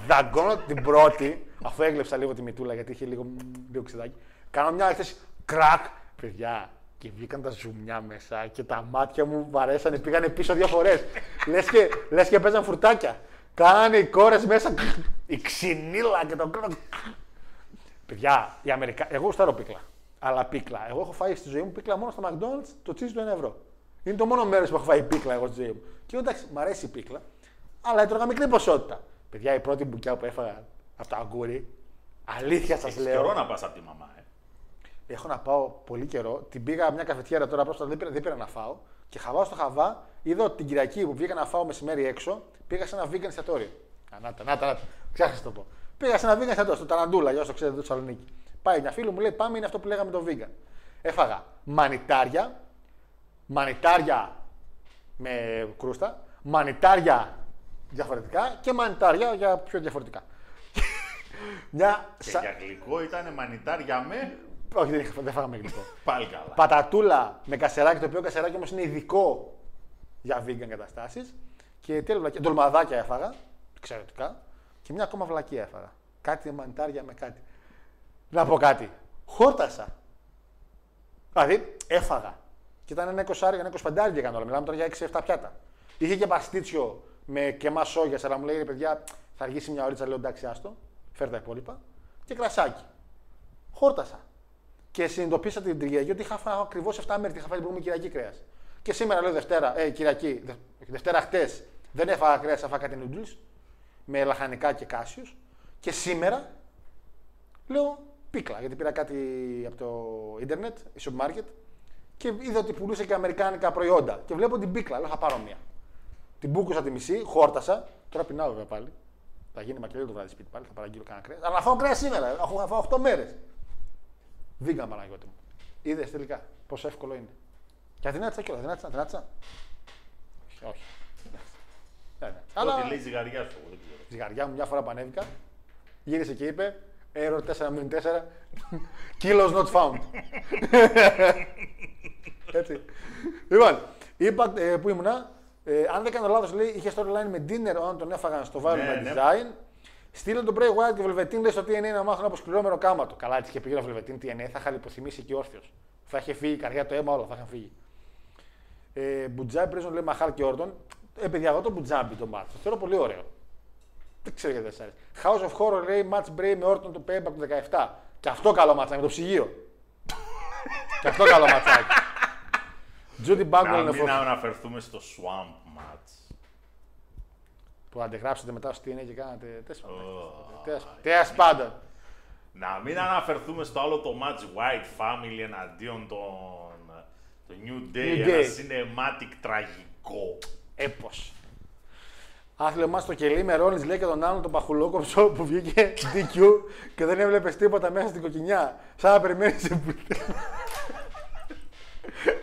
Δαγκώνω την πρώτη, αφού έγλεψα λίγο τη μητούλα γιατί είχε λίγο, λίγο ξεδάκι. Κάνω μια έκθεση κρακ, παιδιά. Και βγήκαν τα ζουμιά μέσα και τα μάτια μου βαρέσανε, πήγανε πίσω δύο φορές. Λες και, λες και παίζαν φουρτάκια. Κάνανε οι κόρες μέσα, η ξυνήλα και το κρακ. Παιδιά, οι Αμερικα... εγώ γουστάρω πίκλα. Αλλά πίκλα. Εγώ έχω φάει στη ζωή μου πίκλα μόνο στο McDonald's, το τσίζι του ένα ευρώ. Είναι το μόνο μέρος που έχω φάει πίκλα εγώ στη ζωή μου. Και εντάξει, μου αρέσει η πίκλα, αλλά έτρωγα μικρή ποσότητα. Παιδιά, η πρώτη μπουκιά που έφαγα από το αγκούρι, αλήθεια σας λέω. Έχεις καιρό να πας από τη μαμά, ε. Έχω να πάω πολύ καιρό. Την πήγα μια καφετιέρα τώρα πρόσφατα, δεν πήρα να φάω. Και χαβάω στο χαβά, είδα την Κυριακή που βγήκα να φάω μεσημέρι έξω, πήγα σε ένα vegan εστιατόριο. Ανάτα, ανάτα, ξέχασα το πω. Πήγα σε ένα vegan εστιατόριο, στο Ταραντούλα, για όσο ξέρετε, στη Θεσσαλονίκη. Πάει μια φίλη μου, λέει: Πάμε, είναι αυτό που λέγαμε το vegan. Έφαγα μανιτάρια, μανιτάρια με κρούστα, μανιτάρια διαφορετικά και μανιτάρια για πιο διαφορετικά. μια... Και για γλυκό ήταν μανιτάρια με. Όχι, δεν, δεν φάγαμε γλυκό. Πάλι καλά. Πατατούλα με κασεράκι, το οποίο κασεράκι όμως είναι ειδικό για vegan καταστάσεις. Και τι άλλο βλακία. Ντολμαδάκια έφαγα, εξαιρετικά. Και μια ακόμα βλακία έφαγα. Κάτι μανιτάρια με κάτι. Να πω κάτι. Χόρτασα. Δηλαδή, έφαγα. Και ήταν ένα είκοσι άρι, ένα είκοσι πέντε άρι και όλα. Μιλάμε τώρα για έξι εφτά πιάτα. Είχε και παστίτσιο με κεμά σόγια, αλλά μου λέει ρε παιδιά, θα αργήσει μια ωρίτσα. Λέω εντάξει, άστο, φέρ τα υπόλοιπα. Και κρασάκι. Χόρτασα. Και συνειδητοποίησα την Κυριακή ότι είχα φάει ακριβώς εφτά μέρες. Είχα φάει την προηγούμενη Κυριακή κρέας. Και σήμερα λέω Δευτέρα, ε, Κυριακή, δε, Δευτέρα χτες δεν έφαγα κρέας, έφαγα κάτι noodles με λαχανικά και κάσιους. Και σήμερα λέω. Πίκλα, γιατί πήρα κάτι από το ίντερνετ, η σούπερ μάρκετ και είδα ότι πουλούσε και αμερικάνικα προϊόντα. Και βλέπω την πίκλα, λέω θα πάρω μία. Την μπούκουσα τη μισή, χόρτασα. Τώρα πεινάω βέβαια πάλι. Θα γίνει μακελιό το βράδυ σπίτι πάλι, θα παραγγείλω κανένα κρέας. Αλλά να φάω κρέας σήμερα, έχω φάω οκτώ μέρες. Βίγκα Παναγιώτη μου. Είδες τελικά πόσο εύκολο είναι. Και αδυνάτησα κιόλα, αδυνάτησα, αδυνάτησα. Όχι. Ότι λέει ζυγαριά σου. Ζυγαριά μου, μια φορά πανέβηκα, γύρισε και είπε. Error τέσσερα μηδέν τέσσερα, kilos not found. Έτσι. Λοιπόν, είπα ε, που ήμουνα, ε, αν δεν κάνω λάθος, λέει, είχε storyline με dinner όταν τον έφαγαν στο Violent ναι, Design. Ναι. Στείλε τον Bray Wyatt και Velveteen, λέει στο τι εν έι να μάθουν από σκληρόμενο κάμα του. Καλά, έτσι και πήγε ο Velveteen τι εν έι, θα είχα λιποθυμήσει και όρθιος. Θα είχε φύγει η καρδιά, το αίμα, όλα θα είχαν φύγει. Ε, Μπουτζάμπι, πρέσβον, λέει Μαχάρ και Όρτον. Ε, παιδιά, εγώ τον Μπουτζάμπι τον μάθω. Θεωρώ πολύ ωραίο. Δεν ξέρω γιατί δεν σ' αρέσει. House of Horror λέει Match Bray με Orton του Payback του δεκαεπτά. Και αυτό καλό ματσάκι, με το ψυγείο. Και αυτό καλό ματσάκι. Judy Bagwell είναι φοβερό. Να αναφερθούμε στο Swamp Match. Που αντεγράψατε μετά στο τι εν έι και κάνατε. Τέλος πάντων. Να μην αναφερθούμε στο άλλο το Match White Family εναντίον των New Day. Ένα cinematic τραγικό. Επικό. Έπος. Άθλιο στο κελί με Ρόλινς, λέει, και τον άλλον τον παχουλόκοψο που βγήκε ντι κιου και δεν έβλεπες τίποτα μέσα στην κοκκινιά. Σαν να περιμένεις σε πουλτέ.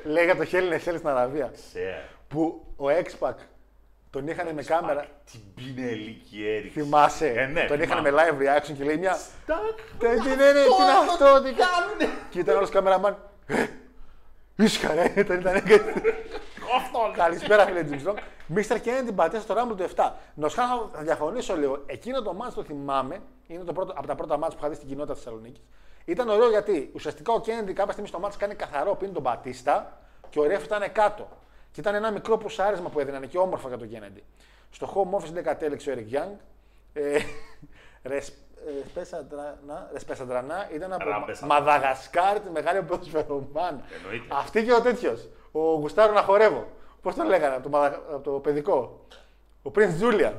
Λέει για το Χέλιν Εχέλ στην Αραβία. Που ο X-Pack τον είχανε με κάμερα. Την πίνε ηλικιέρη. Θυμάσαι. Τον είχανε με live reaction και λέει μια. Τι είναι αυτό, τι κάνουν. Και ήταν όλος καμεραμάν. Ίσχα ρε, ήταν κάτι. Καλησπέρα, φίλε Τζιμστρόγκ. Μίστερ Κέννη την πατήσε στο Rumble του επτά. Νοσχά, θα διαφωνήσω λίγο. Εκείνο το match το θυμάμαι. Είναι το πρώτο, από τα πρώτα match που είχα δει στην κοινότητα Θεσσαλονίκη. Ήταν ωραίο γιατί ουσιαστικά ο Κέννη κάποια στιγμή στο match κάνει καθαρό, πίνει τον Μπατίστα και ο ρεφ ήταν κάτω. Και ήταν ένα μικρό πουσάρισμα που έδιναν και όμορφα για τον Κέννη. Στο home office δεν κατέληξε ο Έρικ Γιάνγκ. Ρεσπέσαντρανά ήταν από Μαδαγασκάρ, τη μεγάλη ποδοσφαιρομάν. Αυτή και ο τέτοιο. Ο Γουστάρο να χορεύω. Πώς τον λέγανε από το, από το παιδικό. Ο Prince Julian.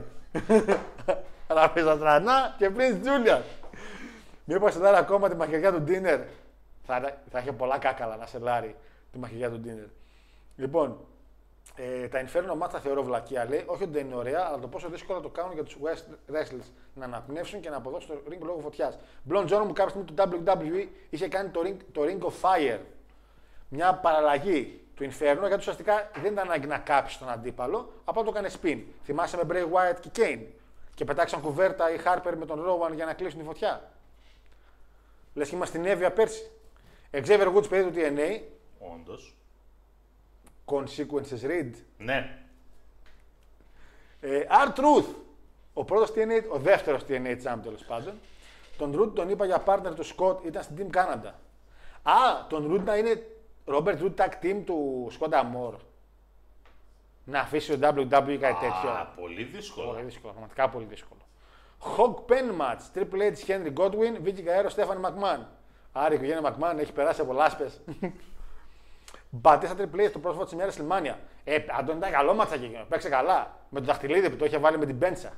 Ραπεζαντρανά και Prince Julian. Μήπως σελάρει ακόμα τη μαχαιριά του Ντίνερ. Θα, θα είχε πολλά κάκαλα να σελάρει τη μαχαιριά του Ντίνερ. Λοιπόν, ε, τα Inferno Match τα θεωρώ βλακεία, λέει. Όχι ότι δεν είναι ωραία, αλλά το πόσο δύσκολα το κάνουν για τους West Wrestlers να αναπνεύσουν και να αποδώσουν το ring λόγω φωτιάς. Blond John μου κάποια στιγμή του ντάμπλιου ντάμπλιου ι είχε κάνει το ring, το Ring of Fire. Μια παραλλαγή του Inferno, γιατί ουσιαστικά δεν ήταν ανάγκη να κάψει τον αντίπαλο, απλά το έκανε spin. Θυμάσαι με Bray Wyatt και Kane. Και πετάξαν κουβέρτα ή Harper με τον Rowan για να κλείσουν τη φωτιά. Λες και είμαστε στην Εύβοια πέρσι. Xavier Woods, παιδί του ντι εν έι. Όντως. Consequences Read. Ναι. R-Truth. Ε, ο πρώτος τι εν έι, ο δεύτερος τι εν έι Champ, τέλος πάντων. Τον Root τον είπα για partner του Scott, ήταν στην Team Canada. Α, τον Root να είναι Robert Root tag team του Scott Amore. Να αφήσει ο ντάμπλιου ντάμπλιου ι κάτι τέτοιο. Α, πολύ δύσκολο. Πολύ δύσκολο, πραγματικά πολύ δύσκολο. Hog Pen Match, Triple H, Henry Godwin, Vicky Guerrero, Stephanie McMahon. Άρα η οικογένεια McMahon έχει περάσει από λάσπες. Μπατίστα Triple H το πρόσφατο της ημέρας Λιμάνια. Ε, Αντώνη ήταν καλό μάτσα και εκείνο, παίξε καλά. Με το δαχτυλίδι που το είχε βάλει με την πέντσα.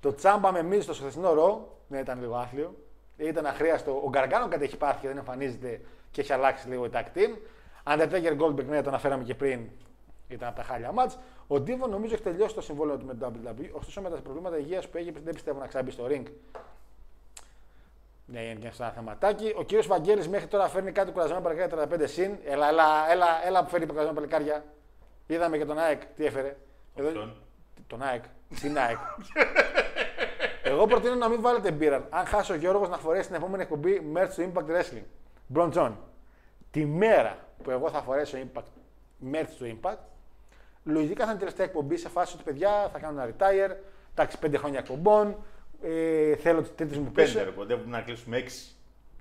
Το τσάμπα με μύρισε στο χθεσινό ρο, ναι, ήταν λίγο άθλιο. Ήταν αχρίαστο. Ο Γκαργάνο κάτι έχει πάθει και δεν εμφανίζεται και έχει αλλάξει λίγο η tag team. Undertaker Goldberg, ναι, το αναφέραμε και πριν, ήταν από τα χάλια μάτς. Ο Ντίβο νομίζω έχει τελειώσει το συμβόλαιο του με το ντάμπλιου ντάμπλιου ι, ωστόσο με τα προβλήματα υγείας που έχει δεν πιστεύω να ξαμπεί στο ring. Ναι, είναι και αυτό ένα θεματάκι. Ο κύριος Βαγγέλης μέχρι τώρα φέρνει κάτι κουρασμένο παλικάρια τριάντα πέντε συν. Έλα, έλα, έλα, έλα που φέρνει κουρασμένο παλικάρια. Είδαμε και τον ΑΕΚ, τι έφερε. Εδώ... Τον ΑΕΚ. Στην ΑΕΚ. Εγώ προτείνω να μην βάλετε μπύραν. Αν χάσει ο Γιώργος να φορέσει την επόμενη εκπομπή merch του Impact Wrestling. Bron John. Τη μέρα που εγώ θα φορέσω Impact, merch του Impact, λογικά θα είναι τελευταία εκπομπή σε φάση ότι παιδιά θα κάνω ένα retire, τάξη πέντε χρόνια εκπομπών. Ε, θέλω τις τρίτες μου πίσω. Πέντε, κοντεύουμε να κλείσουμε έξι.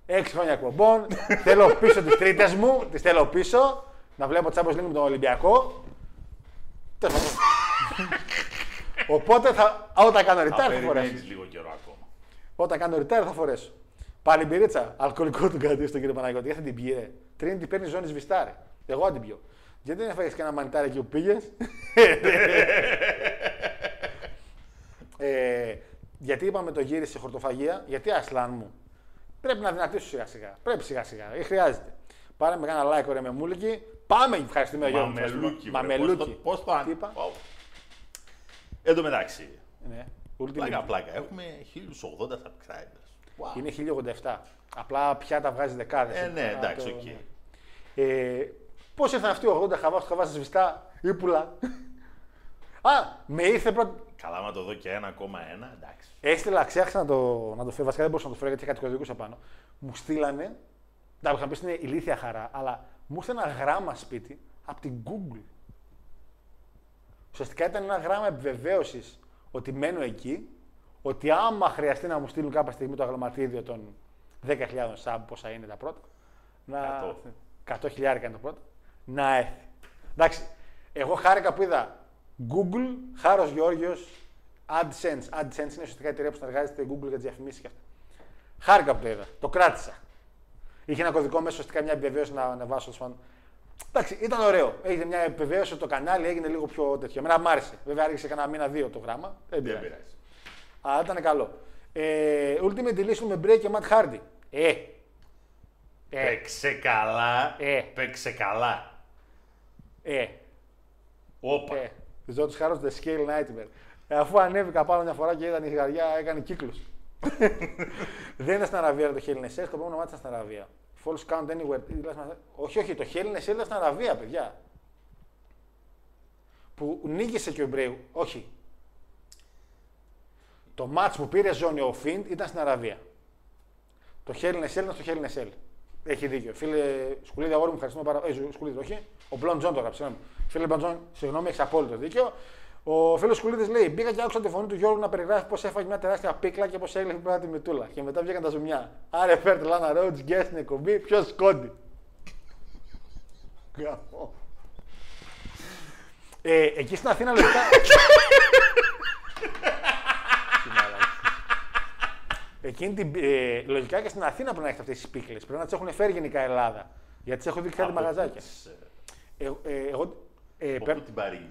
Έξι χρόνια εκπομπών. Θέλω πίσω τις τρίτες μου, τις θέλω πίσω. Να βλέπω Champions League με τον Ολυμπιακό. Οπότε θα, όταν κάνω retire θα, θα φορέσω. Λίγο καιρό ακόμα. Όταν κάνω retire θα φορέσω. Πάλι μπυρίτσα, αλκοολικό του κρατήριο στον κύριο Παναγιώτη. Γιατί την πήρε. Τρίνει την παίρνει ζώνη σβηστάρε. Εγώ αν την πιω. Γιατί δεν έφαγες και ένα μανιτάρι εκεί που πήγες. ε, γιατί είπαμε το γύρισε χορτοφαγία, γιατί Ασλάν μου. Πρέπει να δυνατήσω σιγά σιγά. Πρέπει σιγά σιγά, ή χρειάζεται. Πάρε με κάνα like, ωραία μεμούλικη. Πάμε, ευχαριστούμε για όλους. Μαμελούκι. Μαμελούκι. Πώς το αν... wow. Εν τω μεταξύ. Ναι. Πλάκα, πλάκα. Έχουμε χίλια ογδόντα subscribers. Wow. Είναι χίλια ογδόντα επτά. Απλά πια τα βγάζει δεκάδες. Ε, ναι, εντάξει, οκ. Το... Okay. Ε, πώς ήρθαν αυτοί ογδόντα χαβά, χαβά στα σβηστά, ύπουλα. Α, με ήρθε πρώτα. Καλά, να το δω και ένα ακόμα ένα, εντάξει. Έστειλα, ξέχασα να το, να το φέρω. Βασικά δεν μπορούσα να το φέρω γιατί είχα κάτι κωδικούς απάνω. Μου στείλανε. Τα είχα πει στην ηλίθια χαρά, αλλά μου ήρθε ένα γράμμα σπίτι από την Google. Ουσιαστικά ήταν ένα γράμμα επιβεβαίωσης ότι μένω εκεί, ότι άμα χρειαστεί να μου στείλουν κάποια στιγμή το αγλωματίδιο των δέκα χιλιάδων sub, πόσα είναι τα πρώτα. Να... εκατό χιλιάδες είναι το πρώτο. Να έρθει. Εντάξει, εγώ χάρηκα που είδα. Google, Χάρος Γεώργιος, AdSense. AdSense είναι ουσιαστικά η εταιρεία που συνεργάζεται Google για τις διαφημίσεις και αυτά. Χάρηκα που το είδα, το κράτησα. Είχε ένα κωδικό μέσα, ουσιαστικά μια επιβεβαίωση να ανεβάσω. Εντάξει, ήταν ωραίο. Έγινε μια επιβεβαίωση ότι το κανάλι έγινε λίγο πιο τέτοιο. Εμένα μ' άρεσε. Βέβαια, άργησε κανένα μήνα-δύο το γράμμα. Δεν πειράζει. Αλλά ήταν καλό. Ε, Ultimate Deletion με Bray και Matt Hardy. Ε. Ε. Παίξε καλά. Ε. Παίξε καλά. Ε. Όπα. Ε, Ζώτης Χάρος, The Scale Nightmare. Ε, αφού ανέβηκα πάνω μια φορά και έκανε η ζυγαριά, έκανε κύκλους. Δεν ήταν στην Αραβία το Hell in a Cell, το επόμενο μάτι ήταν στην Αραβία. Falls Count Anywhere. Όχι, όχι, το Hell in a Cell ήταν στην Αραβία, παιδιά. Που νίκησε και ο Ιμπρέου. Όχι. Το μάτς που πήρε ζώνη ο Φιντ ήταν στην Αραβία. Το Hell in a Cell ήταν στο Hell in a Cell. Έχει δίκιο. Φίλε Σκουλίδη, αγόρι μου, ευχαριστώ πάρα πολύ. Ε, Σκουλίδη, όχι. Ο Μπλον Τζον τώρα, συγγνώμη. Φίλε Μπλον Τζον, συγγνώμη, έχει απόλυτο δίκιο. Ο φίλος Σκουλίδης λέει: Μπήκα και άκουσα τη φωνή του Γιώργου να περιγράφει πως έφαγε μια τεράστια πίκλα και πως έλειφε πέρα τη μητούλα. Και μετά βγήκαν τα ζουμιά. Άρε, φέρτε Λάνα Ρόουτς, γκέ στην εκπομπή, ποιο σκόντι. ε, εκεί στην Αθήνα λογικά. Εκείνη την, ε, λογικά και στην Αθήνα πρέπει να έχετε αυτές τις πίκλες. Πρέπει να τις έχουν φέρει γενικά Ελλάδα. Γιατί τις έχω δει κάτι μαγαζάκια. Εγώ. Παίρνω την Παρίγη.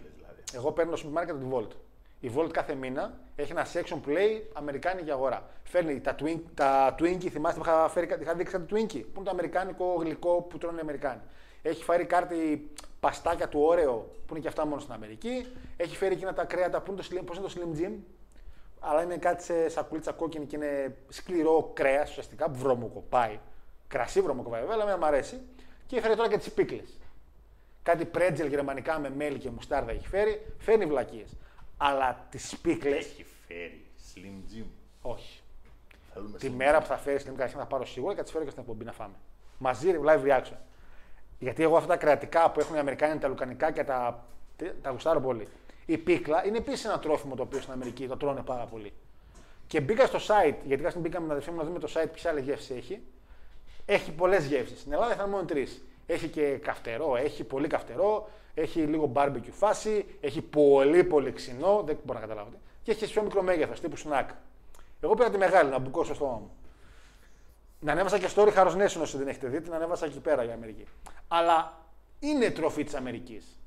Εγώ παίρνω στο supermarket τη Volt. Η Volt κάθε μήνα έχει ένα section που λέει αμερικάνικη αγορά. Φέρνει τα, twink, τα Twinkie, θυμάστε που είχα, φέρει, είχα δείξει τα Twinkie, που είναι το αμερικάνικο γλυκό που τρώνε οι Αμερικάνοι. Έχει φέρει κάτι παστάκια του Oreo, που είναι και αυτά μόνο στην Αμερική. Έχει φέρει εκείνα τα κρέατα που είναι το Slim, πώς είναι το Slim Jim, αλλά είναι κάτι σε σακουλίτσα κόκκινη και είναι σκληρό κρέας ουσιαστικά, που βρωμοκοπάει. Κρασί βρωμοκοπάει βέβαια, αλλά εμένα μου αρέσει. Και έφερε τώρα και τις πίκλες. Κάτι πρέτζελ γερμανικά με μέλι και μουστάρδα έχει φέρει, φέρνει βλακίες. Αλλά τις πίκλες. Έχει φέρει Slim Jim. Όχι. Θέλουμε τη μέρα Jim που θα φέρει Slim Jim θα πάρω σίγουρα και θα τις φέρω και στην εκπομπή να φάμε. Μαζί live reaction. Γιατί εγώ αυτά τα κρεατικά που έχουν οι Αμερικάνοι, τα λουκανικά και τα, τα γουστάρω πολύ. Η πίκλα είναι επίσης ένα τρόφιμο το οποίο στην Αμερική το τρώνε πάρα πολύ. Και μπήκα στο site, γιατί κάτσε μπήκαμε με αδερφή μου να δούμε το site ποιες άλλες γεύσεις έχει. Έχει πολλές γεύσεις. Στην Ελλάδα θα είναι μόνο τρεις. Έχει και καυτερό, έχει πολύ καυτερό, έχει λίγο barbecue φάση, έχει πολύ πολύ ξινό, δεν μπορώ να καταλάβω τι. Και έχει πιο μικρό μέγεθος, τύπου snack. Εγώ πήρα τη μεγάλη, να μπουκώσω στο στόμα μου. Να ανέβασα και story χαροσνέσουν όσοι δεν έχετε δει, την ανέβασα εκεί πέρα για Αμερική. Αλλά είναι τροφή της Αμερικής.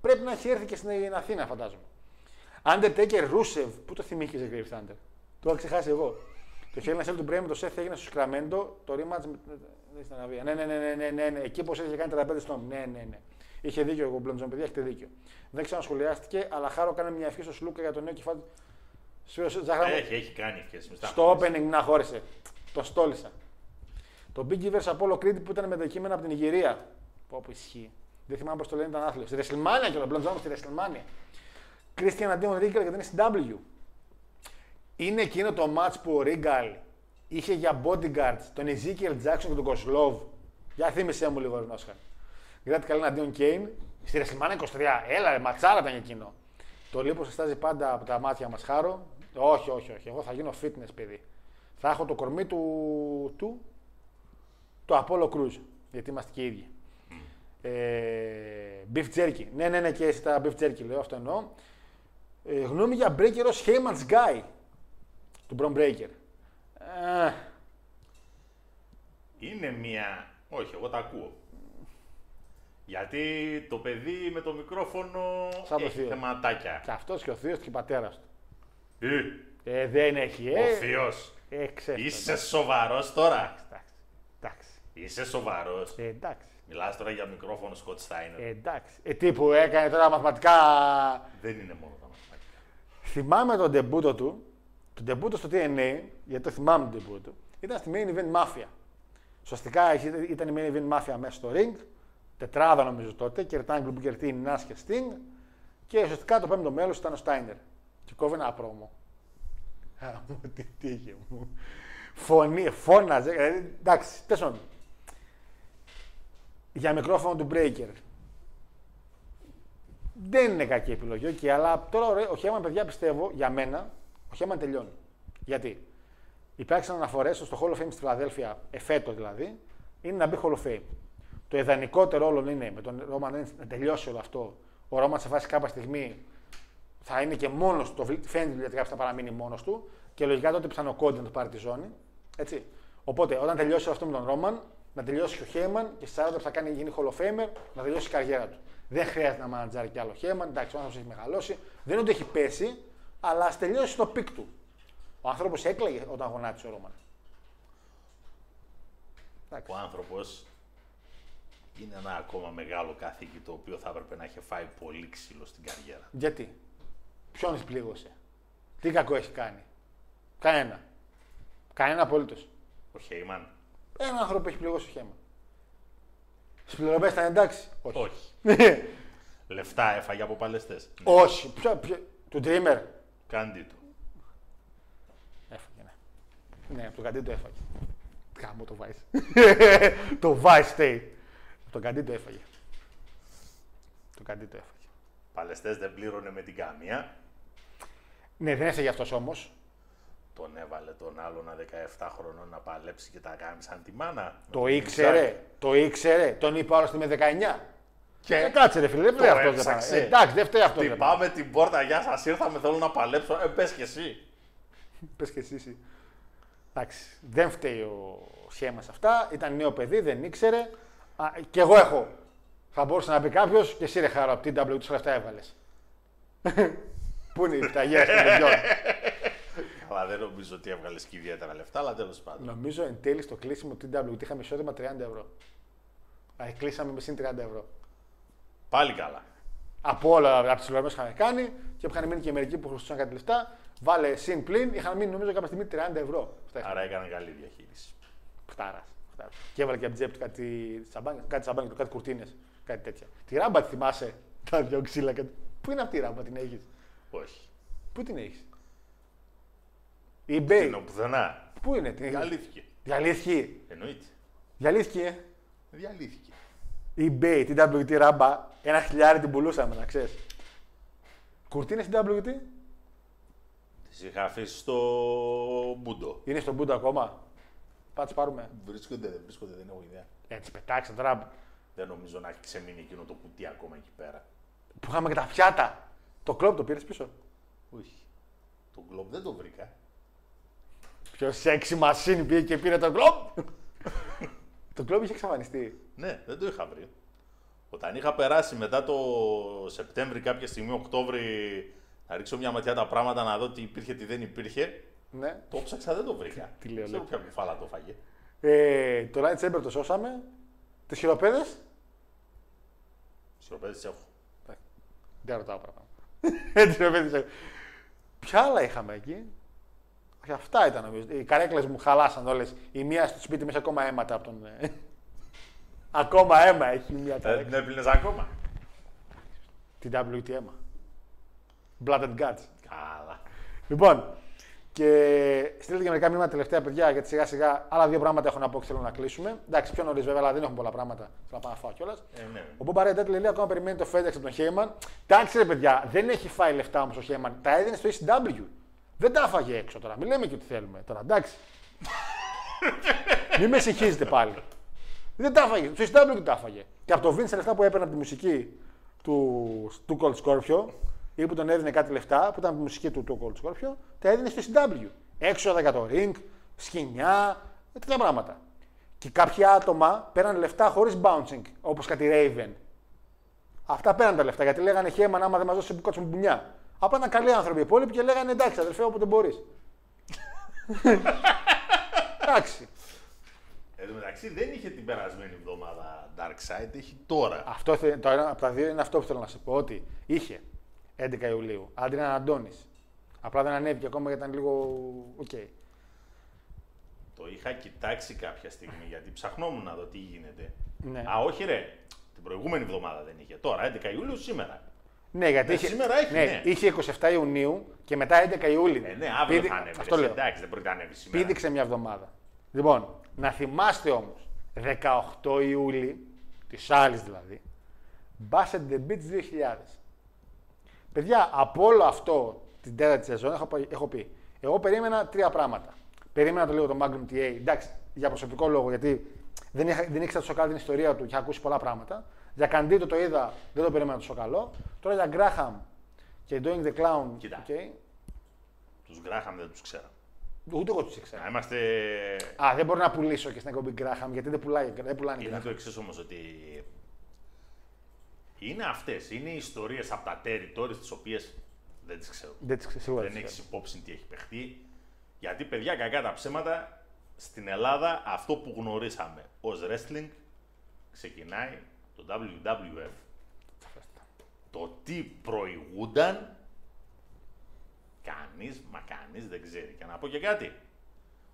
Πρέπει να έχει έρθει και στην Αθήνα, φαντάζομαι. Undertaker Rusev, πού το θυμήχιζε Grave Thunder. Το είχα ξεχάσει εγώ. Το Hell in a Cell του Μπρέμι, το Σεφ έγινε στο Σκραμέντο, το rematch στην Αραβία. Ναι, ναι, ναι, ναι, ναι, ναι. Εκεί πως είχε κάνει τριάντα πέντε στόμ. Ναι, ναι, ναι. Είχε δίκιο ο Μπλοντζόν, παιδιά, έχετε δίκιο. Δεν ξανασχολιάστηκε, αλλά Χάρο κάνει μια ευχή στο Σλούκα για το νέο κεφάλι. Σφύρωσε Τζαχάμ. Έχει, έχει κάνει ευχές. Στο opening να χώρισε. Το στόλισα. Το Big Givers από όλο Κρήτη που ήταν μετακείμενα από την Ιγυρία. Πω που ισχύει. Δεν θυμάμαι πως το λένε, ήταν άθλιο. Στη Ρεσλμάνια και ο Μπλοντζόν στη Ρεσλμάνια. Κρίστιαν αντίον Ρίγκαλ γιατί είναι στην W. Είναι εκείνο το match που ο Ρίγκαλ είχε για bodyguards τον Ezekiel Jackson και τον Κοσλόβ. Για θύμισέ μου λίγο, Ρινόσχαρ. Γκράτη καλή αντίον Κέιν. Στη Ρεσλμάνια είκοσι τρία. Έλα, ρε, ματσάρα ήταν εκείνο. Το λίπος στάζει πάντα από τα μάτια μας, Χάρο. Όχι, όχι, όχι. Εγώ θα γίνω fitness, παιδί. Θα έχω το κορμί του. του. Το Apollo Cruise. Γιατί είμαστε και οι ίδιοι. Ε, beef jerky. Ναι, ναι, ναι, και εσύ τα beef jerky, λέω, αυτό εννοώ. Ε, γνώμη για breaker ως Heyman's Guy. Του Bron Breaker. Uh. Είναι μία. Όχι, εγώ τα ακούω. Γιατί το παιδί με το μικρόφωνο σαν το έχει θείο θεματάκια. Και αυτός και ο θείος και η πατέρα του. Ε. ε, δεν έχει, ε. Ο θείος. Ε, Είσαι σοβαρός τώρα. Εντάξει, εντάξει. Είσαι σοβαρός. Ε, εντάξει. Μιλάς τώρα για μικρόφωνο Σκοτ Στάινερ. Ε, εντάξει. Ε, τι που έκανε τώρα μαθηματικά. Δεν είναι μόνο τα μαθηματικά. Θυμάμαι τον ντεμπούτο του. Το ντεμπούτο στο τι εν έι, γιατί το θυμάμαι το ντεμπούτο, ήταν στη Main Event Mafia. Σωστικά ήταν η Main Event Mafia μέσα στο ring, τετράδα νομίζω τότε, και Ρετάνγκλου που κερδίζει Νάς και Στινγκ, και σωστικά το πέμπτο μέλος ήταν ο Στάινερ. Και κόβαινε ένα πρόμο. Μου τι τύχη μου. Φωνή, φώναζε. Ε, εντάξει, τέσσερα. Για μικρόφωνο του Breaker. Δεν είναι κακή επιλογή, okay, αλλά τώρα ο Χέμαν, παιδιά, πιστεύω για μένα. Ο Χέμαν τελειώνει. Γιατί υπήρξαν αναφορές στο Hall of Fame στη Φιλαδέλφια, εφέτο δηλαδή, είναι να μπει Hall of Fame. Το ιδανικότερο όλων είναι με τον Roman Reigns να τελειώσει όλο αυτό. Ο Roman σε φάση κάποια στιγμή θα είναι και μόνος του. Φαίνεται ότι κάποιος θα παραμείνει μόνος του και λογικά τότε πιθανό Κόντι να του πάρει τη ζώνη. Έτσι. Οπότε όταν τελειώσει αυτό με τον Roman, να τελειώσει ο Χέμαν και στι σαράντα θα κάνει, γίνει Hall of Famer, να τελειώσει η καριέρα του. Δεν χρειάζεται να μανατζάρει κι άλλο Χέμαν. Εντάξει, ο άνθρωπος έχει μεγαλώσει. Δεν ότι έχει πέσει. Αλλά ας τελειώσει το πικ του. Ο άνθρωπος έκλαιγε όταν γονάτισε ο Ρόμαν. Ο άνθρωπος είναι ένα ακόμα μεγάλο καθήκη το οποίο θα έπρεπε να είχε φάει πολύ ξύλο στην καριέρα. Γιατί? Ποιον εισπλήγωσε? Τι κακό έχει κάνει? Κανένα. Κανένα απολύτως. Ο Χέιμαν. Ένα άνθρωπο έχει πληγώσει ο Χέιμαν. Στις πληρωμές ήταν εντάξει? Όχι. Όχι. Λεφτά έφαγε από παλαιστές? Όχι. Ποιο, ποιο, του Dreamer. Καντίτο. Έφαγε, ναι. Ναι, από τον Καντίτο έφαγε. Κάμω το Vice. Το Vice State. Από τον Καντίτο έφαγε. Το Καντίτο έφαγε. Παλαιστές δεν πλήρωνε με την καμία. Ναι, δεν έφαγε αυτός όμως. Τον έβαλε τον άλλο να δεκαεπτά χρονών να παλέψει και τα κάνει σαν τη μάνα. Το ήξερε, το ήξερε. Τον είπα όλος με δεκαεννιά. Και κάτσε ρε φίλε, δεν φταίει αυτός. Δε ε, εντάξει, δεν φταίει αυτός. Τυπάμε την πόρτα, γεια σας, ήρθαμε, θέλω να παλέψω. Ε, πες και εσύ. Πες και εσύ, εσύ. Εντάξει, δεν φταίει ο σχέμα σε αυτά. Ήταν νέο παιδί, δεν ήξερε. Α, και εγώ έχω. Θα μπορούσε να πει κάποιο και εσύ ρε χαρά από την W, τους αυτά έβαλες. Πού είναι η πιταγία στον παιδιών. Αλλά δεν νομίζω ότι έβγαλε και ιδιαίτερα λεφτά, αλλά τέλος πάντων. Νομίζω εν τέλει στο κλείσιμο του τι ντάμπλιου ότι είχαμε εισόδημα τριάντα ευρώ. Αλλά κλείσαμε με συν τριάντα ευρώ. Πάλι καλά. Από όλα από τις λογαριασμές είχαμε κάνει και είχαν μείνει και μερικοί που χρωστούσαν κάτι λεφτά. Βάλε συν πλην, είχαν μείνει νομίζω κάποια στιγμή τριάντα ευρώ. Άρα έκαναν καλή διαχείριση. Πτάρα. Και έβαλε και από την τσέπη του κάτι σαμπάνι, κάτι κουρτίνες, κάτι τέτοια. Τη ράμπα τη θυμάσαι, τα δυο ξύλα. Πού είναι αυτή η ράμπα, την έχει? Όχι. Πού την έχει? eBay. Οπουδενά. Πού είναι, την διαλύθηκε. Διαλύθηκε. Εννοείται. Διαλύθηκε. Διαλύθηκε. eBay, την ντάμπλιου τι ράμπα, ένα χιλιάρι την πουλούσαμε, να ξέρεις. Κουρτίνες την ντάμπλιου τι. Τις είχα αφήσει στο Μπούντο. Είναι στο Μπούντο ακόμα. Πάτσε πάρουμε. Βρίσκονται, δεν βρίσκονται, δεν έχω ιδέα. Ε, τις πετάξα τώρα. Δεν νομίζω να έχει ξεμείνει εκείνο το κουτί ακόμα εκεί πέρα. Που είχαμε και τα πιάτα. Το κλόπ το πήρες πίσω? Όχι. Το κλόπ δεν το βρήκα. Πιο sexy machine πήγε και πήρε τον κλόπ. Το κλόπ είχε εξαφανιστεί. Ναι, δεν το είχα βρει. Όταν είχα περάσει μετά το Σεπτέμβρη, κάποια στιγμή, Οκτώβρη, να ρίξω μια ματιά τα πράγματα να δω τι υπήρχε, τι δεν υπήρχε. Ναι. Το ψάξα, δεν το βρήκα. Τι λέω, λέω. Ποια κουφάλα το φάγε. Ε, το lightsaber το σώσαμε. Τις χειροπέδες. Τις χειροπέδες τις έχω. Δεν ρωτάω πράγματα. Ποια άλλα είχαμε εκεί? Και αυτά ήταν νομίζω. Οι καρέκλες μου χαλάσαν όλες. Η μία στο σπίτι μου έχει ακόμα αίματα από τον. Ακόμα αίμα έχει μία καρέκλα. Δεν έπλυνες ακόμα? Την ντάμπλιου τι αίμα. Blood and guts. Καλά. Λοιπόν, και στείλτε και μερικά μήνυμα τελευταία παιδιά γιατί σιγά σιγά άλλα δύο πράγματα έχω να πω και θέλω να κλείσουμε. Εντάξει, πιο νωρίς βέβαια, αλλά δεν έχουμε πολλά πράγματα. Θέλω να πάω να φάω κιόλας. Ε, ναι. Ο Μπομπαρέ Ντέτλε λέει ακόμα περιμένει το FedEx από τον Χέιμαν. Εντάξει ρε παιδιά, δεν έχει φάει λεφτά όμως ο Χέιμαν. Τα έδινε στο ι σι ντάμπλιου. Δεν τα έφαγε έξω τώρα. Μην λέμε και ότι θέλουμε τώρα. Εντάξει. Μην με συγχύζετε πάλι. Δεν τα έφαγε. Στο ι σι ντάμπλιου τα έφαγε. Και από το Vincent λεφτά που έπαιρνε από τη μουσική του Too Cold Scorpio ή που τον έδινε κάτι λεφτά που ήταν από τη μουσική του Too Cold Scorpio, τα έδινε στο ι σι ντάμπλιου. Έξοδα για το ring, σκηνιά, τέτοια πράγματα. Και κάποια άτομα παίρναν λεφτά χωρίς bouncing, όπως κάτι Raven. Αυτά παίρναν τα λεφτά γιατί λέγανε Χέιμαν άμα δεν μας δώσει κότσο με μπουνιά. Απλά ήταν καλοί άνθρωποι οι υπόλοιποι και λέγανε εντάξει, αδερφέ, όποτε μπορείς. Εντάξει. Εν τω μεταξύ δεν είχε την περασμένη εβδομάδα Dark Side, έχει τώρα. Αυτό το ένα από τα δύο είναι αυτό που θέλω να σου πω. Ότι είχε έντεκα Ιουλίου, Άντριαν Αντώνης. Απλά δεν ανέβηκε ακόμα γιατί ήταν λίγο. Οκ. Okay. Το είχα κοιτάξει κάποια στιγμή γιατί ψαχνόμουν να δω τι γίνεται. Ναι. Α, όχι ρε. Την προηγούμενη εβδομάδα δεν είχε. Τώρα, έντεκα Ιουλίου σήμερα. Ναι, γιατί ναι, είχε, σήμερα έχει, ναι, ναι. Είχε είκοσι επτά Ιουνίου και μετά έντεκα Ιούλιου. Ναι, ναι, αύριο Πήδη... θα ανέβει. Αυτό λέω. Εντάξει, δεν πρόκειται να ανέβει σήμερα. Πήδηξε μια εβδομάδα. Λοιπόν, να θυμάστε όμως, δεκαοκτώ Ιούλη, της άλλης δηλαδή, Bash at the Beach δύο χιλιάδες. Παιδιά, από όλο αυτό την τέταρτη σεζόν έχω, έχω πει, εγώ περίμενα τρία πράγματα. Περίμενα το λίγο το Magnum τι έι, εντάξει, για προσωπικό λόγο, γιατί δεν, είχα, δεν ήξερα τόσο καλά την ιστορία του και είχα ακούσει πολλά πράγματα. Για Καντίτο το είδα, δεν το περίμενα τόσο καλό. Τώρα για Γκράχαμ και Doing the Clown. Κοίτα. Okay. Τους Γκράχαμ δεν τους ξέρω. Ούτε εγώ τους ήξερα. Να είμαστε. Α, δεν μπορώ να πουλήσω και στην εκπομπή Γκράχαμ γιατί δεν πουλάει. Δεν πουλάνε είναι Graham. Το εξής όμως ότι. Είναι αυτές. Είναι οι ιστορίες από τα territories τις οποίες δεν τις ξέρω. Δεν τις ξέρω. Δεν έχεις υπόψη τι έχει παιχτεί. Γιατί παιδιά, κακά τα ψέματα, στην Ελλάδα αυτό που γνωρίσαμε ως wrestling. ξεκινάει το ντάμπλιου ντάμπλιου εφ. Το τι προηγούνταν, κανείς μα κανείς δεν ξέρει. Και να πω και κάτι,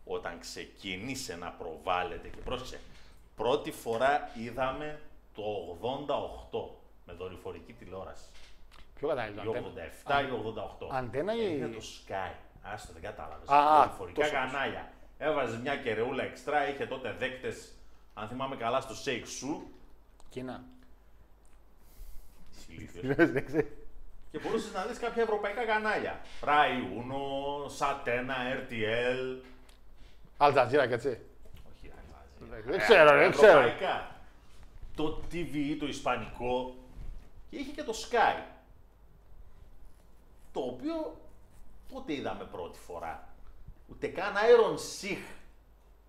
όταν ξεκίνησε να προβάλλεται, και πρόσεξε, πρώτη φορά είδαμε το ογδόντα οκτώ με δορυφορική τηλεόραση. Ποιο κατάλληλο, ογδόντα επτά ή ογδόντα οκτώ. Αντένα ή... Είναι το Sky. Άστο, δεν κατάλαβες. Δορυφορικά κανάλια. Έβαζε μια κεραιούλα εξτρά, είχε τότε δέκτες, αν θυμάμαι καλά, στο Σέικ Σου. Κίνα. Και μπορούσε να δεις κάποια ευρωπαϊκά κανάλια. Rai Uno, Satena, αρ τι ελ. Al Jazeera και έτσι. Όχι, Al Jazeera. Δεν ξέρω, δεν ξέρω. Ευρωπαϊκά. Το τι βι, το ισπανικό. Και είχε και το Sky. Το οποίο τότε είδαμε πρώτη φορά. Ούτε καν Iron Sheik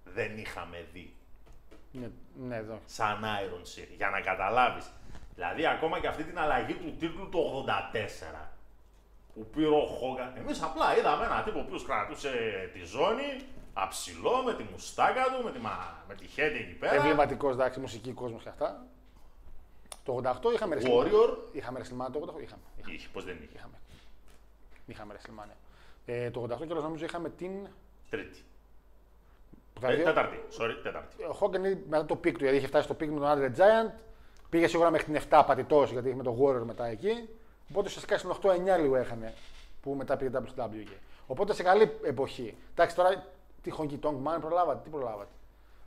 δεν είχαμε δει. Ναι, ναι, εδώ. Σαν Iron Sheik, για να καταλάβεις. Δηλαδή, ακόμα και αυτή την αλλαγή του τίτλου το ογδόντα τέσσερα, που πήρε ο Χόγκαν, εμείς απλά είδαμε έναν τύπο που κρατούσε τη ζώνη, αψηλό, με τη μουστάκα του, με τη, με τη χέντη εκεί πέρα. Εμβληματικός, εντάξει, μουσική, κόσμος και αυτά. Το ογδόντα οκτώ είχαμε Warrior. Ρεσλιμάνια. Είχαμε Ρεσλιμάνια το ογδόντα οκτώ, είχαμε. Είχε, πώς δεν είχε. Είχαμε, είχαμε Ρεσλιμάνια. Ε, το ογδόντα οκτώ κιόλας νομίζω είχαμε την... Τρίτη. Δηλαδή, ε, τέταρτη, sorry, τέταρτη. Ο Χόγκαν μετά το πικ του, γιατί είχε φτάσει στο πικ με τον Andre Giant. Πήγε σίγουρα μέχρι την επτά πατητός, γιατί είχε με τον Warrior μετά εκεί. Οπότε ουσιαστικά στην οκτώ εννιά λίγο έχανε, που μετά πήγε ντάμπλιου ντάμπλιου ι. Οπότε σε καλή εποχή. Εντάξει, τώρα τι Χόνκι Τόγκ, μάλλον προλάβατε, τι προλάβατε.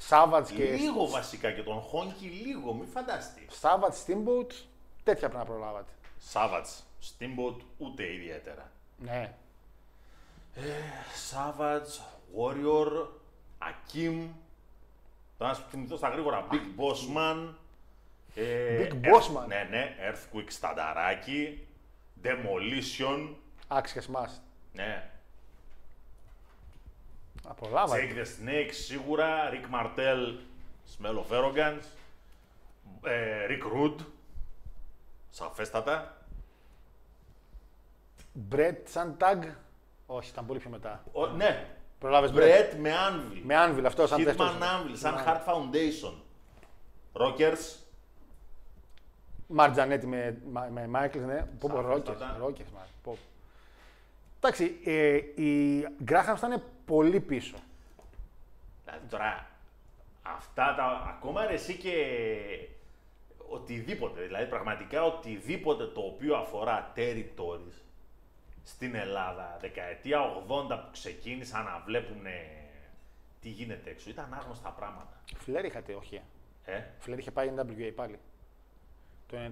Savage και. Λίγο βασικά και τον Χόνκι, λίγο, μην φανταστεί. Savage, Steamboat, τέτοια πρέπει να προλάβατε. Savage, Steamboat, ούτε ιδιαίτερα. Ναι. Ε, Savage, Warrior, Akim. Τώρα να σου θυμηθώ στα γρήγορα, Big Boss Man. Ε, Big Boss Earth, Man. Ναι, ναι, Earthquake Στανταράκι, Demolition. Άξιε Smash. Ναι. Απολάβατε. Jake the Snake σίγουρα, Rick Martel, Smell of Arrogance, ε, Rick Rude, σαφέστατα. Brett Santag, όχι, ήταν πολύ πιο μετά. Ο, ναι, προλάβες Brett. Brett με Anvil. Με Anvil, αυτό σαν δεύτερο. Hitman Anvil, σαν Hart Foundation. Rockers. Μαρτζανέτη με, με Μάικλ, ναι. Πόπο Ρόκερς, Ρόκερς μάλλον. Εντάξει, ε, οι Γκράχαμς ήταν πολύ πίσω. Δηλαδή τώρα, αυτά τα, ακόμα ρε εσύ και οτιδήποτε, δηλαδή πραγματικά οτιδήποτε το οποίο αφορά territories στην Ελλάδα, δεκαετία ογδόντα που ξεκίνησαν να βλέπουν τι γίνεται έξω, ήταν άγνωστα πράγματα. Φλερ είχατε, όχι. Ε? Φλερ είχε πάει εν ντάμπλιου έι πάλι.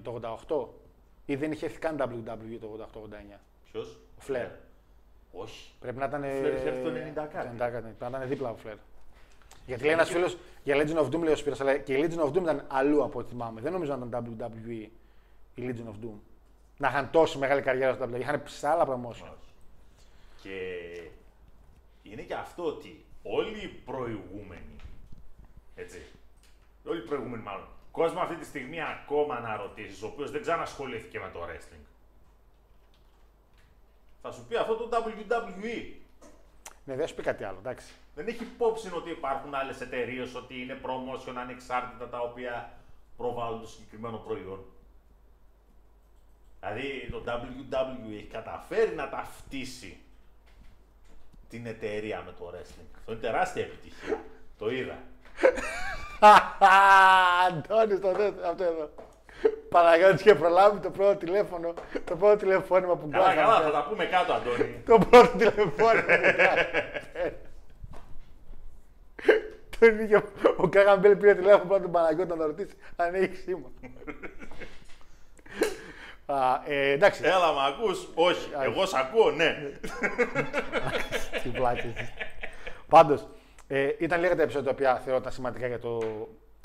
Το ογδόντα οκτώ ή δεν είχε έρθει καν ντάμπλιου ντάμπλιου ι το ογδόντα οκτώ ογδόντα εννιά. Ποιος? Ο Φλερ. Όχι. Πρέπει να ήταν. Ο Φλερ είχε έρθει το ενενήντα κάτι. Πρέπει να ήταν δίπλα ο Φλερ. Γιατί λέει ένας φίλος για Legion of Doom, λέει ο Σπύρος, αλλά και η Legion of Doom ήταν αλλού από ό,τι θυμάμαι. Δεν νομίζω να ήταν ντάμπλιου ντάμπλιου ι η Legion of Doom. Να είχαν τόση μεγάλη καριέρα στο ντάμπλιου ντάμπλιου ι. Είχαν σε άλλα promotion. Και είναι και αυτό ότι όλοι οι προηγούμενοι. Έτσι. Όλοι οι προηγούμενοι μάλλον. Κόσμο αυτή τη στιγμή ακόμα να ρωτήσεις, ο οποίος δεν ξανασχολήθηκε με το wrestling. Θα σου πει αυτό το ντάμπλιου ντάμπλιου ι. Ναι, δεν σου πει κάτι άλλο, εντάξει. Δεν έχει υπόψη ότι υπάρχουν άλλες εταιρείες, ότι είναι promotion ανεξάρτητα τα οποία προβάλλουν το συγκεκριμένο προϊόν. Δηλαδή το ντάμπλιου ντάμπλιου ι έχει καταφέρει να ταυτίσει την εταιρεία με το wrestling. Αυτό είναι τεράστια επιτυχία. Το είδα. Αντώνης, το δεύτερο, αυτό εδώ. Παναγιώτης είχε προλάβει το πρώτο τηλέφωνο, το πρώτο τηλεφώνημα που γκράχαμε. Καλά, καλά, θα τα πούμε κάτω, Αντώνη. Το πρώτο τηλεφώνημα που γκράχαμε. Τον είχε, ο Καγαμπέλ πήρε τηλέφωνο πάνω τον Παναγιώτη να τον ρωτήσει αν έχει σήμα. Εντάξει. Έλα, μ' ακούς, όχι, εγώ σ' ακούω, ναι. Τι πλάτη. Πάντως. Ε, ήταν λίγα τα επεισόδια τα οποία θεωρώ ήταν σημαντικά για, το,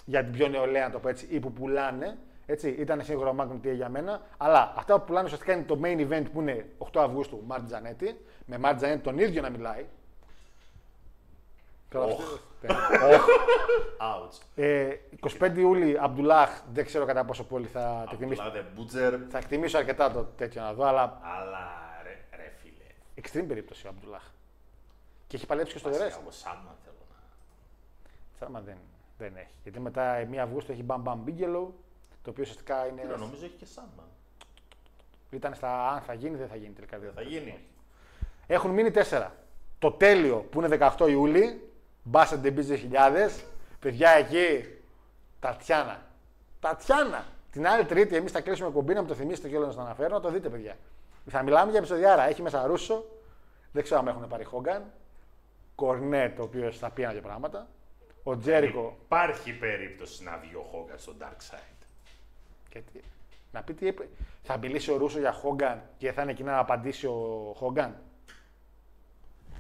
για την πιο νεολαία, να το πω έτσι, ή που πουλάνε. Έτσι, ήταν σίγουρα ο Magnum τι για μένα. Αλλά αυτά που πουλάνε ουσιαστικά είναι το main event που είναι οκτώ Αυγούστου, Μάρτ Τζανέτη. Με Μάρτ Τζανέτη τον ίδιο να μιλάει. Οχ. είκοσι πέντε Ιούλη, Αμπτουλάχ, δεν ξέρω κατά πόσο πολύ θα εκτιμήσω. Θα εκτιμήσω αρκετά το τέτοιο να δω, αλλά. Αλλά ρε, ρε φίλε. Εξτρίμ περίπτωση ο Αμπτουλάχ. Και έχει παλέψει και στο Ρέσλινγκ. Σάμαν θέλω να. Σάμαν δεν. Δεν έχει. Γιατί μετά μία Αυγούστου έχει Bam Bam Bigelow, το οποίο ουσιαστικά είναι. Φίλω, νομίζω έχει και Sandman. Ήταν στα αν θα γίνει, δεν θα γίνει τελικά. Δεν θα γίνει. Έχουν μείνει τέσσερα. Το τέλειο που είναι δεκαοκτώ Ιούλη, Basset Debut δύο χιλιάδες, παιδιά εκεί, Τατιάνα. Τατιάνα! Την άλλη Τρίτη, εμείς θα κλείσουμε κομπή, να μου το θυμίσετε και όλο να το αναφέρω, να το δείτε, παιδιά. Θα μιλάμε για επεισοδιάρα. Έχει μέσα Ρούσο, δεν ξέρω αν έχουν πάρει Χόγκαν, Κορνέ, το οποίο θα πει για πράγματα. Ο Τζέρικο. Υπάρχει περίπτωση να βγει ο Χόγκαν στο Dark Side. Και τι... Να πει τι είπε. Θα μιλήσει ο Ρούσο για Χόγκαν και θα είναι εκεί να απαντήσει ο Χόγκαν.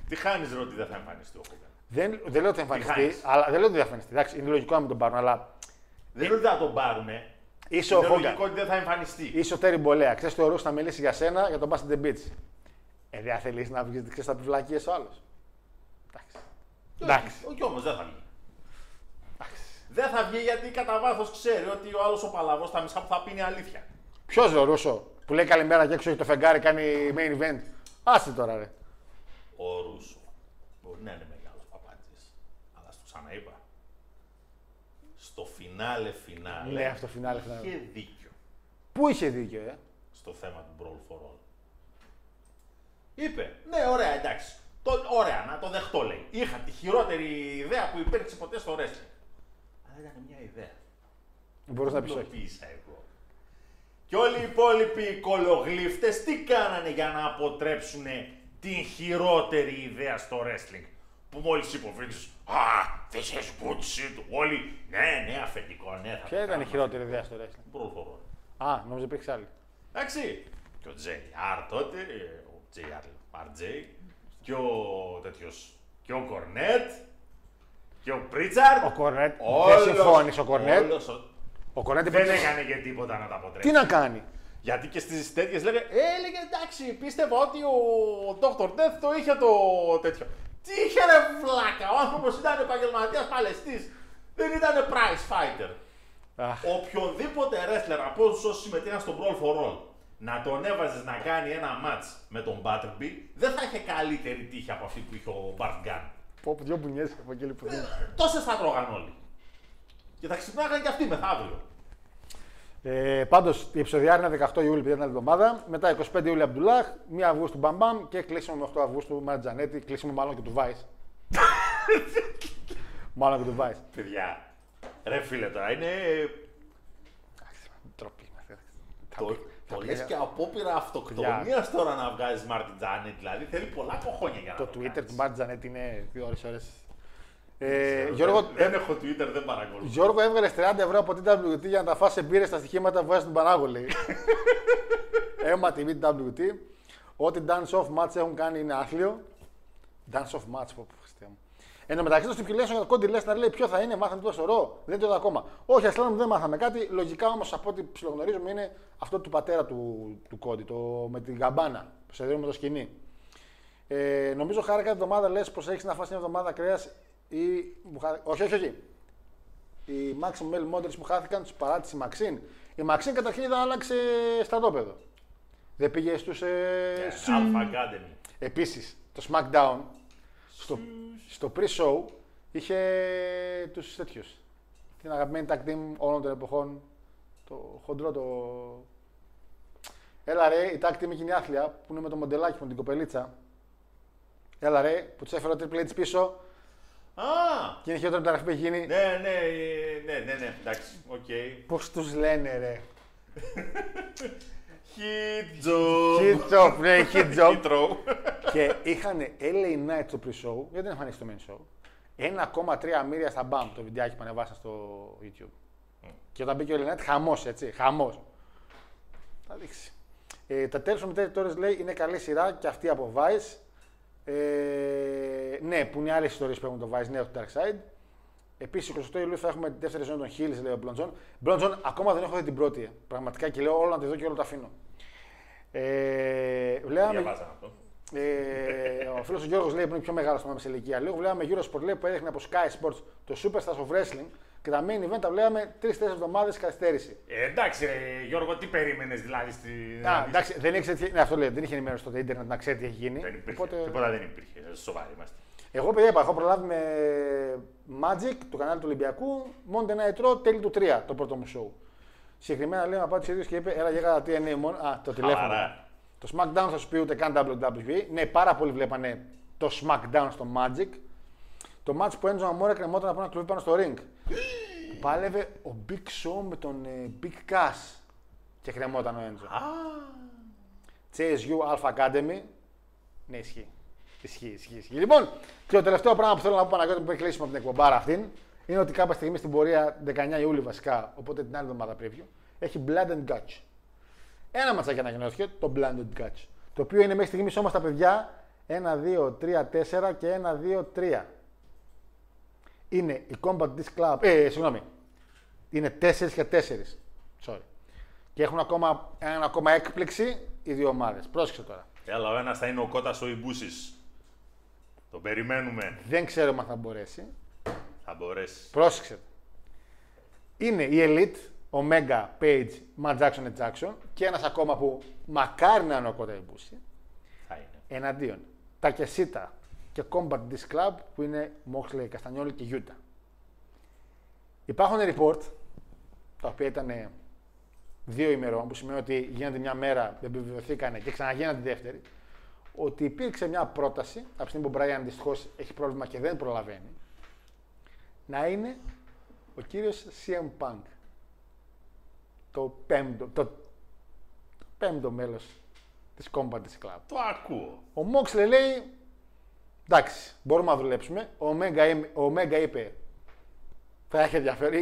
Τι χάνεις, Ρότι, δεν θα εμφανιστεί ο Χόγκαν. Δεν, δεν λέω ότι θα εμφανιστεί, αλλά δεν λέω ότι θα εμφανιστεί. Εντάξει, είναι λογικό να μην τον πάρουν, αλλά. Δεν λέω ότι θα τον πάρουνε. Είσαι ο Χόγκαν. Είναι λογικό ότι δεν θα εμφανιστεί. Είσαι ο Τέρι Μπολέα. Ξέρεις ότι ο Ρούσο θα μιλήσει για σένα, για τον Basset Debut. Ε, δεν θέλει να βγει, ξέρει, θα πει βλακίες ο άλλος. Εντάξει. Όχι όμως, δεν θα βγει. Δεν θα βγει γιατί κατά βάθος ξέρει ότι ο άλλος ο παλαβός τα μισά που θα πει είναι αλήθεια. Ποιος ο Ρούσο που λέει καλημέρα και έξω έχει το φεγγάρι, κάνει main event. Άσε τώρα, ρε. Ο Ρούσο μπορεί να είναι μεγάλος παπάντζης, αλλά στο ξαναείπα. Στο φινάλε φινάλε. Ναι, αυτό φινάλε φινάλε. Είχε δίκιο. Πού είχε δίκιο, ε? Στο θέμα του Brawl for All. Είπε, ναι, ωραία, εντάξει. Το, ωραία, να το δεχτώ, λέει. Είχα τη χειρότερη ιδέα που υπήρξε ποτέ στο wrestling. Ήταν μια ιδέα. Μπορείς να πεις όχι. Εγώ. Και όλοι οι υπόλοιποι κολογλύφτες τι κάνανε για να αποτρέψουν την χειρότερη ιδέα στο wrestling. Που μόλις είπε ο Vince, α, this is good shit. Όλοι, ναι, ναι, αφεντικό, ναι. Ποια ήταν η χειρότερη ιδέα στο wrestling? Προφοβό. Α, νόμιζα υπήρξε άλλη. Εντάξει. Και ο τζέι αρ τότε, ο τζέι αρ τζέι, και ο τέτοιος, και ο Κορνέτ. Και ο Πρίτσαρντ. Ο Κορνέτ. Δεν συμφώνησε ο Κορνέτ. Ο, ο Κορνέτ δεν έκανε και τίποτα να τα αποτρέψει. Τι να κάνει. Γιατί και στις τέτοιες λέγανε, έλεγε εντάξει, πίστευα ότι ο Doctor Death το είχε το τέτοιο. Τι είχε, ρε βλάκα. Ο άνθρωπος ήταν επαγγελματίας παλαιστής. Δεν ήταν prize fighter. Οποιονδήποτε wrestler από όσους συμμετείχαν στον Brawl for All να τον έβαζες να κάνει ένα match με τον Butterby, δεν θα είχε καλύτερη τύχη από αυτή που είχε ο Bart Gunn. Πω, δυο μπουνιές από εκεί λοιπόν. Τόσες θα τρώγαν όλοι. Και θα ξυπνάγαν και αυτοί μεθαύριο. Ε, πάντως η επεισοδιάρα είναι δεκαοκτώ Ιούλη, την άλλη εβδομάδα. Μετά εικοστή πέμπτη Ιούλη Αμπτουλάχ, μία Αυγούστου Μπαμπαμ και κλείσιμο με οκτώ Αυγούστου Ματζανέτη. Κλείσιμο μάλλον και του Vice. Μάλλον και του Vice. Παιδιά, ρε φίλε τώρα είναι. Ντροπή. Το λες και απόπειρα αυτοκτονίας τώρα να βγάζεις Μάρτιν Τζανέτ, δηλαδή θέλει πολλά κοχόνια για να το Το Twitter του Μάρτιν Τζανέτ είναι δύο ώρες ώρες. Δεν έχω Twitter, δεν παρακολουθώ. Γιώργο, έβγαλες τριάντα ευρώ από την ντάμπλιου τι για να τα φας εμπειρες στα στοιχήματα που βάζεις στον Πανάγο, λέει. Έμα τι βίντεο ντάμπλιου τι. Ό,τι dance-off match έχουν κάνει είναι άθλιο. Dance-off match, πω, χριστέ μου. Ενώ μεταξύ του συμφιλέσεων για το Κόντι Λέσναρ λέει ποιο θα είναι, μάθαμε το σωρό, δεν το είδα ακόμα. Όχι, Ασλάν μου, δεν μάθαμε κάτι. Λογικά όμως από ό,τι ψιλογνωρίζουμε είναι αυτό του πατέρα του, του Κόντι, το, με την καμπάνα, που σε δίνουμε το σκηνή. Ε, νομίζω χάρη κάθε εβδομάδα λες πως έχεις να φας μια εβδομάδα κρέας ή. Όχι, όχι, όχι. Οι Maximum Male Models που χάθηκαν τους παράτησε η Maxine. Η Maxine καταρχήν δεν άλλαξε στρατόπεδο. Δεν πήγε στους. Alpha Academy. Επίσης, το SmackDown. Στο, στο pre-show είχε τους τέτοιους, την αγαπημένη tag team όλων των εποχών, το χοντρό το... Έλα ρε, η tag team εκείνη άθλια, που είναι με το μοντελάκι μου, την κοπελίτσα. Έλα ρε, που τους έφερε ο Triple H πίσω. Α! Και είναι χειρότερη μεταγραφή που έχει γίνει. Ναι, ναι, ναι, ναι, ναι, εντάξει, οκ. Okay. Πώς τους λένε ρε. Χιτζοπ! Χιτζοπ, ναι, χιτζοπ. Και είχαν ελ έι Night στο pre-show, γιατί δεν εμφανίστηκε στο main show. ένα κόμμα τρία μοίρια στα μπαμ το βιντεάκι που ανεβάσαν στο YouTube. Mm. Και όταν μπήκε ο ελ έι Night, χαμός, έτσι, χαμός. Θα δείξει. Ε, τα τέλος των μετέρητόρες λέει είναι καλή σειρά και αυτή από Vice. Ε, ναι, που είναι άλλες ιστορίες που έχουν το Vice, ναι, από το Dark Side. Επίσης, εικοστή ογδόη Ιουλίου θα έχουμε τη δεύτερη ζώνη των Hills, λέει ο Blond John. Blond John, ακόμα δεν έχω δει την πρώτη. Πραγματικά και λέω όλο να τη δω και όλο το αφήνω. Ε, βλέπαμε... ε, ο φίλος ο Γιώργος λέει που είναι πιο μεγάλος στο σε ηλικία. Λίγο βλέπαμε Eurosport, λέει, που έδειχνε από Sky Sports το Superstars of Wrestling και τα main event τα βλέπαμε τρεις-τέσσερις εβδομάδες καθυστέρηση. Ε, εντάξει, ρε, Γιώργο, τι περίμενες δηλαδή στην. Α, εντάξει, δεν, ήξε, ναι, αυτό λέει, δεν είχε ενημέρωση στο Ιντερνετ να ξέρει τι έχει γίνει. Δεν υπήρχε. Οπότε... Τίποτα δεν υπήρχε. Σοβαροί είμαστε. Εγώ, παιδιά, είπα, έχω προλάβει με Magic, το κανάλι του Ολυμπιακού, Monday Night Raw, τέλη του τρία, το πρώτο μου show. Συγκεκριμένα λέω να πάω τις ίδιες και είπε, έλα γεγάλα τι εν έι μόνο, α, το τηλέφωνο. Άρα. Το SmackDown θα σου πει ούτε καν ντάμπλιου ντάμπλιου ι. Ναι, πάρα πολλοί βλέπανε το SmackDown στο Magic. Το match που έντζωνα μόρα κρεμόταν από ένα κλουβί πάνω στο ring. Πάλευε ο Big Show με τον Big Cass και κρεμόταν ο Έντζο. τζέι ες γιου Alpha Academy. Ναι, ισχύει. Ισχύει, ισχύει, ισχύει. Λοιπόν, και το τελευταίο πράγμα που θέλω να πω, Παναγιώτη, που έχει κλείσουμε από την εκπομπάρα αυτήν, είναι ότι κάποια στιγμή στην πορεία, δεκαεννέα Ιούλη βασικά, οπότε την άλλη εβδομάδα preview, έχει Blood and Guts. Ένα ματσάκι ανακοινώθηκε, το Blood and Guts. Το οποίο είναι μέχρι στιγμής όμως τα παιδιά ένα, δύο, τρία, τέσσερα και ένα, δύο, τρία. Είναι η Combat Disc Club. Ε, συγγνώμη. Είναι τέσσερα και τέσσερα. Sorry. Και έχουν ακόμα, έχουν ακόμα έκπληξη οι δύο ομάδες. Πρόσεξε τώρα. Έλα, ο ένας θα είναι ο Κώτας ο Ιμπούσης. Το περιμένουμε. Δεν ξέρω αν θα μπορέσει. Θα μπορέσει. Πρόσεξε. Είναι η Elite, Omega, Page, Matt Jackson και Jackson και ένας ακόμα που μακάρι να είναι ο Κώτα Ιμπούση. Θα είναι. Εναντίον. Τα Κεσίτα και Combat Disc Club που είναι Moxley, Καστανιόλη και Utah. Υπάρχουν report, τα οποία ήταν δύο ημερών, που σημαίνει ότι γίνεται μια μέρα, δεν επιβεβαιωθήκανε και ξαναγίνεται τη δεύτερη, ότι υπήρξε μια πρόταση, από τη στιγμή που ο Μπράιαν δυστυχώς έχει πρόβλημα και δεν προλαβαίνει, να είναι ο κύριος σι εμ Punk, το πέμπτο, το, το πέμπτο μέλος της Combat Club. Το ακούω. Ο Moxley λέει, εντάξει, μπορούμε να δουλέψουμε. Ο Omega, ο Omega είπε, θα έχει ενδιαφέρον.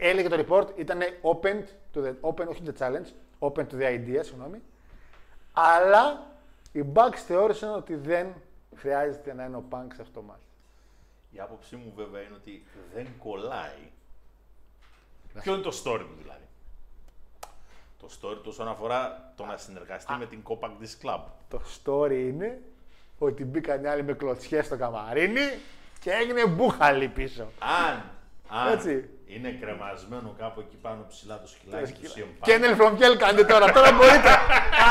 Έλεγε το report, ήταν open to the, open, όχι the challenge, open to the idea, συγγνώμη. Αλλά οι Bucks θεώρησαν ότι δεν χρειάζεται να είναι ο Punk σε αυτό το match. Η άποψή μου βέβαια είναι ότι δεν κολλάει. Ποιο Λάς. είναι το story του δηλαδή. Το story του όσον αφορά το να συνεργαστεί α, με την Compact Disc Club. Το story είναι ότι μπήκαν οι άλλοι με κλωτσιές στο καμαρίνι και έγινε μπουχαλή πίσω. Αν, αν έτσι. Είναι κρεμασμένο κάπου εκεί πάνω ψηλά το σκυλάκι του σι εμ Punk. Κένελ from Hell κάντε τώρα, τώρα μπορείτε.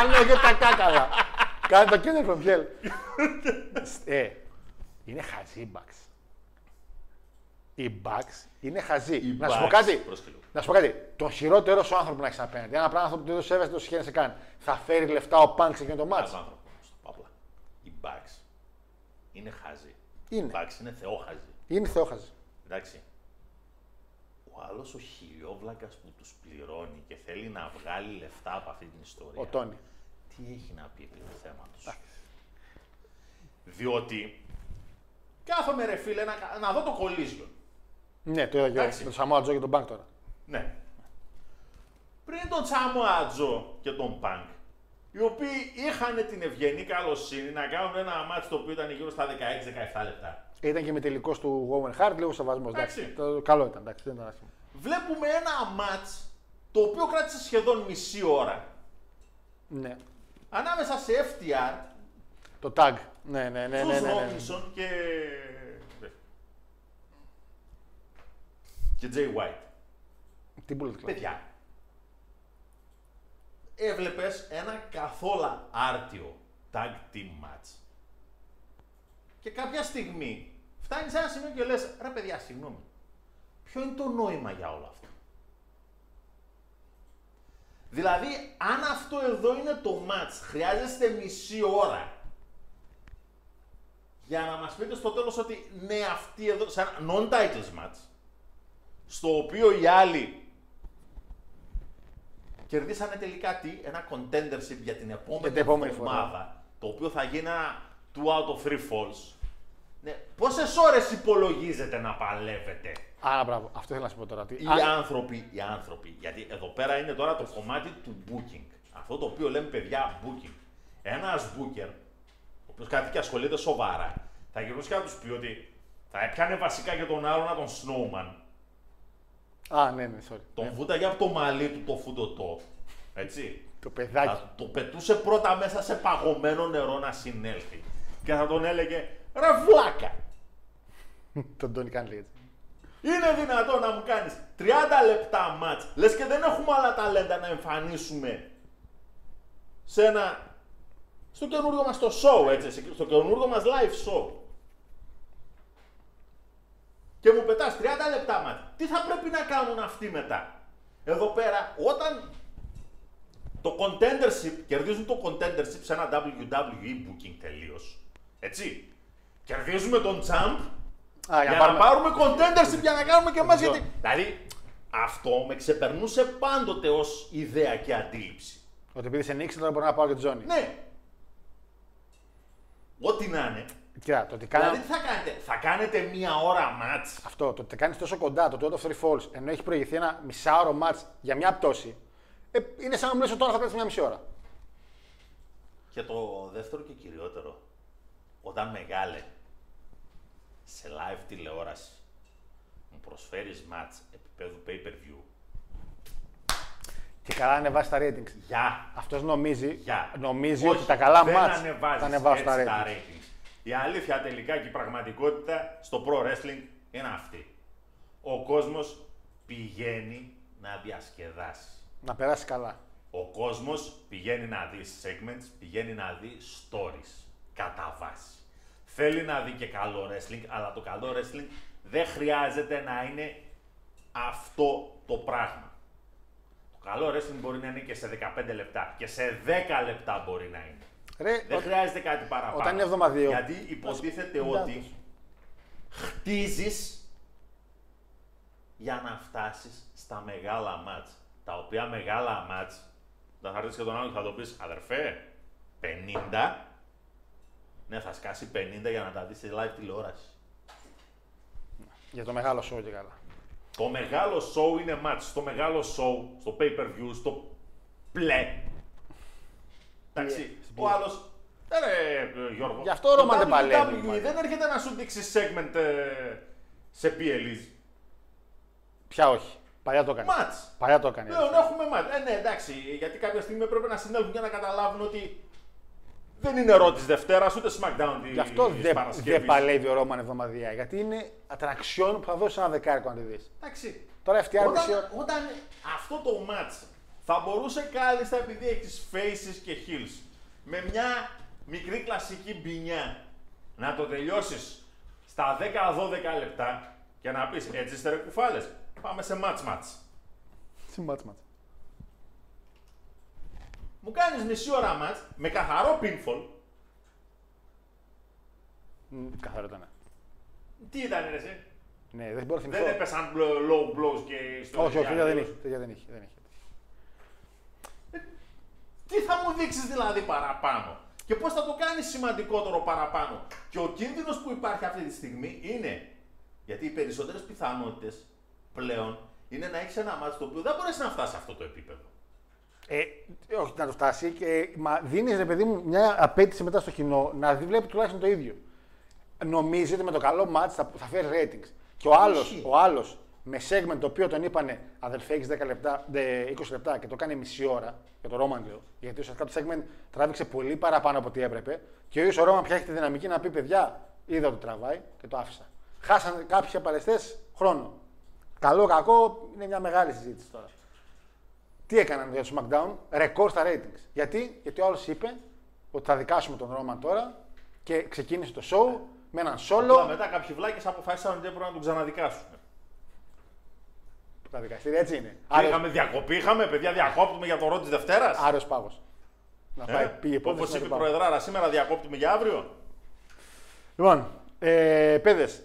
Αν έχετε τα κάκαλα. Κάντε το Κένελ from Hell. ε, είναι χαζί Bucks. Οι Bucks είναι χαζί. Οι να σου πω κάτι. Να σου πω κάτι. Τον χειρότερο σου άνθρωπο να έχεις απέναντι. Ένα πράγμα που δεν σέβεσαι, το συγχαίρεσαι καν. Θα φέρει λεφτά ο Punk σε εκείνο το μάτς. Οι Bucks είναι χαζί. Οι Bucks είναι θεόχαζι. Είναι θεόχαζι. Εντάξει. Ο άλλος ο χιλιόβλακας που τους πληρώνει και θέλει να βγάλει λεφτά από αυτή την ιστορία. Ο Τόνι. Τι έχει να πει επί του θέματος. Διότι κάθομαι ρε φίλε να, να δω το κολλήσιο. Ναι, το είδα και τον Samoa Joe και τον Punk τώρα. Ναι. Πριν τον Samoa Joe και τον Punk, οι οποίοι είχαν την ευγενή καλοσύνη να κάνουν ένα μάτσο το οποίο ήταν γύρω στα δεκαέξι δεκαεπτά λεπτά. Ήταν και με τελικός του Owen Hart, λίγο σεβασμός. Εντάξει. Καλό ήταν, εντάξει, δεν ήταν άσχημο. Βλέπουμε ένα μάτς το οποίο κράτησε σχεδόν μισή ώρα. Ναι. Ανάμεσα σε Εφ Τι Αρ. Το tag. Ναι, ναι, ναι. Τους Robinson και. και Jay White. Την Bullet Club. Παιδιά. Έβλεπες ένα καθόλου άρτιο tag team match. Και κάποια στιγμή φτάνεις σε ένα σημείο και λες, ρε παιδιά, συγγνώμη, ποιο είναι το νόημα για όλα αυτά. Δηλαδή, αν αυτό εδώ είναι το match, χρειάζεστε μισή ώρα για να μας πείτε στο τέλος ότι ναι, αυτή εδώ, σαν non-titles match, στο οποίο οι άλλοι κερδίσανε τελικά τι, ένα contendership για την επόμενη εβδομάδα, το οποίο θα γίνει ένα two out of three falls. Ναι. Πόσες ώρες υπολογίζετε να παλεύετε. Άρα, μπράβο. Αυτό ήθελα να σου πω τώρα. Τι... Οι, Α... άνθρωποι, οι άνθρωποι, γιατί εδώ πέρα είναι τώρα το κομμάτι του booking. Αυτό το οποίο λέμε παιδιά booking. Ένας booker, ο οποίος κάτι και ασχολείται σοβαρά, θα γυρίσει και να τους πει ότι θα έπιανε βασικά για τον άλλον τον Snowman. Α, ναι, ναι, sorry. Τον ναι. βούταγε από το μαλλί του το φουντοτό. Έτσι. Το παιδάκι. Θα το πετούσε πρώτα μέσα σε παγωμένο νερό να συνέλθει. Και θα τον έλεγε ρε βλάκα! Τον Τόνι κάνει λίγο. Είναι δυνατόν να μου κάνεις τριάντα λεπτά μάτς, λες και δεν έχουμε άλλα ταλέντα να εμφανίσουμε σε ένα. Στο καινούργιο μας το show, έτσι. Στο καινούργιο μας live show. είκοσι τέσσερις ώρες, τριάντα λεπτά μάτι. Τι θα πρέπει να κάνουν αυτοί μετά? Εδώ πέρα, όταν το contendership, κερδίζουν το contendership σε ένα ντάμπλιου ντάμπλιου ι booking τελείως, έτσι. Κερδίζουμε τον Champ Α, για, για να πάρουμε contendership για να κάνουμε και εμάς γιατί... Δηλαδή, αυτό με ξεπερνούσε πάντοτε ως ιδέα και αντίληψη. Ότι επειδή σε νίξει τώρα μπορώ να πάω και Τζόνι. Ναι. Ό,τι να είναι. Κοίτα, το ότι κάνετε. Δηλαδή, τι θα κάνετε, θα κάνετε μία ώρα μάτς. Αυτό, το ότι κάνεις τόσο κοντά, το Out of Three Falls, ενώ έχει προηγηθεί ένα μισάωρο μάτς για μια πτώση, ε, είναι σαν να μου λες ότι τώρα θα πέτσεις μια μισή ώρα. Και το δεύτερο και κυριότερο, όταν μεγάλε σε live τηλεόραση μου προσφέρεις μάτς επίπεδου pay-per-view. Και καλά ανεβάζει τα ratings. Yeah. Αυτός νομίζει, yeah. νομίζει Όχι, ότι τα καλά μάτς θα ανεβάζουν τα ratings. Η αλήθεια τελικά και η πραγματικότητα στο pro wrestling είναι αυτή. Ο κόσμος πηγαίνει να διασκεδάσει. Να περάσει καλά. Ο κόσμος πηγαίνει να δει segments, πηγαίνει να δει stories. Κατά βάση. Θέλει να δει και καλό wrestling, αλλά το καλό wrestling δεν χρειάζεται να είναι αυτό το πράγμα. Το καλό wrestling μπορεί να είναι και σε δεκαπέντε λεπτά και σε δέκα λεπτά μπορεί να είναι. Ρε, δεν ό, χρειάζεται κάτι παραπάνω. Όταν είναι εβδομαδιαίο. Γιατί υποτίθεται ας... ότι χτίζεις για να φτάσεις στα μεγάλα μάτς. Τα οποία μεγάλα μάτς, θα έρθεις και τον άλλον και θα το πεις, αδερφέ, πενήντα. Ναι, θα σκάσει πενήντα για να τα δεις στη live τηλεόραση. Για το μεγάλο show και καλά. Το μεγάλο show είναι match. Στο μεγάλο show, στο pay-per-view, στο play. Εντάξει, yeah. ο άλλος... Ρε Γιώργο, γι' αυτό ο Ρώμα δεν παλεύει. Δεν έρχεται να σου δείξει segment ε, σε πι ελ ι. Πια όχι. Παλιά το έκανε. Match. Παλιά το έκανε. Λέω, έχουμε match. Ε, ναι, εντάξει, γιατί κάποια στιγμή πρέπει να συνέλθουν για να καταλάβουν ότι δεν είναι ρο τη Δευτέρα ούτε SmackDown τη Παρασκευή. Γι' αυτό δεν δε παλεύει ο Ρόμαν εβδομαδιαία. Γιατί είναι ατραξιόν που θα δώσει ένα δεκάρικο να τη δει. Εντάξει. Τώρα εφτιάχνει. Όταν, ώρα... όταν αυτό το match θα μπορούσε κάλλιστα επειδή έχει faces και heels με μια μικρή κλασική μπινιά να το τελειώσει στα δέκα με δώδεκα λεπτά και να πει έτσι στερε κουφάλε. Πάμε σε match-match. Τι match-match. Μου κάνεις μισή ώρα μάτς με καθαρό pinfall. Mm, καθαρό ήταν. Τι ήταν ρε εσύ. Ναι, δεν μπορώ να θυμηθώ. Δεν έπεσαν low blows και ιστορία. Όχι, όχι, δεν είχε. Δεν είχε. Δεν είχε. Ε, τι θα μου δείξεις δηλαδή παραπάνω και πώς θα το κάνεις σημαντικότερο παραπάνω. Και ο κίνδυνος που υπάρχει αυτή τη στιγμή είναι, γιατί οι περισσότερες πιθανότητες πλέον είναι να έχεις ένα μάτς το οποίο δεν μπορείς να φτάσεις σε αυτό το επίπεδο. Ε, όχι να το φτάσει, ε, μα δίνεις ρε παιδί μου μια απέτηση μετά στο κοινό να δει, βλέπει τουλάχιστον το ίδιο. Νομίζει ότι με το καλό match θα, θα φέρει ratings. Και ο άλλος, ο άλλος με segment το οποίο τον είπανε αδελφέ έχεις είκοσι λεπτά και το κάνει μισή ώρα, για το Roman λέω, γιατί ουσιαστικά το segment τράβηξε πολύ παραπάνω από ό,τι έπρεπε και ο ίδιος ο Roman πια έχει τη δυναμική να πει παιδιά, είδα ότι τραβάει και το άφησα. Χάσαν κάποιοι απαλλεστές χρόνο. Καλό κακό είναι μια μεγάλη συζήτηση τώρα. Τι έκαναν για το SmackDown, ρεκόρ στα ratings. Γιατί, γιατί ο άλλος είπε ότι θα δικάσουμε τον Ρόμαν τώρα και ξεκίνησε το show yeah. με έναν solo. Απλά μετά κάποιοι βλάκες αποφάσισαν ότι δεν μπορούν να τον ξαναδικάσουν. Τα δικαστήρια έτσι είναι. Άρα... Είχαμε διακοπή, είχαμε παιδιά διακόπτουμε για τον Ρο της Δευτέρας. Άριος Πάγος. Να πάει, yeah. πήγε πόδες. Όπως είπε η Προεδράρα, σήμερα διακόπτουμε για αύριο. Λοιπόν, ε, παιδες.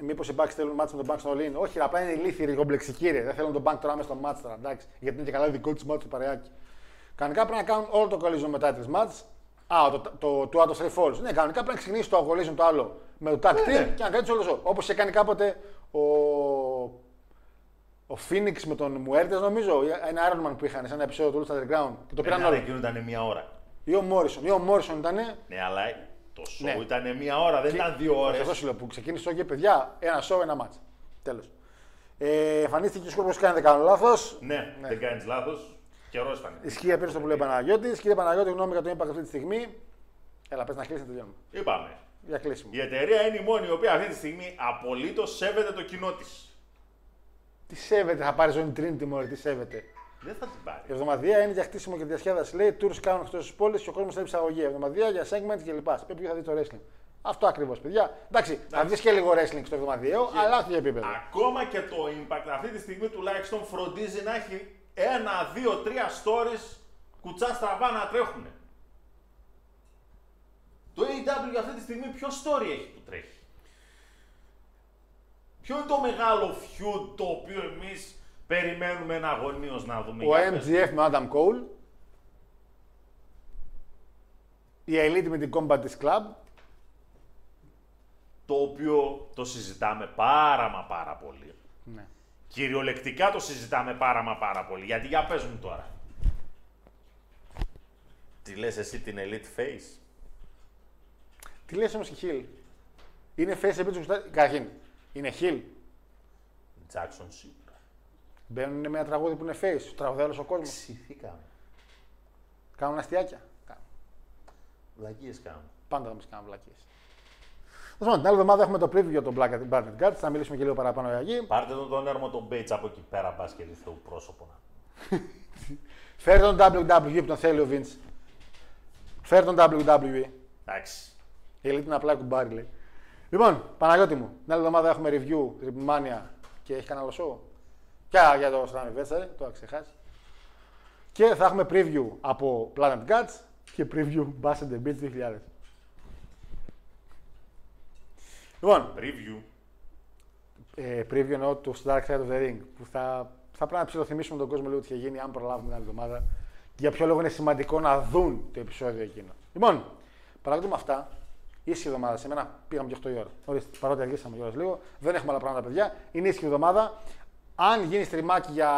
Μήπως οι Bucks θέλουν μάτς με τον Bucks στο all-in. Όχι, απλά είναι ηλίθιοι οι κομπλεξικοί. Δεν θέλουν τον Bucks τώρα μέσα στο μάτς τώρα. Εντάξει, γιατί είναι και καλά δικό του μάτς του παρεάκι. Κανονικά πρέπει να κάνουν όλο το collision μετά τις μάτς. Α, το, το, το Out of Three Falls. Ναι, κανονικά πρέπει να ξεκινήσει το collision το άλλο με το tag team ναι, ναι. και να κρατήσει όλο. Όπως έκανε κάποτε ο, ο Phoenix με τον Muertes, νομίζω. Ένα Iron Man που είχαν σε ένα επεισόδιο του Ultra Underground. Και το πήραν όλοι. Ήταν μία ώρα. Ή ο Morrison. Ή ο Morrison ήταν. Ναι, αλλά. Το show ναι. ήταν μία ώρα, δεν και... ήταν δύο ώρες. Αυτό σου λέω που ξεκίνησε το και παιδιά, ένα show, ένα μάτς. Τέλος. Ε, εμφανίστηκε ο Σκόρπιος, κάνει δεν κάνω λάθος. Ναι, ναι, δεν κάνεις λάθος. Καιρός ήταν. Ισχύει απέρισε το που λέει Παναγιώτης. Κύριε Παναγιώτη, γνώμη για τον είπα αυτή τη στιγμή. Έλα, πες να κλείσει να τελειώνουμε. Είπαμε. Για κλείσιμο. Η εταιρεία είναι η μόνη η οποία αυτή τη στιγμή απολύτως σέβεται το κοινό της. Τι σέβεται, θα πάρει ζώνη Trinity μόλι, τι σέβεται. Δεν θα την πάρει. Η εβδομαδία είναι για χτίσιμο και διασκέδαση. Λέει: Τουρ κάνουν εκτός της πόλης και ο κόσμος θέλει ψαγωγή. Εβδομαδία για segments κλπ. Ποιο θα δει το wrestling. Αυτό ακριβώς, παιδιά. Εντάξει, θα βγει και λίγο wrestling στο εβδομαδιαίο, και... αλλά όχι επίπεδο. Ακόμα και το Impact αυτή τη στιγμή τουλάχιστον φροντίζει να έχει ένα, δύο, τρία stories κουτσά στραβά να τρέχουν. Το έι ι ντάμπλιου αυτή τη στιγμή ποιο story έχει που τρέχει? Ποιο είναι το μεγάλο feud το οποίο εμείς περιμένουμε εναγωνίως να δούμε? Ο εμ τζι εφ με Adam Cole. Η Elite με την Combatist Club. Το οποίο το συζητάμε πάρα μα πάρα πολύ. Ναι. Κυριολεκτικά το συζητάμε πάρα μα πάρα πολύ. Γιατί για πες μου τώρα. Τι λες εσύ την Elite face? Τι λες όμως και heel? Είναι face επίσης κουστά. Καταρχήν. Είναι heel. Jackson σίγουρα. Μπαίνουν μια τραγούδι που είναι face. Τραγουδάει ο κόσμος. Ξηθήκαμε. Κάνουν αστιάκια. Βλακίες κάνουν. Πάντα θα μας κάνουν βλακίες. Λοιπόν, την άλλη εβδομάδα έχουμε το preview για τον Black Barnett Guards. Θα μιλήσουμε και λίγο παραπάνω για εκεί. Πάρτε τον τον έρμο τον Bates από εκεί πέρα, μπας και δει το πρόσωπο να. Φέρε τον ντάμπλιου ντάμπλιου ι που τον θέλει ο Vince. Φέρε τον ντάμπλιου ντάμπλιου ι. Εντάξει. Η Elite είναι απλά κουμπάρι, λέει. Λοιπόν, Παναγιώτη μου, την άλλη εβδομάδα έχουμε review, Ripmania και έχει κανένα άλλο show. Και για το Slammiversary, το ξεχάσει. Και θα έχουμε preview από Planet Guards και preview Bash and the Beach δύο χιλιάδες. Λοιπόν, preview. Ε, preview εννοώ του Dark Side of the Ring, που θα, θα πρέπει να ψηλοθυμίσουμε τον κόσμο λίγο τι είχε γίνει, αν προλάβουμε την άλλη εβδομάδα. Για ποιο λόγο είναι σημαντικό να δουν το επεισόδιο εκείνο. Λοιπόν, παρακολουθούμε αυτά. Ίσχυη εβδομάδα. Σε μένα πήγαμε και οκτώ η ώρα. Ορίστε, παρότι αργήσαμε κιόλας λίγο. Δεν έχουμε άλλα πράγματα, παιδιά. Είναι ίσχυη εβδομάδα. Αν γίνει στριμάκι για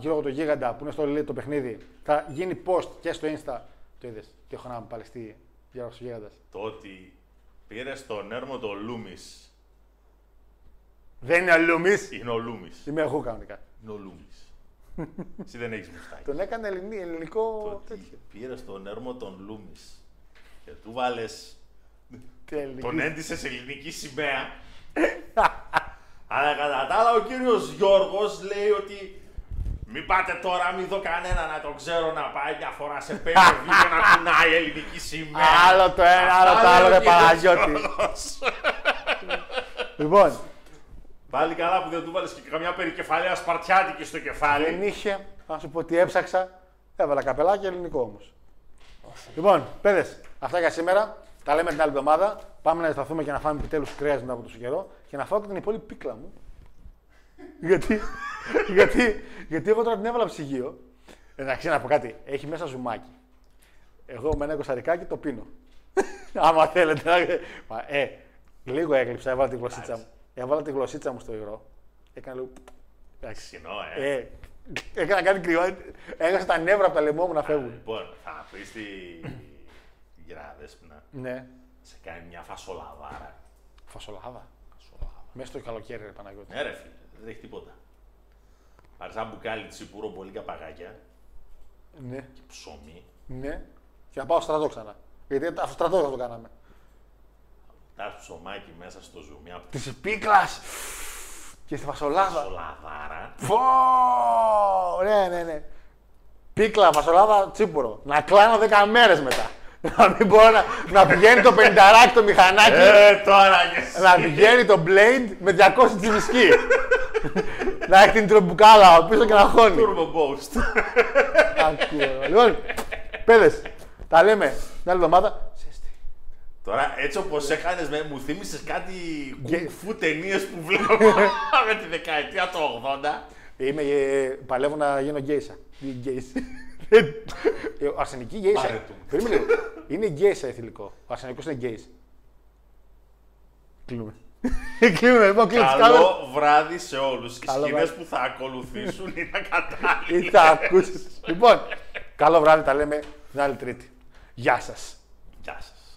γύρω από το Γίγαντα που είναι στο Elite το παιχνίδι, θα γίνει post και στο Insta. Το είδε. Τι έχω να παλαιστεί γύρω από του Γίγαντα. Το ότι πήρε στον έρμο το Λούμις. Δεν είναι ο Λούμις. Είναι ο Λούμις. Είμαι εγώ κανονικά. Είναι ο Λούμις. Εσύ δεν έχεις μουστάκι. Τον έκανε ελληνικό. Το ότι πήρε στον έρμο τον Λούμις και του βάλες. Τον έντυσες ελληνική σημαία. Αλλά κατά τα άλλα ο κύριος Γιώργος λέει ότι μην πάτε τώρα, μην δω κανένα να τον ξέρω να πάει μια φορά σε πέντε βίντεο να κουνάει ελληνική σημαία. Άλλο το ένα, άλλο το άλλο, ρε Παναγιώτη. Λοιπόν. Πάλι καλά που δεν του βάλες και καμιά περικεφαλαία σπαρτιάτικη στο κεφάλι. Δεν είχε, να σου πω ότι έψαξα, έβαλα καπελάκι ελληνικό όμως. Λοιπόν, παιδες, αυτά για σήμερα. Τα λέμε την άλλη εβδομάδα. Πάμε να αισθανθούμε και να φάμε επιτέλους κρέας μετά από τόσο καιρό και να φάω και την υπόλοιπη πίκλα μου. γιατί, γιατί, γιατί εγώ τώρα την έβαλα ψυγείο. Εντάξει, να πω κάτι. Έχει μέσα ζουμάκι. Εγώ με ένα κοσαρικάκι το πίνω. Άμα θέλετε. Ε, λίγο έκλειψα. Έβαλα τη γλωσσίτσα μου. Έβαλα τη γλωσσίτσα μου στο υγρό. Έκανα λίγο. Ξινό, ε. ε. Έκανα κάτι κρυό. Έγασα τα νεύρα από τα λαιμό μου να φεύγουν. Λοιπόν, θα πει τη. Δέσποινα, ναι. Σε κάνει μια φασολαδάρα. Φασολάδα. Φασολάδα. Μέσα στο καλοκαίρι, ρε Παναγιώτη. Ναι, ρε φίλε, δεν έχει τίποτα. Πάρε ένα μπουκάλι τσίπουρο, πολύ καπαγάκια. Ναι. Και ψωμί. Ναι. Και να πάω στρατό ξανά. Γιατί αυτό στρατό θα το κάναμε. Τάς ψωμάκι μέσα στο ζουμί. Από... Τη πίκλα! Και στη φασολάδα. Φασολαδάρα. Φω! Ναι, ναι, ναι. Πίκλα, φασολάδα, τσίπουρο. Να κλάνω δέκα μέρες μετά. Να μην μπορώ να, να πηγαίνει το πενηνταράκι το μηχανάκι. Ε, τώρα και να πηγαίνει το Blade με διακόσια τσιμισκή. Να έχει την τρομπουκάλα από πίσω και να χώνει. Turbo Boost. Ακούω. Λοιπόν, παιδες, τα λέμε την άλλη εβδομάδα. Τώρα έτσι όπως έκανες, μου θύμισες κάτι κουφού ταινίες που βλέπω με τη δεκαετία του ογδόντα. Είμαι, παλεύω να γίνω γκέισα. Αρσενική γκέισα. Περίμενε. Είναι γκέισα εθιλικό. Ο αρσενικός είναι γκέισα. Κλείνουμε. Κλείνουμε, λοιπόν, κλείνουμε. Καλό βράδυ σε όλους. Οι σκηνές που θα ακολουθήσουν είναι ακατάλληλες. Ή θα ακούσεις. Λοιπόν, καλό βράδυ, τα λέμε την άλλη Τρίτη. Γεια σας. Γεια σας.